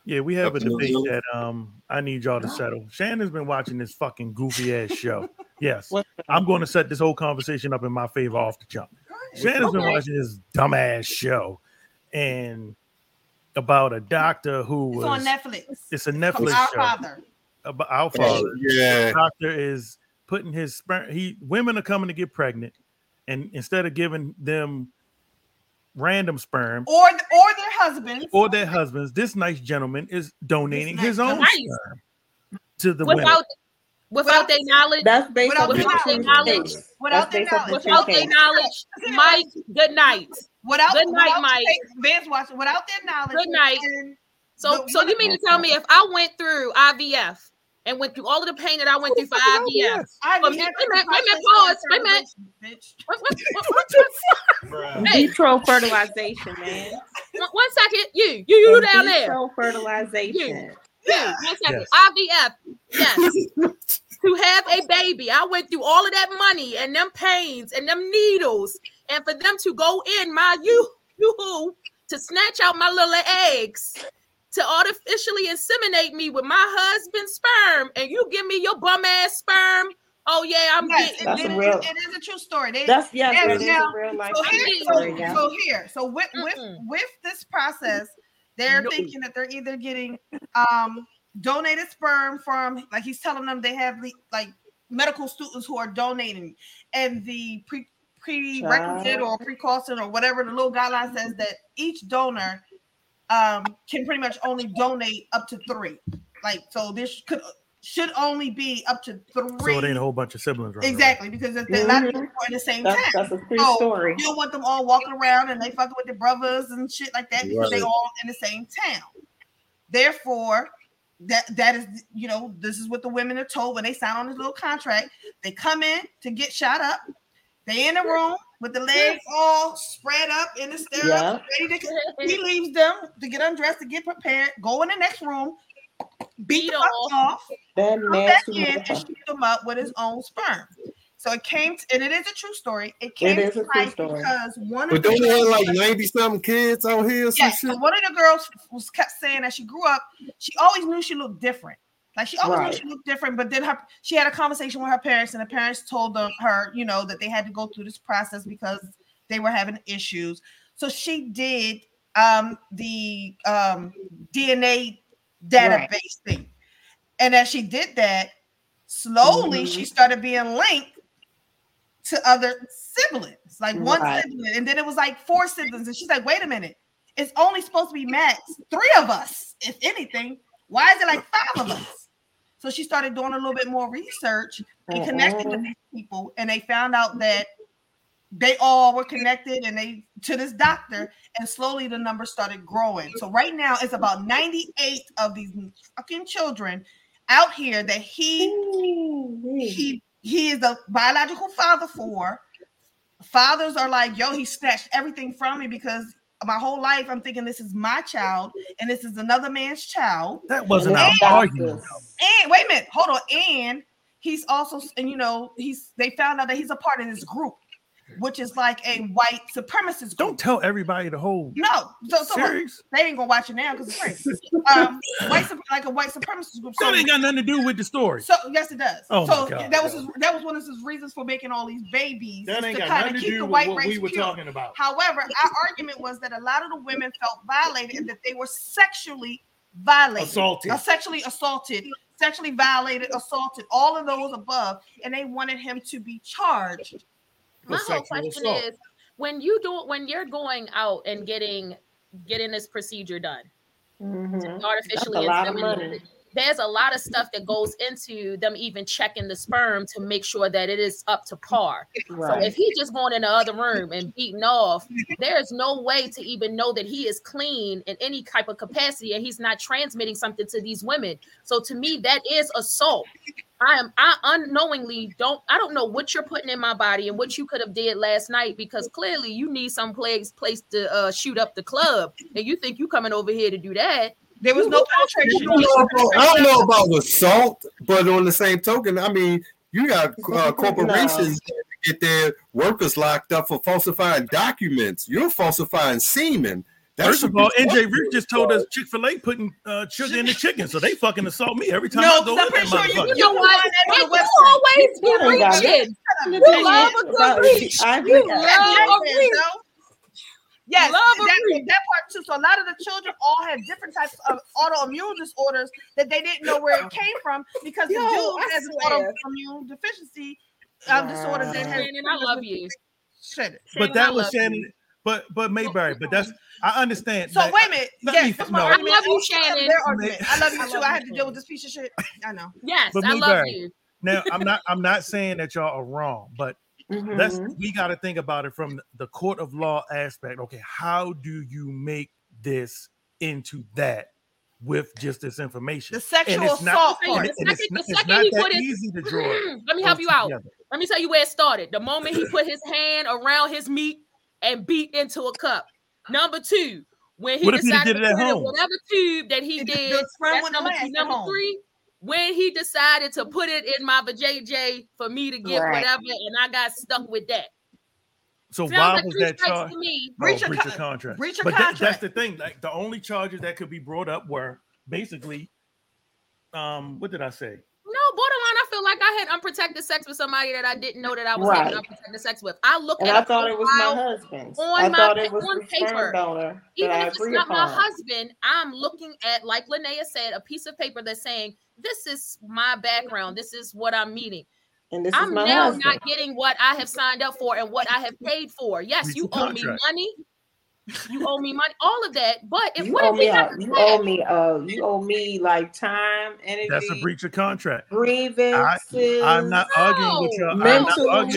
Yeah, we have Up a debate that um I need y'all to settle. Shannon's been watching this fucking goofy ass show. Yes, I'm going to set this whole conversation up in my favor off the jump. Shannon's okay. been watching this dumbass show. And about a doctor who it's was on Netflix. It's a Netflix Our show. Father. About Our Father. Yeah. The doctor is putting his sperm. He women are coming to get pregnant, and instead of giving them random sperm or or their husbands or their husbands, this nice gentleman is donating nice. his own nice. sperm to the without women. Without their knowledge, that's based without their knowledge, without their knowledge, without their knowledge, Mike. Good night. Without, good night, without Mike. Vance watching. Without their knowledge, good night. So, so you mean to tell me if I went through I V F and went through all of the pain that I went through for I V F? Wait a minute, wait a minute, pause, wait a minute. What, what, what, what, what, hey. Vitro fertilization, man. One, one second, you, you, you down there. Vitro fertilization. Yeah, one second. Yes. I V F, yes. To have a baby, I went through all of that money and them pains and them needles, and for them to go in my you, you, to snatch out my little eggs, to artificially inseminate me with my husband's sperm, and you give me your bum ass sperm. Oh yeah, I'm yes, getting that's it, a real, it, is, it is a true story. They, that's yeah, now, is a real life so, here, story, so, yeah. so here, so with with, with this process, they're no. thinking that they're either getting um donated sperm from, like he's telling them they have like medical students who are donating, and the pre prerequisite or precaution or whatever the little guideline says that each donor um can pretty much only donate up to three. Like, so this could should only be up to three. So it ain't a whole bunch of siblings, right? Exactly, right. Because if they're mm-hmm. not in the same that's, time, that's a true so story. You don't want them all walking around and they fucking with their brothers and shit like that, because right. they all in the same town. Therefore, that that is, you know, this is what the women are told when they sign on this little contract. They come in to get shot up. They in the room with the legs all spread up in the stirrup, yeah. ready to. He leaves them to get undressed, to get prepared, go in the next room, beat them off, that come back in and shoot them up with his own sperm. So it came, to, and it is a true story. It came it to life because one but of the girls, like ninety something kids out here. Yeah, so one of the girls was kept saying that she grew up, she always knew she looked different. Like she always right. knew she looked different, but then her, she had a conversation with her parents, and the parents told them, her, you know, that they had to go through this process because they were having issues. So she did um, the um, D N A database right. thing, and as she did that, slowly mm-hmm. she started being linked to other siblings, like one right. sibling, and then it was like four siblings, and she's like, "Wait a minute, it's only supposed to be max three of us, if anything. Why is it like five of us?" So she started doing a little bit more research and connected uh-uh. to these people, and they found out that they all were connected, and they to this doctor, and slowly the number started growing. So right now it's about ninety-eight of these fucking children out here that he Ooh, he he is the biological father for. Fathers are like, yo, he snatched everything from me because my whole life I'm thinking this is my child and this is another man's child. That wasn't our argument. And wait a minute, hold on. And he's also, and you know, he's they found out that he's a part of this group, which is like a white supremacist group. Don't tell everybody the whole. No, so, so serious? They ain't gonna watch it now because it's crazy. Um, white, like a white supremacist group. So it ain't got nothing to do with the story. So yes, it does. Oh so my God, that was his, that was one of his reasons for making all these babies that ain't to kind of keep the white race we were pure. Talking about. However, our argument was that a lot of the women felt violated and that they were sexually violated, assaulted, uh, sexually assaulted, sexually violated, assaulted, all of those above, and they wanted him to be charged. My whole question assault. is, when you do when you're going out and getting getting this procedure done, mm-hmm. artificially inseminated, there's a lot of stuff that goes into them even checking the sperm to make sure that it is up to par. Right. So if he's just going in the other room and beating off, there is no way to even know that he is clean in any type of capacity, and he's not transmitting something to these women. So to me, that is assault. I am I unknowingly don't I don't know what you're putting in my body and what you could have did last night, because clearly you need some place place to uh, shoot up the club, and you think you coming over here to do that. There was no penetration. I don't know about assault, but on the same token, I mean, you got uh, corporations no. that get their workers locked up for falsifying documents. You're falsifying semen. First of all, N J Rick just told us Chick-fil-A putting uh, sugar in the chicken, so they fucking assault me every time no, I go in there. Sure you, you know what? You always be reaching. You love a good reach. You love a reach. Yes, that, that part too. So a lot of the children all had different types of autoimmune disorders that they didn't know where it came from, because Yo, the dude has an autoimmune deficiency um, wow. disorder that has. Shannon, I love you. Shannon, but that I was Shannon. But but Mayberry, but that's I understand. So that, wait a minute. Yes, me, no. I love you, Shannon. I love you too. I, I had to deal with this piece of shit. I know. Yes, but I Mayberry, love you. Now I'm not I'm not saying that y'all are wrong, but mm-hmm. let's we got to think about it from the court of law aspect. Okay, how do you make this into that with just this information. The sexual and it's assault. Not, the second, it's, the second it's not he that put his, easy to draw. Let me help you out. Together. Let me tell you where it started. The moment he put his hand around his meat and beat into a cup. Number two, when he what decided he to put in whatever tube that he it did, that's number, two, number three, when he decided to put it in my vajayjay for me to get right. whatever, and I got stuck with that. So Sounds why like was that charge? Breach of oh, contract. Breach of contract. But that, that's the thing. Like the only charges that could be brought up were basically, um, what did I say? No, borderline. I feel like I had unprotected sex with somebody that I didn't know that I was right. having unprotected sex with. I looked and at. I thought it was my husband. On I my thought it was on paper, donor, even if it's not upon. my husband, I'm looking at, like Linnea said, a piece of paper that's saying, "This is my background. This is what I'm meeting." And this I'm is my now husband. Not getting what I have signed up for and what I have paid for. Yes, you owe me money. You owe me money. All of that. But if you what owe if me, a, you owe me, uh, you owe me like time, energy. That's a breach of contract. Grievances. I, I'm not no, arguing with y'all. Mental, I'm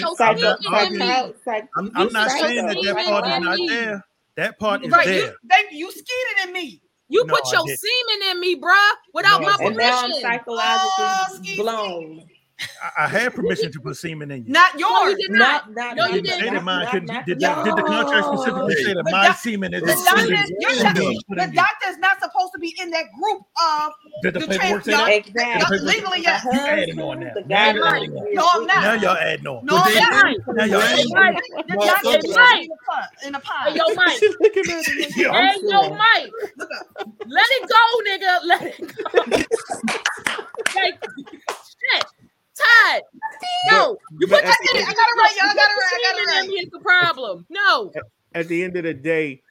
not arguing. I'm, I'm, I'm not saying that that part is not there. That part is right, there. You, thank you. You skeeted in me. You no, put your semen in me, bruh, without no, my permission. And now I'm psychologically oh, blown. I had permission to put semen in you. Not yours. No, you did not. not, not no, you didn't. Say that mine. Not, could, not, did, no. did the contract specifically say that my semen is in you? The doctor is not supposed to be in that group of did the, the paperwork trans, say that? Exactly. Legally, yes. You adding on now. Now you're adding on. No, I'm not. Now y'all adding on. No, I'm not. Now y'all adding on. The doctor is in the pot. Hey, yo, Mike. Hey, yo, Mike. Let it go, nigga. Let it go. Like, shit. Todd, no, you put that in. I got it right, y'all. I got it right. I got it right. It's the problem. No. At the end of the day,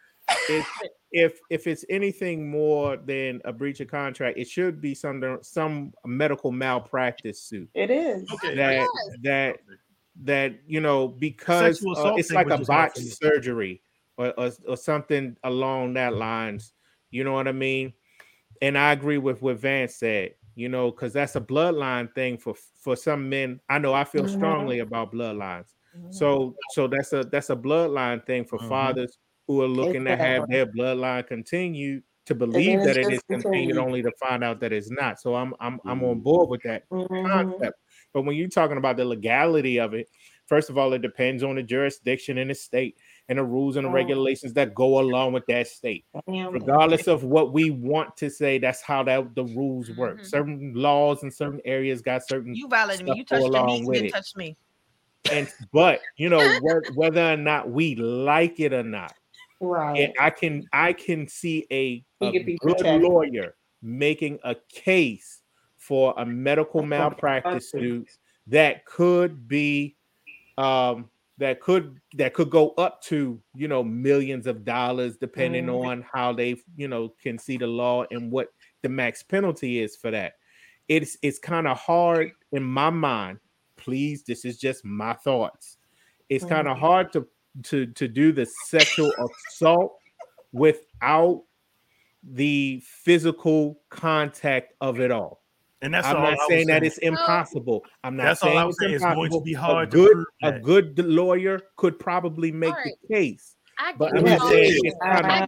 if if if it's anything more than a breach of contract, it should be some some medical malpractice suit. It is okay. that yes. that that you know because uh, it's like a botched surgery or, or or something along that lines. You know what I mean? And I agree with what Vance said. You know, because that's a bloodline thing for for some men. I know I feel mm-hmm. strongly about bloodlines. Mm-hmm. So so that's a that's a bloodline thing for mm-hmm. fathers who are looking it's to have their bloodline continued to believe that it is continued, only to find out that it's not. So I'm I'm mm-hmm. I'm on board with that mm-hmm. concept. But when you're talking about the legality of it, first of all, it depends on the jurisdiction and the state and the rules and the regulations that go along with that state. Regardless of what we want to say, that's how that the rules work. Mm-hmm. Certain laws in certain areas got certain. You violated me. You touched me. You didn't touch me. And but you know whether or not we like it or not, right? And I can I can see a, a good protected. lawyer making a case for a medical malpractice suit that could be. Um, that could that could go up to you know millions of dollars depending mm. on how they you know can see the law and what the max penalty is for that. It's it's kind of hard in my mind. Please, this is just my thoughts. It's kind of mm. hard to to to do the sexual assault without the physical contact of it all. And that's I'm all not I saying that saying. It's impossible. I'm not that's saying, all I was it's, saying it's going to be hard. A good, to a good lawyer could probably make right. the case. I get it. I,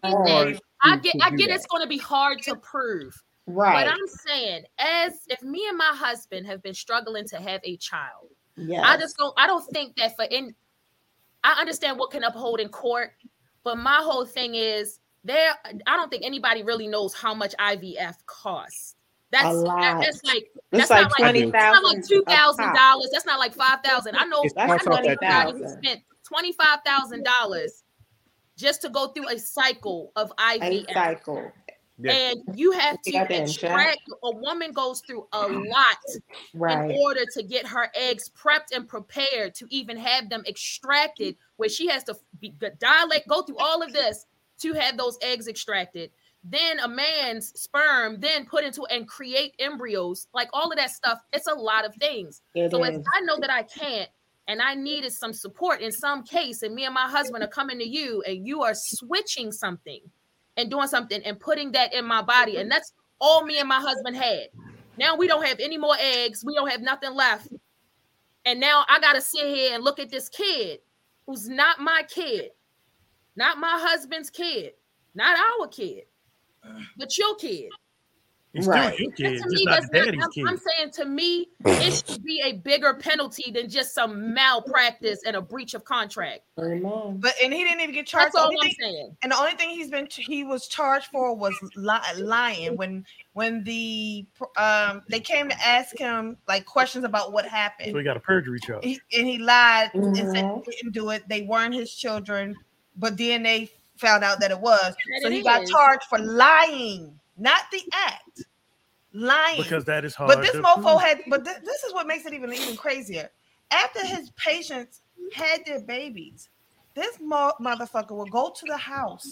I get, I get it's going to be hard to prove. Right. But I'm saying, as if me and my husband have been struggling to have a child, yes. I just don't. I don't think that for in. I understand what can uphold in court, but my whole thing is there. I don't think anybody really knows how much I V F costs. That's that, that's like that's like not like that's not like two thousand dollars. That's not like five thousand. I know I spent twenty five thousand dollars just to go through a cycle of I V F. A cycle, and you have to extract. A woman goes through a lot right. in order to get her eggs prepped and prepared to even have them extracted, where she has to be, dilate, go through all of this to have those eggs extracted. Then a man's sperm then put into and create embryos, like all of that stuff. It's a lot of things. It so is. If I know that I can't and I needed some support in some case, and me and my husband are coming to you and you are switching something and doing something and putting that in my body. And that's all me and my husband had. Now we don't have any more eggs. We don't have nothing left. And now I got to sit here and look at this kid who's not my kid, not my husband's kid, not our kid. But your kid, He's right. still your kid. To me, that's not, I'm, kid. I'm saying to me, it should be a bigger penalty than just some malpractice and a breach of contract. Amen. But and he didn't even get charged. That's all I'm thing, saying. And the only thing he's been he was charged for was li- lying when when the um they came to ask him like questions about what happened. So he got a perjury charge. He, and he lied mm-hmm. and said he didn't do it. They weren't his children, but D N A found out that it was. That so it he is. got charged for lying. Not the act, lying. Because that is hard. But this mofo had. But th- this is what makes it even even crazier. After his patients had their babies, this mo- motherfucker will go to the house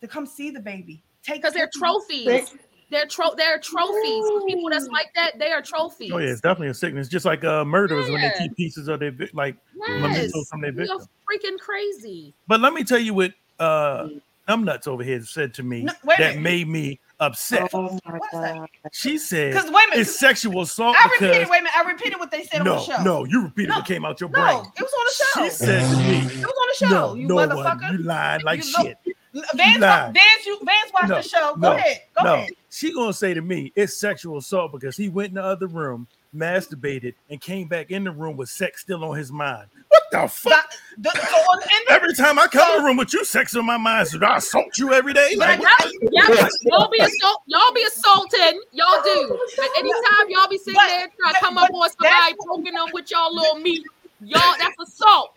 to come see the baby. Take because they're trophies. They- they're tro- they're trophies. For people that's like that, they are trophies. Oh yeah, it's definitely a sickness. Just like uh, murderers yeah. when they keep pieces of their vi- like yes. from their victim. You're freaking crazy. But let me tell you what uh, numbnuts over here said to me no, that made me. Upset. Oh my God. She said wait a minute, it's sexual assault. I repeated, wait a minute, I repeated what they said no, on the show. No, you repeated no, what came out your brain. No, it was on the show. She said to me, it was on the show. No, you no motherfucker. One. You lied like you shit. Lo- Vance, lied. Vance, you, Vance watched no, the show. Go no, ahead. Go no. ahead. She gonna say to me, it's sexual assault because he went in the other room, masturbated, and came back in the room with sex still on his mind. What the fuck? The, the, so on, the, every time I come so, in the room with you, sex on my mind, so I assault you every day. Like, y'all, y'all, y'all, be assault, y'all be assaulting. Y'all do. But anytime y'all be sitting but, there trying to come up on somebody poking them with y'all little meat, y'all, that's assault.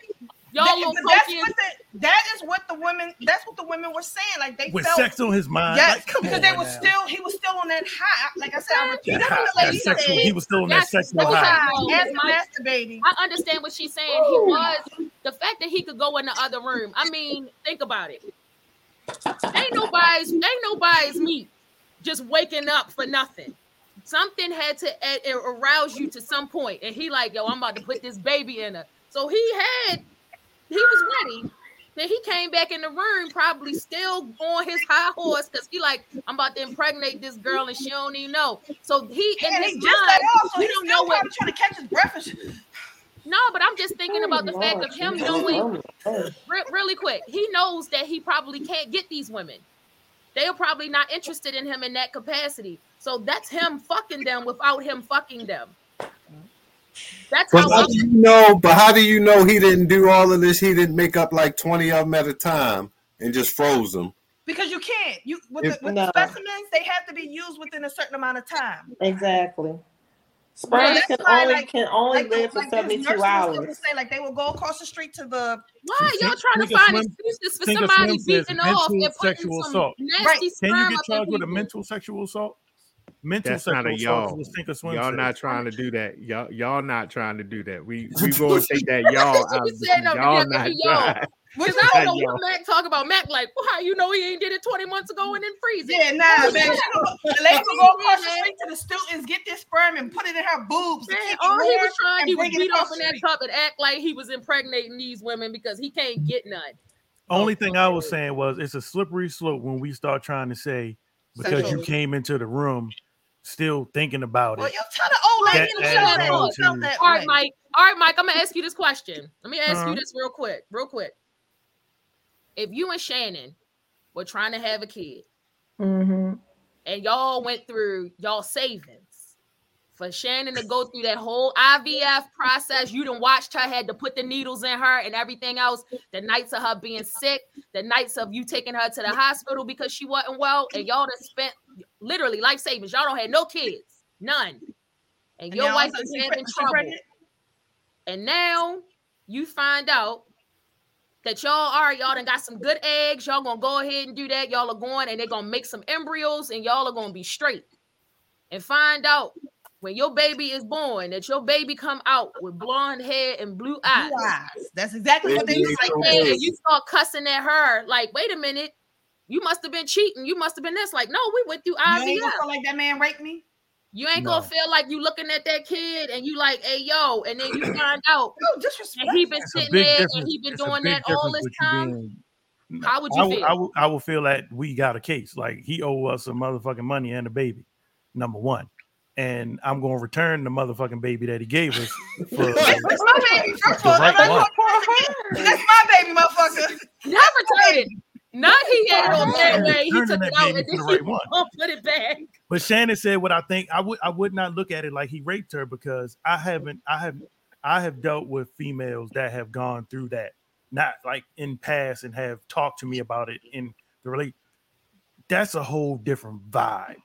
Y'all that, little that's what the, that is what the women, that's what the women were saying. Like they with felt, sex on his mind. Yes, like, come because on they were still, he was still on that high. Like I said, I repeated what the lady said. He was still on that sexual high. As masturbating. I understand what she's saying. He was, the fact that he could go in the other room. I mean, think about it. Ain't nobody's, ain't nobody's meat just waking up for nothing. Something had to uh, arouse you to some point. And he like, yo, I'm about to put this baby in her. So he had... He was ready. Then he came back in the room, probably still on his high horse, because he like, I'm about to impregnate this girl and she don't even know. So he and in his he just mind, off, so he don't know what. Trying to catch his breath. No, but I'm just thinking about the fact of him knowing re- really quick. He knows that he probably can't get these women. They are probably not interested in him in that capacity. So that's him fucking them without him fucking them. That's but how, how do you know? But how do you know he didn't do all of this? He didn't make up like twenty of them at a time and just froze them. Because you can't. You with, if, the, with no. the specimens, they have to be used within a certain amount of time. Exactly. Sperms well, can, only, like, can only like, live like, for like seventy-two hours. Say, like they will go across the street to the. Why y'all trying to find excuses for somebody beating off and putting some nasty sperm? Can you get charged with a mental sexual assault? Mental That's not a y'all. Y'all not trying to do that. Y'all, y'all not trying to do that. We we gonna take that y'all out. Said, no, y'all not y'all. Because I don't know y'all. What Mac talk about. Mac like, well, how you know he ain't did it twenty months ago and then freeze it? Yeah, nah, man. The lady will go across the street to the students, get this sperm and put it in her boobs. Man, all he was trying, he would beat off in that cup and act like he was impregnating these women because he can't get none. Only thing I was saying was it's a slippery slope when we start trying to say because sexual. You came into the room still thinking about well, it. Well, you tell the old lady. All right, Mike. All right, Mike. I'm gonna ask you this question. Let me ask uh-huh. you this real quick, real quick. If you and Shannon were trying to have a kid, mm-hmm. and y'all went through y'all savings for Shannon to go through that whole I V F process, you done watched her had to put the needles in her and everything else. The nights of her being sick, the nights of you taking her to the hospital because she wasn't well, and y'all done spent. Literally life savings. Y'all don't have no kids, none. And, and your wife is having trouble. Pregnant? And now you find out that y'all are y'all done got some good eggs. Y'all gonna go ahead and do that. Y'all are going and they're gonna make some embryos and y'all are gonna be straight. And find out when your baby is born that your baby come out with blonde hair and blue eyes. Blue eyes. That's exactly what they look like. And you start cussing at her like, wait a minute. You must have been cheating. You must have been this. Like, no, we went through I V F. You ain't gonna feel like that man raped me. You ain't no. gonna feel like you looking at that kid and you like, hey yo, and then you find out no, and he been sitting there difference. And he been it's doing that all this time. How would you I w- feel? I would I would feel that we got a case. Like he owe us some motherfucking money and a baby, number one. And I'm gonna return the motherfucking baby that he gave us. For, uh, that's my baby. First of all, that's my baby, motherfucker. Not return it. Not he ate it on that way. He took it out and then he won't put it back. But Shannon said what I think. I would I would not look at it like he raped her because I haven't I have I have dealt with females that have gone through that, not like in past and have talked to me about it in the relate. That's a whole different vibe.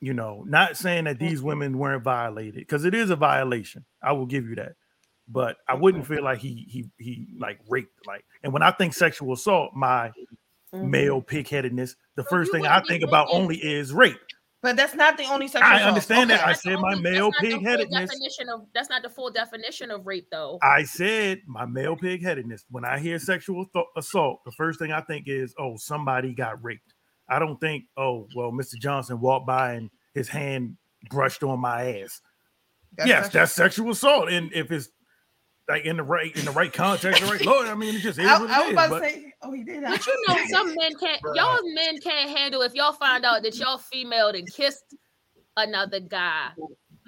You know, not saying that these women weren't violated because it is a violation. I will give you that. But I wouldn't feel like he he he like raped like. And when I think sexual assault, my mm-hmm. male pigheadedness, the so first thing I think about raped. Only is rape. But that's not the only sexual. I understand assault. That. Okay. I said only, my male pigheadedness. Of, that's not the full definition of rape, though. I said my male pigheadedness. When I hear sexual th- assault, the first thing I think is, oh, somebody got raped. I don't think, oh, well, Mister Johnson walked by and his hand brushed on my ass. That's yes, sexual. That's sexual assault, and if it's like in the right in the right context, the right Lord. I mean, it just is I, what it I was is, about but... to say, oh, he did. But you know, some men can't. Y'all men can't handle if y'all find out that y'all female and kissed another guy.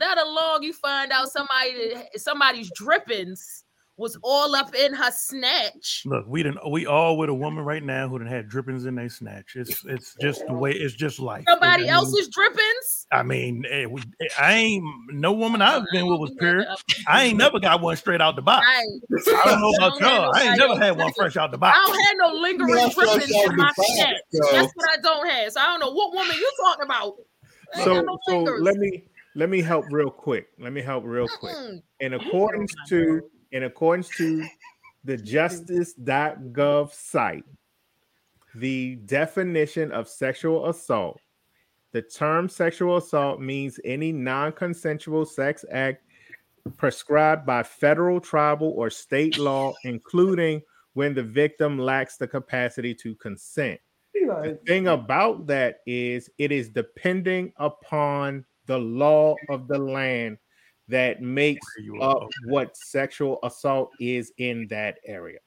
Let alone you find out somebody somebody's drippings was all up in her snatch. Look, we didn't. We all with a woman right now who done had drippings in their snatch. It's it's just the way. It's just life. Somebody it, else's mean, drippings. I mean, it, it, I ain't no woman I've been with was pure. I ain't never got one straight out the box. I, I don't know about y'all. I ain't never had one fresh out the box. I don't have no lingering no, drippings in my snatch. That's what I don't have. So I don't know what woman you talking about. So no so let me let me help real quick. Let me help real quick. Mm-mm. In accordance to. In accordance to the justice dot gov site, the definition of sexual assault, the term sexual assault means any non-consensual sex act prescribed by federal, tribal, or state law, including when the victim lacks the capacity to consent. The thing about that is it is depending upon the law of the land that makes up what sexual assault is in that area.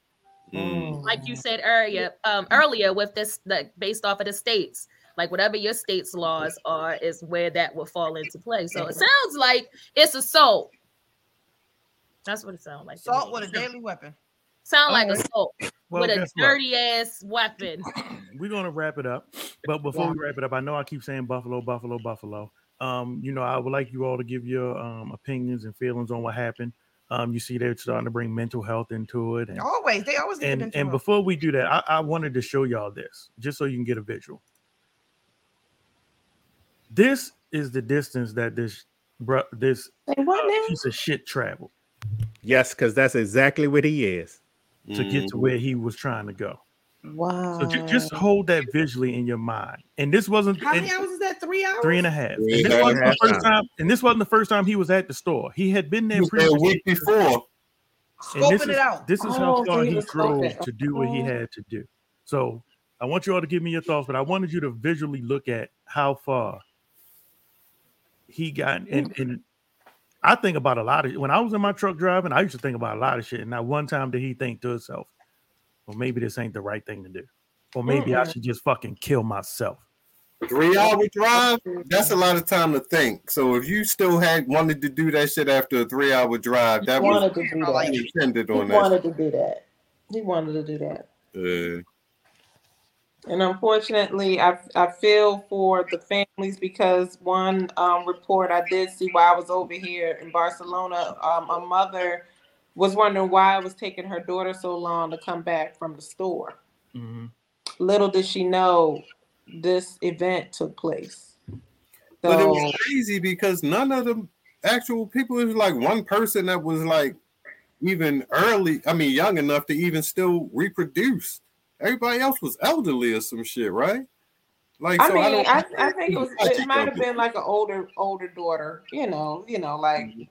Mm. Like you said earlier, um, earlier with this, like, based off of the states, like whatever your state's laws are is where that will fall into play. So it sounds like it's assault. That's what it sounds like. Assault with a deadly weapon. Sound like assault well, with a dirty what? ass weapon. We're going to wrap it up. But before yeah. we wrap it up, I know I keep saying Buffalo, Buffalo, Buffalo. Um, you know, I would like you all to give your um, opinions and feelings on what happened. Um, you see, they're starting to bring mental health into it. And, always, they always. And, and, and before we do that, I, I wanted to show y'all this just so you can get a visual. This is the distance that this bro, this piece of shit traveled. Yes, because that's exactly what he is to mm-hmm. get to where he was trying to go. Wow. So ju- just hold that visually in your mind. And this wasn't how many hours is that? Three hours? Three and a half. And this wasn't the first time, and this wasn't the first time he was at the store. He had been there a week before. Scoping it out. This is how far he drove to do what he had to do. So I want you all to give me your thoughts, but I wanted you to visually look at how far he got. And, and I think about a lot of when I was in my truck driving, I used to think about a lot of shit. And not one time did he think to himself, well, maybe this ain't the right thing to do. Or maybe mm-hmm. I should just fucking kill myself. Three hour drive? That's a lot of time to think. So if you still had wanted to do that shit after a three hour drive, that was like intended on that. He wanted to do that. He wanted to do that. Uh, and unfortunately, I I feel for the families because one um, report I did see while I was over here in Barcelona, um, a mother was wondering why it was taking her daughter so long to come back from the store. Mm-hmm. Little did she know this event took place. So, but it was crazy because none of the actual people, it was like one person that was like even early, I mean, young enough to even still reproduce. Everybody else was elderly or some shit, right? Like, I so mean, I, don't, I, I think it, was, it might have been like an older, older daughter, you know, you know, like, mm-hmm.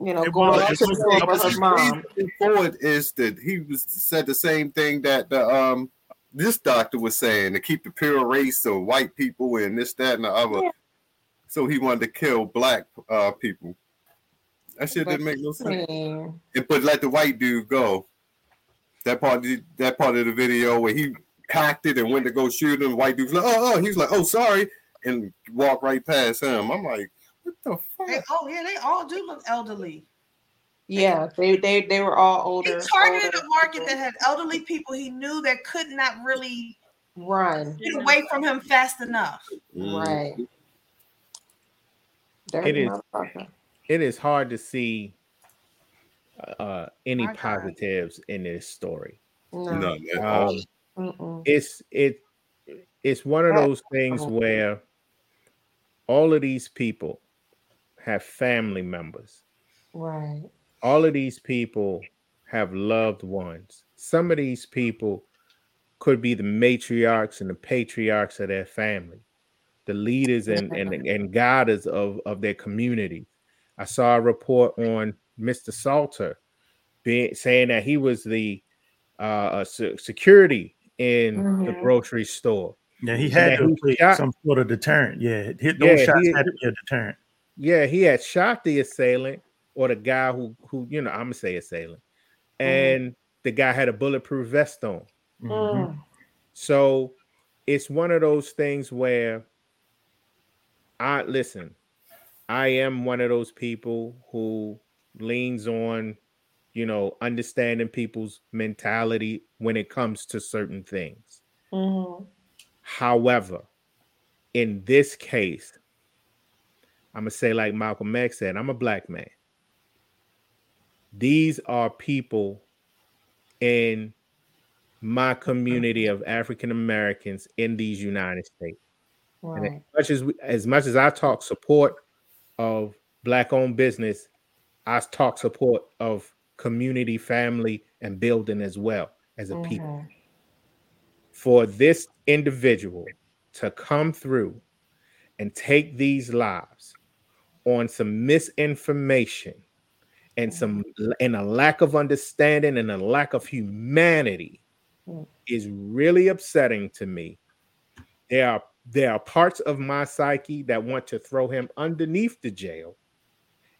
You know, going to her mom. Forward is that he was said the same thing that the um this doctor was saying to keep the pure race of white people and this, that, and the other. Yeah. So he wanted to kill black uh people. That shit but, didn't make no sense. Yeah. And but let the white dude go. That part, the, that part of the video where he cocked it and went to go shoot him. The white dude's like, oh, oh, he's like, oh, sorry, and walked right past him. I'm like. What the fuck? They, oh yeah, they all do look elderly. Yeah, they they they were all older. He targeted older a market people. that had elderly people he knew that could not really run get away from him fast enough. Mm. Right. There's it is. It is hard to see uh, any My positives God. in this story. No, no. Um, it's it it's one of those things where all of these people have family members. Right. All of these people have loved ones. Some of these people could be the matriarchs and the patriarchs of their family, the leaders and and, and goddess of, of their community. I saw a report on Mister Salter being, saying that he was the uh, security in mm-hmm. the grocery store. Yeah, he had to he shot, some sort of deterrent. Yeah, hit those yeah, shots he, had to be a deterrent. Yeah, he had shot the assailant. Or the guy who, who you know, I'm going to say assailant. And mm. the guy had a bulletproof vest on. Mm-hmm. So it's one of those things where I, listen, I am one of those people who leans on, you know, understanding people's mentality when it comes to certain things. Mm-hmm. However, in this case, I'm going to say like Malcolm X said, I'm a black man. These are people in my community of African Americans in these United States. Wow. And as much as we, as much as I talk support of black-owned business, I talk support of community, family, and building as well as a mm-hmm. people. For this individual to come through and take these lives on some misinformation and some and a lack of understanding and a lack of humanity is really upsetting to me. There are there are parts of my psyche that want to throw him underneath the jail.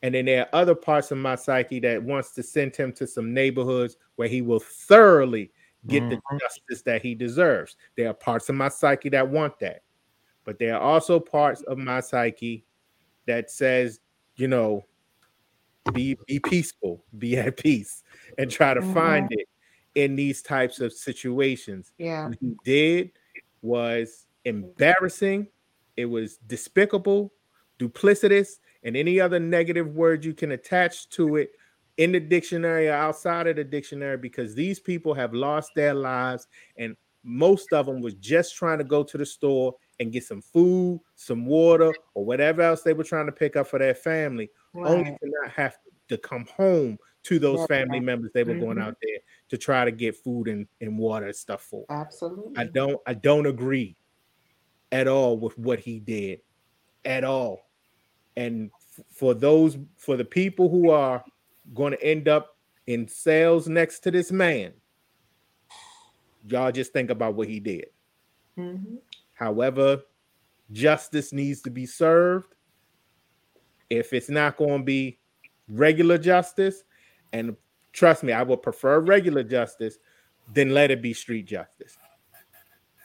And then there are other parts of my psyche that wants to send him to some neighborhoods where he will thoroughly get mm-hmm. the justice that he deserves. There are parts of my psyche that want that. But there are also parts of my psyche that says, you know, Be be peaceful, be at peace, and try to mm-hmm. find it in these types of situations. Yeah, what he did was embarrassing. It was despicable, duplicitous, and any other negative word you can attach to it in the dictionary or outside of the dictionary, because these people have lost their lives, and most of them was just trying to go to the store and get some food, some water, or whatever else they were trying to pick up for their family. Right. Only to not have to come home to those right. family members they were mm-hmm. going out there to try to get food and, and water and stuff for. Absolutely. I don't I don't agree at all with what he did at all. And f- for those for the people who are going to end up in cells next to this man, y'all just think about what he did. Mm-hmm. However, justice needs to be served. If it's not going to be regular justice, and trust me, I would prefer regular justice, then let it be street justice.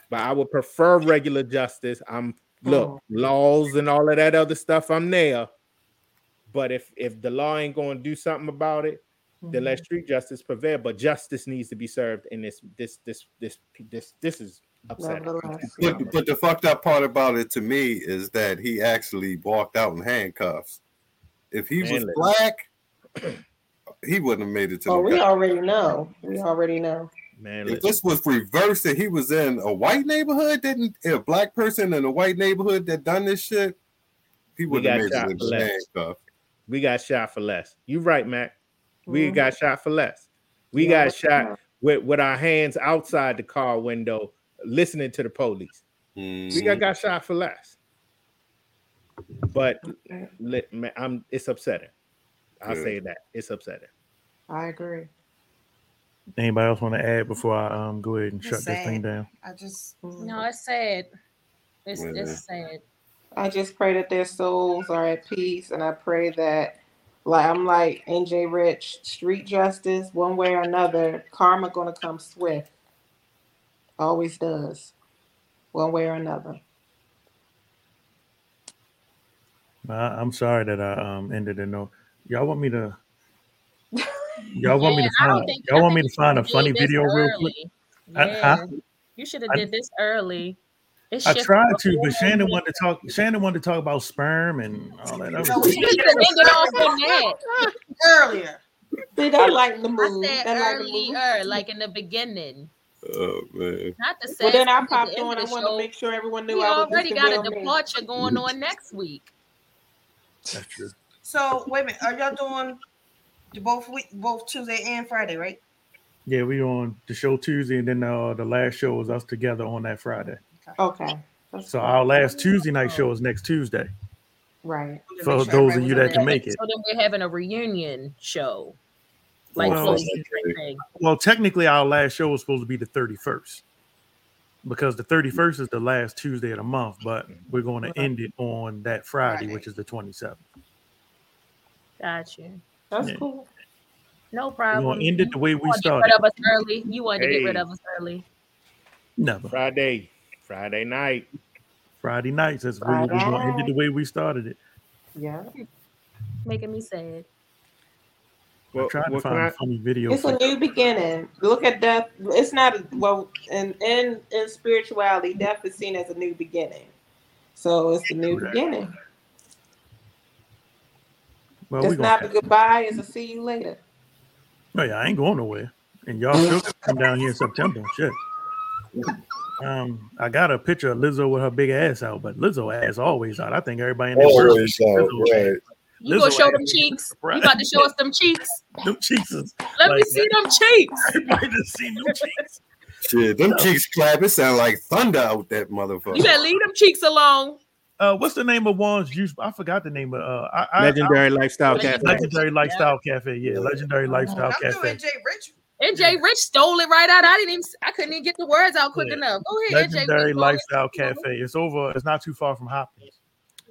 But I would prefer regular justice. I'm look, oh. laws and all of that other stuff, I'm there. But if, if the law ain't going to do something about it, mm-hmm. then let street justice prevail. But justice needs to be served in this, this, this, this, this, this, this is upsetting. But, but the fucked up part about it to me is that he actually walked out in handcuffs. If he Man, was black, he wouldn't have made it to oh, the Oh, we country. already know. We already know. Man, if this was reversed and he was in a white neighborhood, didn't a black person in a white neighborhood that done this shit, he would have made it to handcuffs. We got shot for less. You right, Mac. We mm-hmm. got shot for less. We yeah, got shot yeah. with, with our hands outside the car window listening to the police. Mm. We got, got shot for less. But let, man, I'm, it's upsetting. I'll yeah. say that. It's upsetting. I agree. Anybody else want to add before I um go ahead and it's shut sad. this thing down? I just... No, it's sad. It's, yeah. it's sad. I just pray that their souls are at peace, and I pray that, like, I'm like N J Rich, street justice, one way or another, karma gonna come swift. Always does, one way or another. I'm sorry that I um ended it. No, y'all want me to? Y'all want yeah, me to find? Think, y'all want me to find a funny video early. real quick? Yeah. I, I, you should have did this early. It's I tried to, but Shannon wanted to talk. Shannon wanted to talk about sperm and all that. Other we could end it earlier. See, that like the mood. I said that earlier, like, the like in the beginning. Oh man! Not the well, then I popped on. I wanted to make sure everyone knew. We I was already got a departure name. going on next week. That's true. So wait a minute. Are y'all doing both week, both Tuesday and Friday, right? Yeah, we on the show Tuesday, and then uh, the last show is us together on that Friday. Okay. That's so cool. Our last Tuesday night show is next Tuesday. Right. For so those of you that can make it. So then we're having a reunion show. Like well, well, technically our last show was supposed to be the thirty-first. Because the thirty-first is the last Tuesday of the month, but we're going to end it on that Friday, Friday. which is the twenty-seventh. Got you. That's yeah. cool. No problem. We're going to end it the way we you started. Get rid of us early. You wanted hey. to get rid of us early. Never. Friday. Friday night. Friday nights. That's Friday. We're going to end it the way we started it. Yeah. Making me sad. Well, I'm trying to find I, a funny video. It's a new beginning. Look at death. It's not, well, in, in, in spirituality, death is seen as a new beginning. So it's a new beginning. Well, it's not a goodbye, it's a see you later. No, yeah, I ain't going nowhere. And y'all still come down here in September. Shit. Um, I got a picture of Lizzo with her big ass out, but Lizzo ass always out. I think everybody in this world is Lizzo. You Lizzo gonna show them cheeks? Surprised. You about to show us them cheeks? Them cheeks. Is, Let like, me see them cheeks. Everybody just seen them cheeks. Shit, them no. cheeks clap. It sound like thunder out that motherfucker. You better leave them cheeks alone. Uh, what's the name of Juan's juice? I forgot the name of. Uh, I, I, Legendary I, I, Lifestyle Cafe. Legendary Lifestyle yeah. Cafe. Yeah, Legendary Lifestyle I'm Cafe. I'm doing N J Rich. N J Rich stole it right out. I didn't even. I couldn't even get the words out quick yeah. enough. Go ahead, Legendary N J. Legendary Lifestyle Cafe. It's over. It's not too far from Hopkins.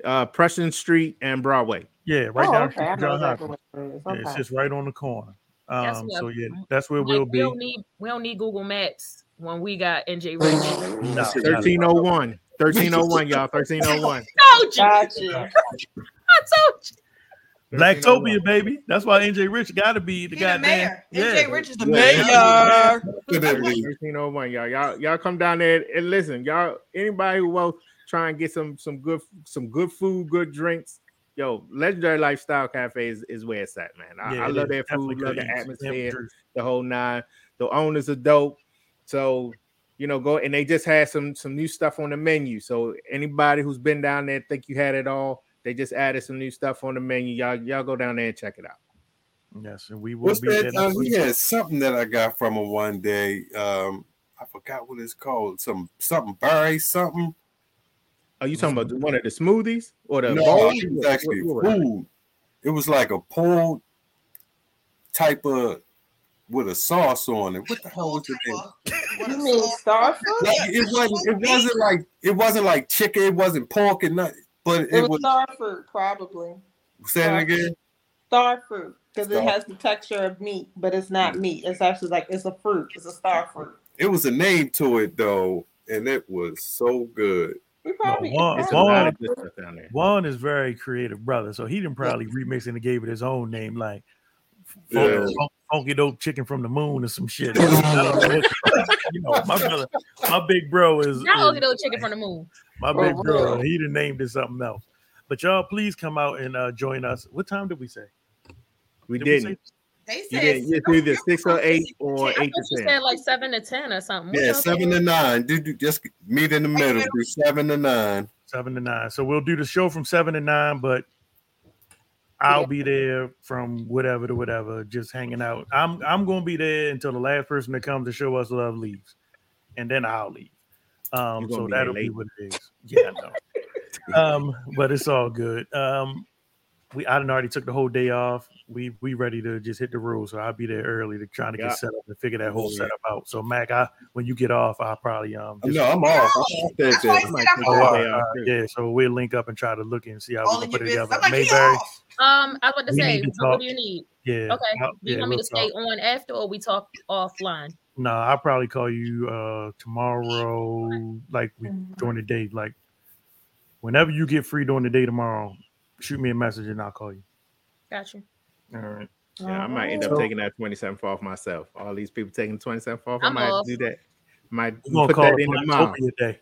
Uh, Preston Street and Broadway. Yeah, right oh, down okay. from Johns Hopkins. Okay. Yeah, it's just right on the corner. Um, so yeah, that's where like, we'll be. We don't need, we don't need Google Maps when we got N J Rich. No, thirteen oh one thirteen oh one y'all. thirteen oh one I told you. I told you. Blacktopia, baby. That's why N J Rich got to be the guy. Mayor. Yeah. N J Rich is the yeah. mayor. thirteen oh one y'all. Y'all, y'all come down there and listen, y'all. Anybody who will try and get some some good some good food, good drinks. Yo, Legendary Lifestyle Cafe is, is where it's at, man. I, yeah, I love their food, love the atmosphere, the whole nine. The owners are dope. So, you know, go and they just had some some new stuff on the menu. So anybody who's been down there think you had it all, they just added some new stuff on the menu. Y'all, y'all go down there and check it out. Yes, and we will What's be that, um, we had something that I got from him one day. Um, I forgot what it's called. Some something berry something. Are you talking about one of the smoothies or the no, bowl? It was actually food. It was like a pulled type of with a sauce on it. What the hell was it? You mean sauce? Like, it wasn't. It wasn't like it wasn't like chicken. It wasn't pork and nothing. But it, it was star fruit, probably. Say it again. Star fruit, because it has the texture of meat, but it's not meat. It's actually like it's a fruit. It's a star fruit. It was a name to it though, and it was so good. We probably no, one, one, down there. One is very creative, brother. So he didn't probably remix it and gave it his own name, like yeah. Funky Dope Chicken from the Moon or some shit. I don't know what, you know, my brother, my big bro is not Funky Dope Chicken from the Moon. My big oh, bro, he done named it something else. But y'all, please come out and uh, join us. What time did we say? We did didn't. We say- They said you did, either six or eight or eight to ten. You said like seven to ten or something. Yeah, seven to nine. Do, do just meet in the middle. Do seven to nine. Seven to nine. So we'll do the show from seven to nine, but I'll yeah. be there from whatever to whatever, just hanging out. I'm I'm gonna be there until the last person that comes to show us love leaves, and then I'll leave. Um, so be that'll be what it is. Yeah, I know. um, but it's all good. Um. We I done already took the whole day off. We we ready to just hit the road, so I'll be there early to trying to yeah. get set up and figure that whole yeah. setup out. So Mac, I when you get off, I'll probably um. Just, no, I'm off. No. I'm that, that. I'm like, oh, right, right. Yeah, so we'll link up and try to look and see how All we can put it together. Like, Mayberry. Um, I was about to we say, to what do you need? Yeah. Okay. I'll, do you yeah, want me we'll to stay talk. on after, or we talk offline? No, nah, I'll probably call you uh tomorrow, like we, mm-hmm. during the day, like whenever you get free during the day tomorrow. Shoot me a message and I'll call you. Gotcha. All right. Yeah, uh-huh. I might end up taking that twenty-seventh off myself. All these people taking twenty-seventh off. I I'm might off. do that. Might put that in the mouth. Day.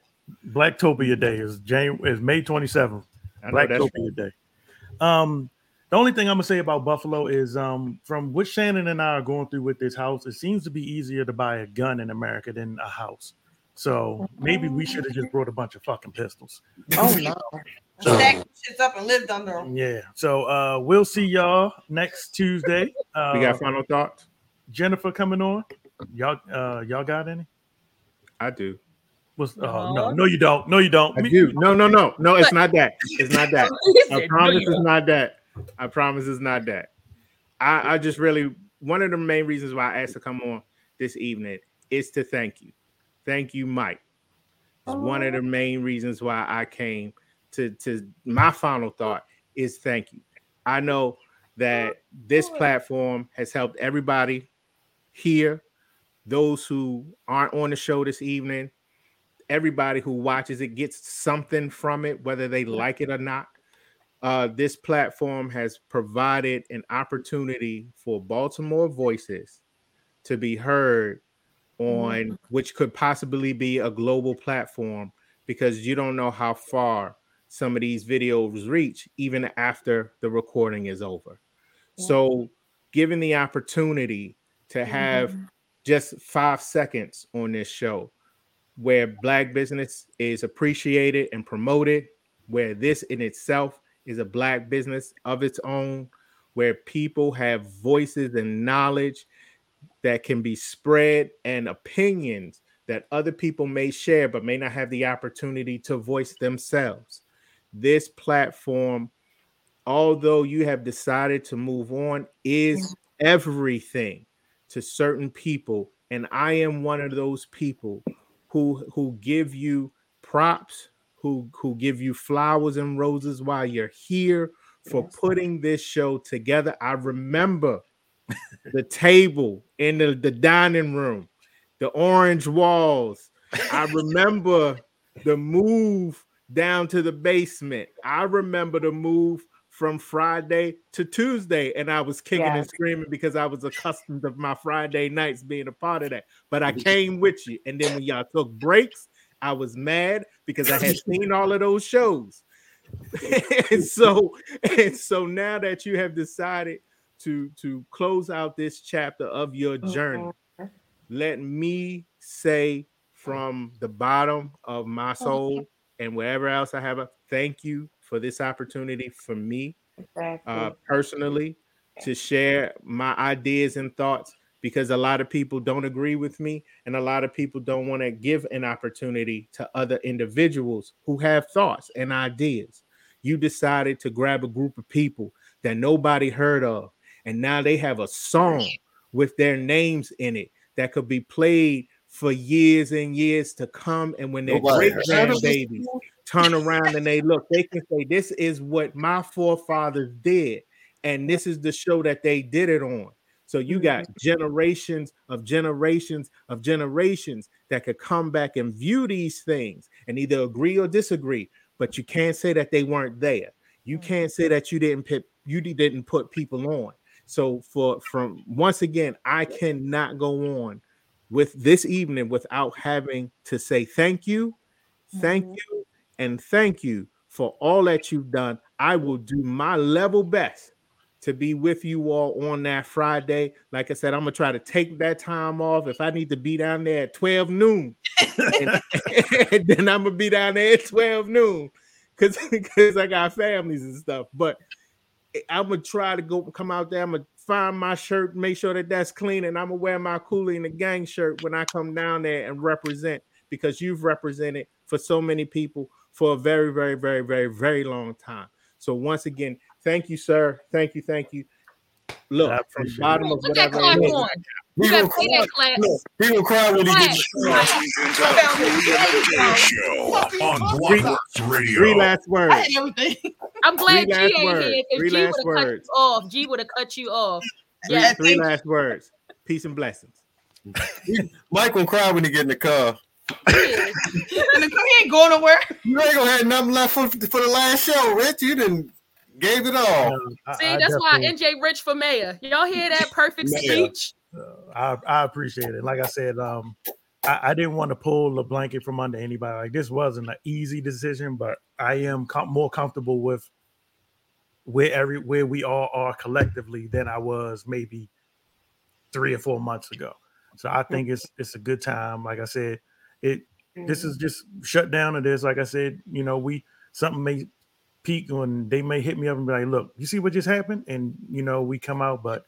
Blacktopia Day is January, is May twenty-seventh. Blacktopia Day. Um, the only thing I'm gonna say about Buffalo is um, from what Shannon and I are going through with this house, it seems to be easier to buy a gun in America than a house. So maybe we should have just brought a bunch of fucking pistols. Oh no. So, stacked shit up and lived under them. Yeah. So uh, we'll see y'all next Tuesday. Uh, we got final thoughts. Jennifer coming on. Y'all, uh, y'all got any? I do. What's, oh, no. no, no, you don't. No, you don't. I Me- do. No, no, no, no. It's not that. It's not that. I promise it's not that. I promise it's not that. I, I just really one of the main reasons why I asked to come on this evening is to thank you. Thank you, Mike. It's oh. one of the main reasons why I came. To, to my final thought is thank you. I know that this platform has helped everybody here, those who aren't on the show this evening, everybody who watches it gets something from it, whether they like it or not. Uh, this platform has provided an opportunity for Baltimore voices to be heard on, mm-hmm. which could possibly be a global platform, because you don't know how far some of these videos reach even after the recording is over. Yeah. So given the opportunity to have mm-hmm. just five seconds on this show where Black business is appreciated and promoted, where this in itself is a Black business of its own, where people have voices and knowledge that can be spread and opinions that other people may share but may not have the opportunity to voice themselves. This platform, although you have decided to move on, is everything to certain people. And I am one of those people who who give you props, who, who give you flowers and roses while you're here for putting this show together. I remember the table in the, the dining room, the orange walls. I remember the move down to the basement. I remember the move from Friday to Tuesday, and I was kicking yeah. and screaming because I was accustomed to my Friday nights being a part of that. But I came with you, and then when y'all took breaks, I was mad because I had seen all of those shows. and so, and so now that you have decided to to close out this chapter of your journey, okay. let me say from the bottom of my soul. And wherever else I have a thank you for this opportunity for me exactly. uh, personally to share my ideas and thoughts, because a lot of people don't agree with me and a lot of people don't want to give an opportunity to other individuals who have thoughts and ideas. You decided to grab a group of people that nobody heard of, and now they have a song with their names in it that could be played for years and years to come. And when their great grandbabies turn around and they look, they can say, this is what my forefathers did. And this is the show that they did it on. So you got generations of generations of generations that could come back and view these things and either agree or disagree, but you can't say that they weren't there. You can't say that you didn't put, you didn't put people on. So for, from once again, I cannot go on with this evening without having to say thank you, thank mm-hmm. you, and thank you for all that you've done. I will do my level best to be with you all on that Friday. Like I said, I'm gonna try to take that time off. If I need to be down there at twelve noon, and, and then I'm gonna be down there at twelve noon because because I got families and stuff. But I'm gonna try to go come out there. I'm gonna find my shirt, make sure that that's clean, and I'm gonna wear my Cooley and the Gang shirt when I come down there and represent, because you've represented for so many people for a very, very, very, very, very long time. So once again, thank you, sir. Thank you, thank you. Look, from the bottom of whatever it is. We will cry. We will cry when he gets on Blockworks Radio. Three last words. I'm glad G ain't here. If G would have cut you off, G would have cut you off. Yeah. Three, three last words. Peace and blessings. Mike will cry when he get in the car. Yeah. He ain't going nowhere. You ain't gonna have nothing left for, for the last show, Rich. You didn't. Gave it all. Uh, See, I, I that's why N J Rich for mayor. Y'all hear that perfect speech? Uh, I, I appreciate it. Like I said, um, I, I didn't want to pull the blanket from under anybody. Like, this wasn't an easy decision, but I am com- more comfortable with where every where we all are collectively than I was maybe three or four months ago. So I think it's it's a good time. Like I said, it this is just shut down of this. Like I said, you know, we something may peak when they may hit me up and be like, "Look, you see what just happened?" And you know, we come out, but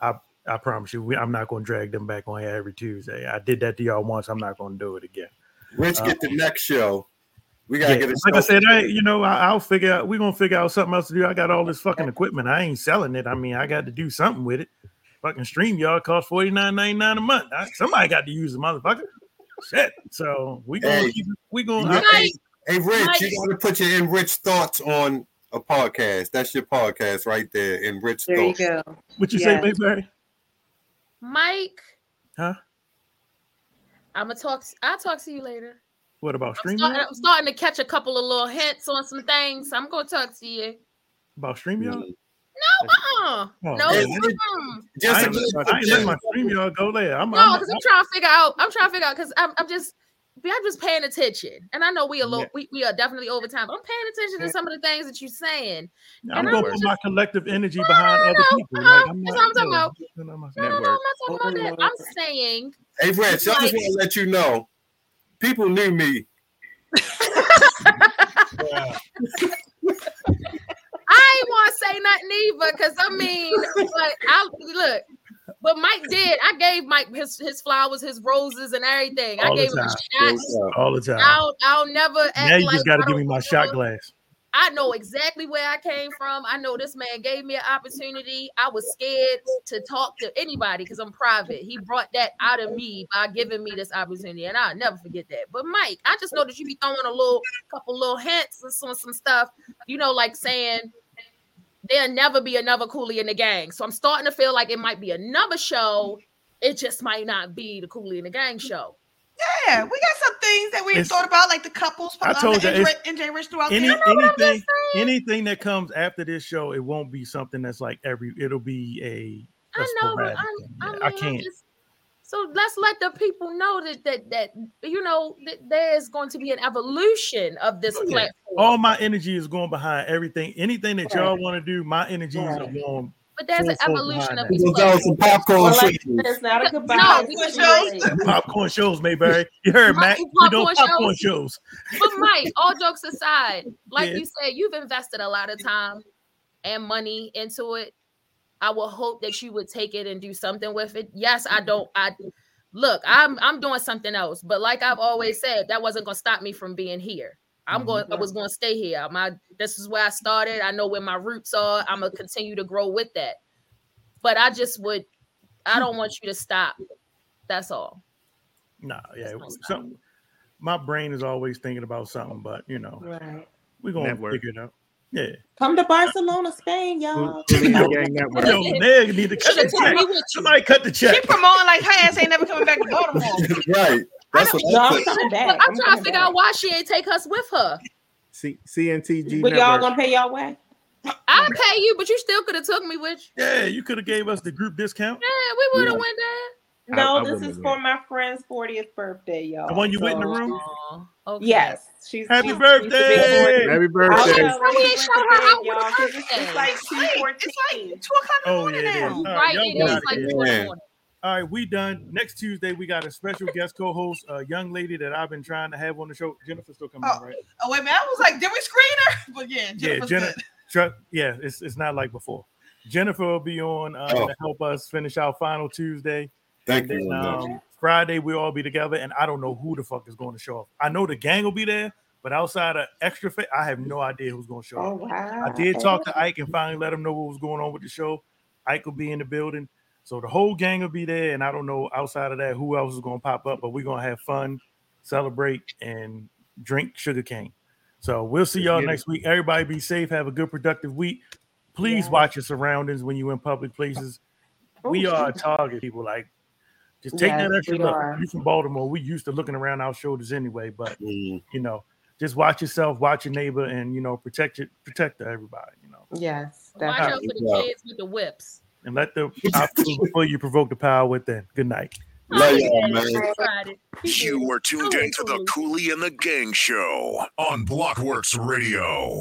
I I promise you, we, I'm not going to drag them back on here every Tuesday. I did that to y'all once. I'm not going to do it again. Let's um, get the next show. We gotta yeah, get it. Like I said, I you know I, I'll figure out. We're gonna figure out something else to do. I got all this fucking equipment. I ain't selling it. I mean, I got to do something with it. Fucking StreamYard costs forty-nine ninety-nine a month. I, somebody got to use the motherfucker. Shit. So we gonna hey, keep, we gonna. Nice. I, Hey, Rich, nice. You got to put your enriched thoughts on a podcast. That's your podcast right there, enriched there thoughts. There you go. What you yeah. say, baby? Mike. Huh? I'm going to talk. I'll talk to you later. What about StreamYard? I'm starting, I'm starting to catch a couple of little hints on some things. I'm going to talk to you. About StreamYard? No, uh-uh. Oh, no. Man, um, just I ain't, I ain't letting my StreamYard go there. I'm, no, because I'm, I'm trying to figure out. I'm trying to figure out because I'm, I'm just... I'm just paying attention, and I know we are low, yeah. we, we are definitely over time. But I'm paying attention to some of the things that you're saying. I'm and gonna I'm put just, my collective energy behind no, no, no, other people. No, like, I'm that's not, what I'm talking about. No, no, no, I'm not talking about that. I'm saying, hey, Rich, like, I just want to let you know, people knew me. I ain't want to say nothing either, because I mean, but I look. But Mike did. I gave Mike his, his flowers, his roses, and everything. All I gave him a shot. All the time. I'll, I'll never act like... Now you like, just got to give me my shot glass. I know exactly where I came from. I know this man gave me an opportunity. I was scared to talk to anybody because I'm private. He brought that out of me by giving me this opportunity, and I'll never forget that. But Mike, I just know that you be throwing a little couple little hints and some, some stuff, you know, like saying... There'll never be another Cooley in the Gang. So I'm starting to feel like it might be another show. It just might not be the Cooley in the Gang show. Yeah, we got some things that we it's, thought about, like the couples. I told you, N J Rich throughout any, anything, anything that comes after this show, it won't be something that's like every. It'll be a. a I know, but I, I, mean, I can't. Just, so let's let the people know that that that you know that there's going to be an evolution of this okay. platform. All my energy is going behind everything. Anything that y'all right. want to do, my energy right. is going. But there's an evolution of these shows. Some popcorn well, like, shows. It's not a goodbye. No, popcorn shows. Popcorn shows, Mayberry. You heard, Matt. We don't popcorn shows. But Mike, all jokes aside, like yeah. you said, you've invested a lot of time and money into it. I would hope that you would take it and do something with it. Yes, I don't. I look. I'm I'm doing something else. But like I've always said, that wasn't going to stop me from being here. I'm going. I was going to stay here. My this is where I started. I know where my roots are. I'm gonna continue to grow with that. But I just would. I don't want you to stop. That's all. Nah, yeah. So my brain is always thinking about something, but you know, right. we're gonna network. Figure it out. Yeah. Come to Barcelona, Spain, y'all. Yo, Meg need to cut the check. Somebody cut the check. She promoting like her ass ain't never coming back to Baltimore. Right. That's what no, I'm, coming back. I'm, I'm trying to figure back. Out why she ain't take us with her. C C N T G. But y'all gonna pay y'all way? I'll pay you, but you still could have took me with you. Yeah, you could have gave us the group discount. Yeah, we would have yeah. went there. No, I, I this is for there. My friend's fortieth birthday, y'all. The one you so, went in the room? Uh, okay. Yes. She's happy she's, birthday. She's happy birthday. Know, we ain't shout her out y'all. It's like two o'clock in the morning now. Right, it is like two o'clock. All right, we done. Next Tuesday, we got a special guest co-host, a young lady that I've been trying to have on the show. Jennifer's still coming oh, on, right? Oh, wait, man. I was like, did we screen her? But yeah, Jennifer's yeah, Jenna, tr- yeah it's, it's not like before. Jennifer will be on uh, oh. to help us finish our final Tuesday. Thank and you. Then, um, Friday, we'll all be together, and I don't know who the fuck is going to show up. I know the gang will be there, but outside of Extra Fit, I have no idea who's going to show up. Oh, wow. I did talk to Ike and finally let him know what was going on with the show. Ike will be in the building. So the whole gang will be there, and I don't know outside of that who else is going to pop up, but we're going to have fun, celebrate, and drink sugar cane. So we'll see y'all next week. Everybody be safe. Have a good, productive week. Please yeah. watch your surroundings when you're in public places. Ooh. We are a target, people. Like, just take yeah, that extra look. Are. You're from Baltimore. We used to looking around our shoulders anyway, but, mm. you know, just watch yourself, watch your neighbor, and, you know, protect, your, protect everybody, you know. Yes. Watch out for the kids with the whips. And let the before you provoke the power with them. Good night. Love y'all, man. You were tuned into the Cooley and the Gang Show on Blockworks Radio.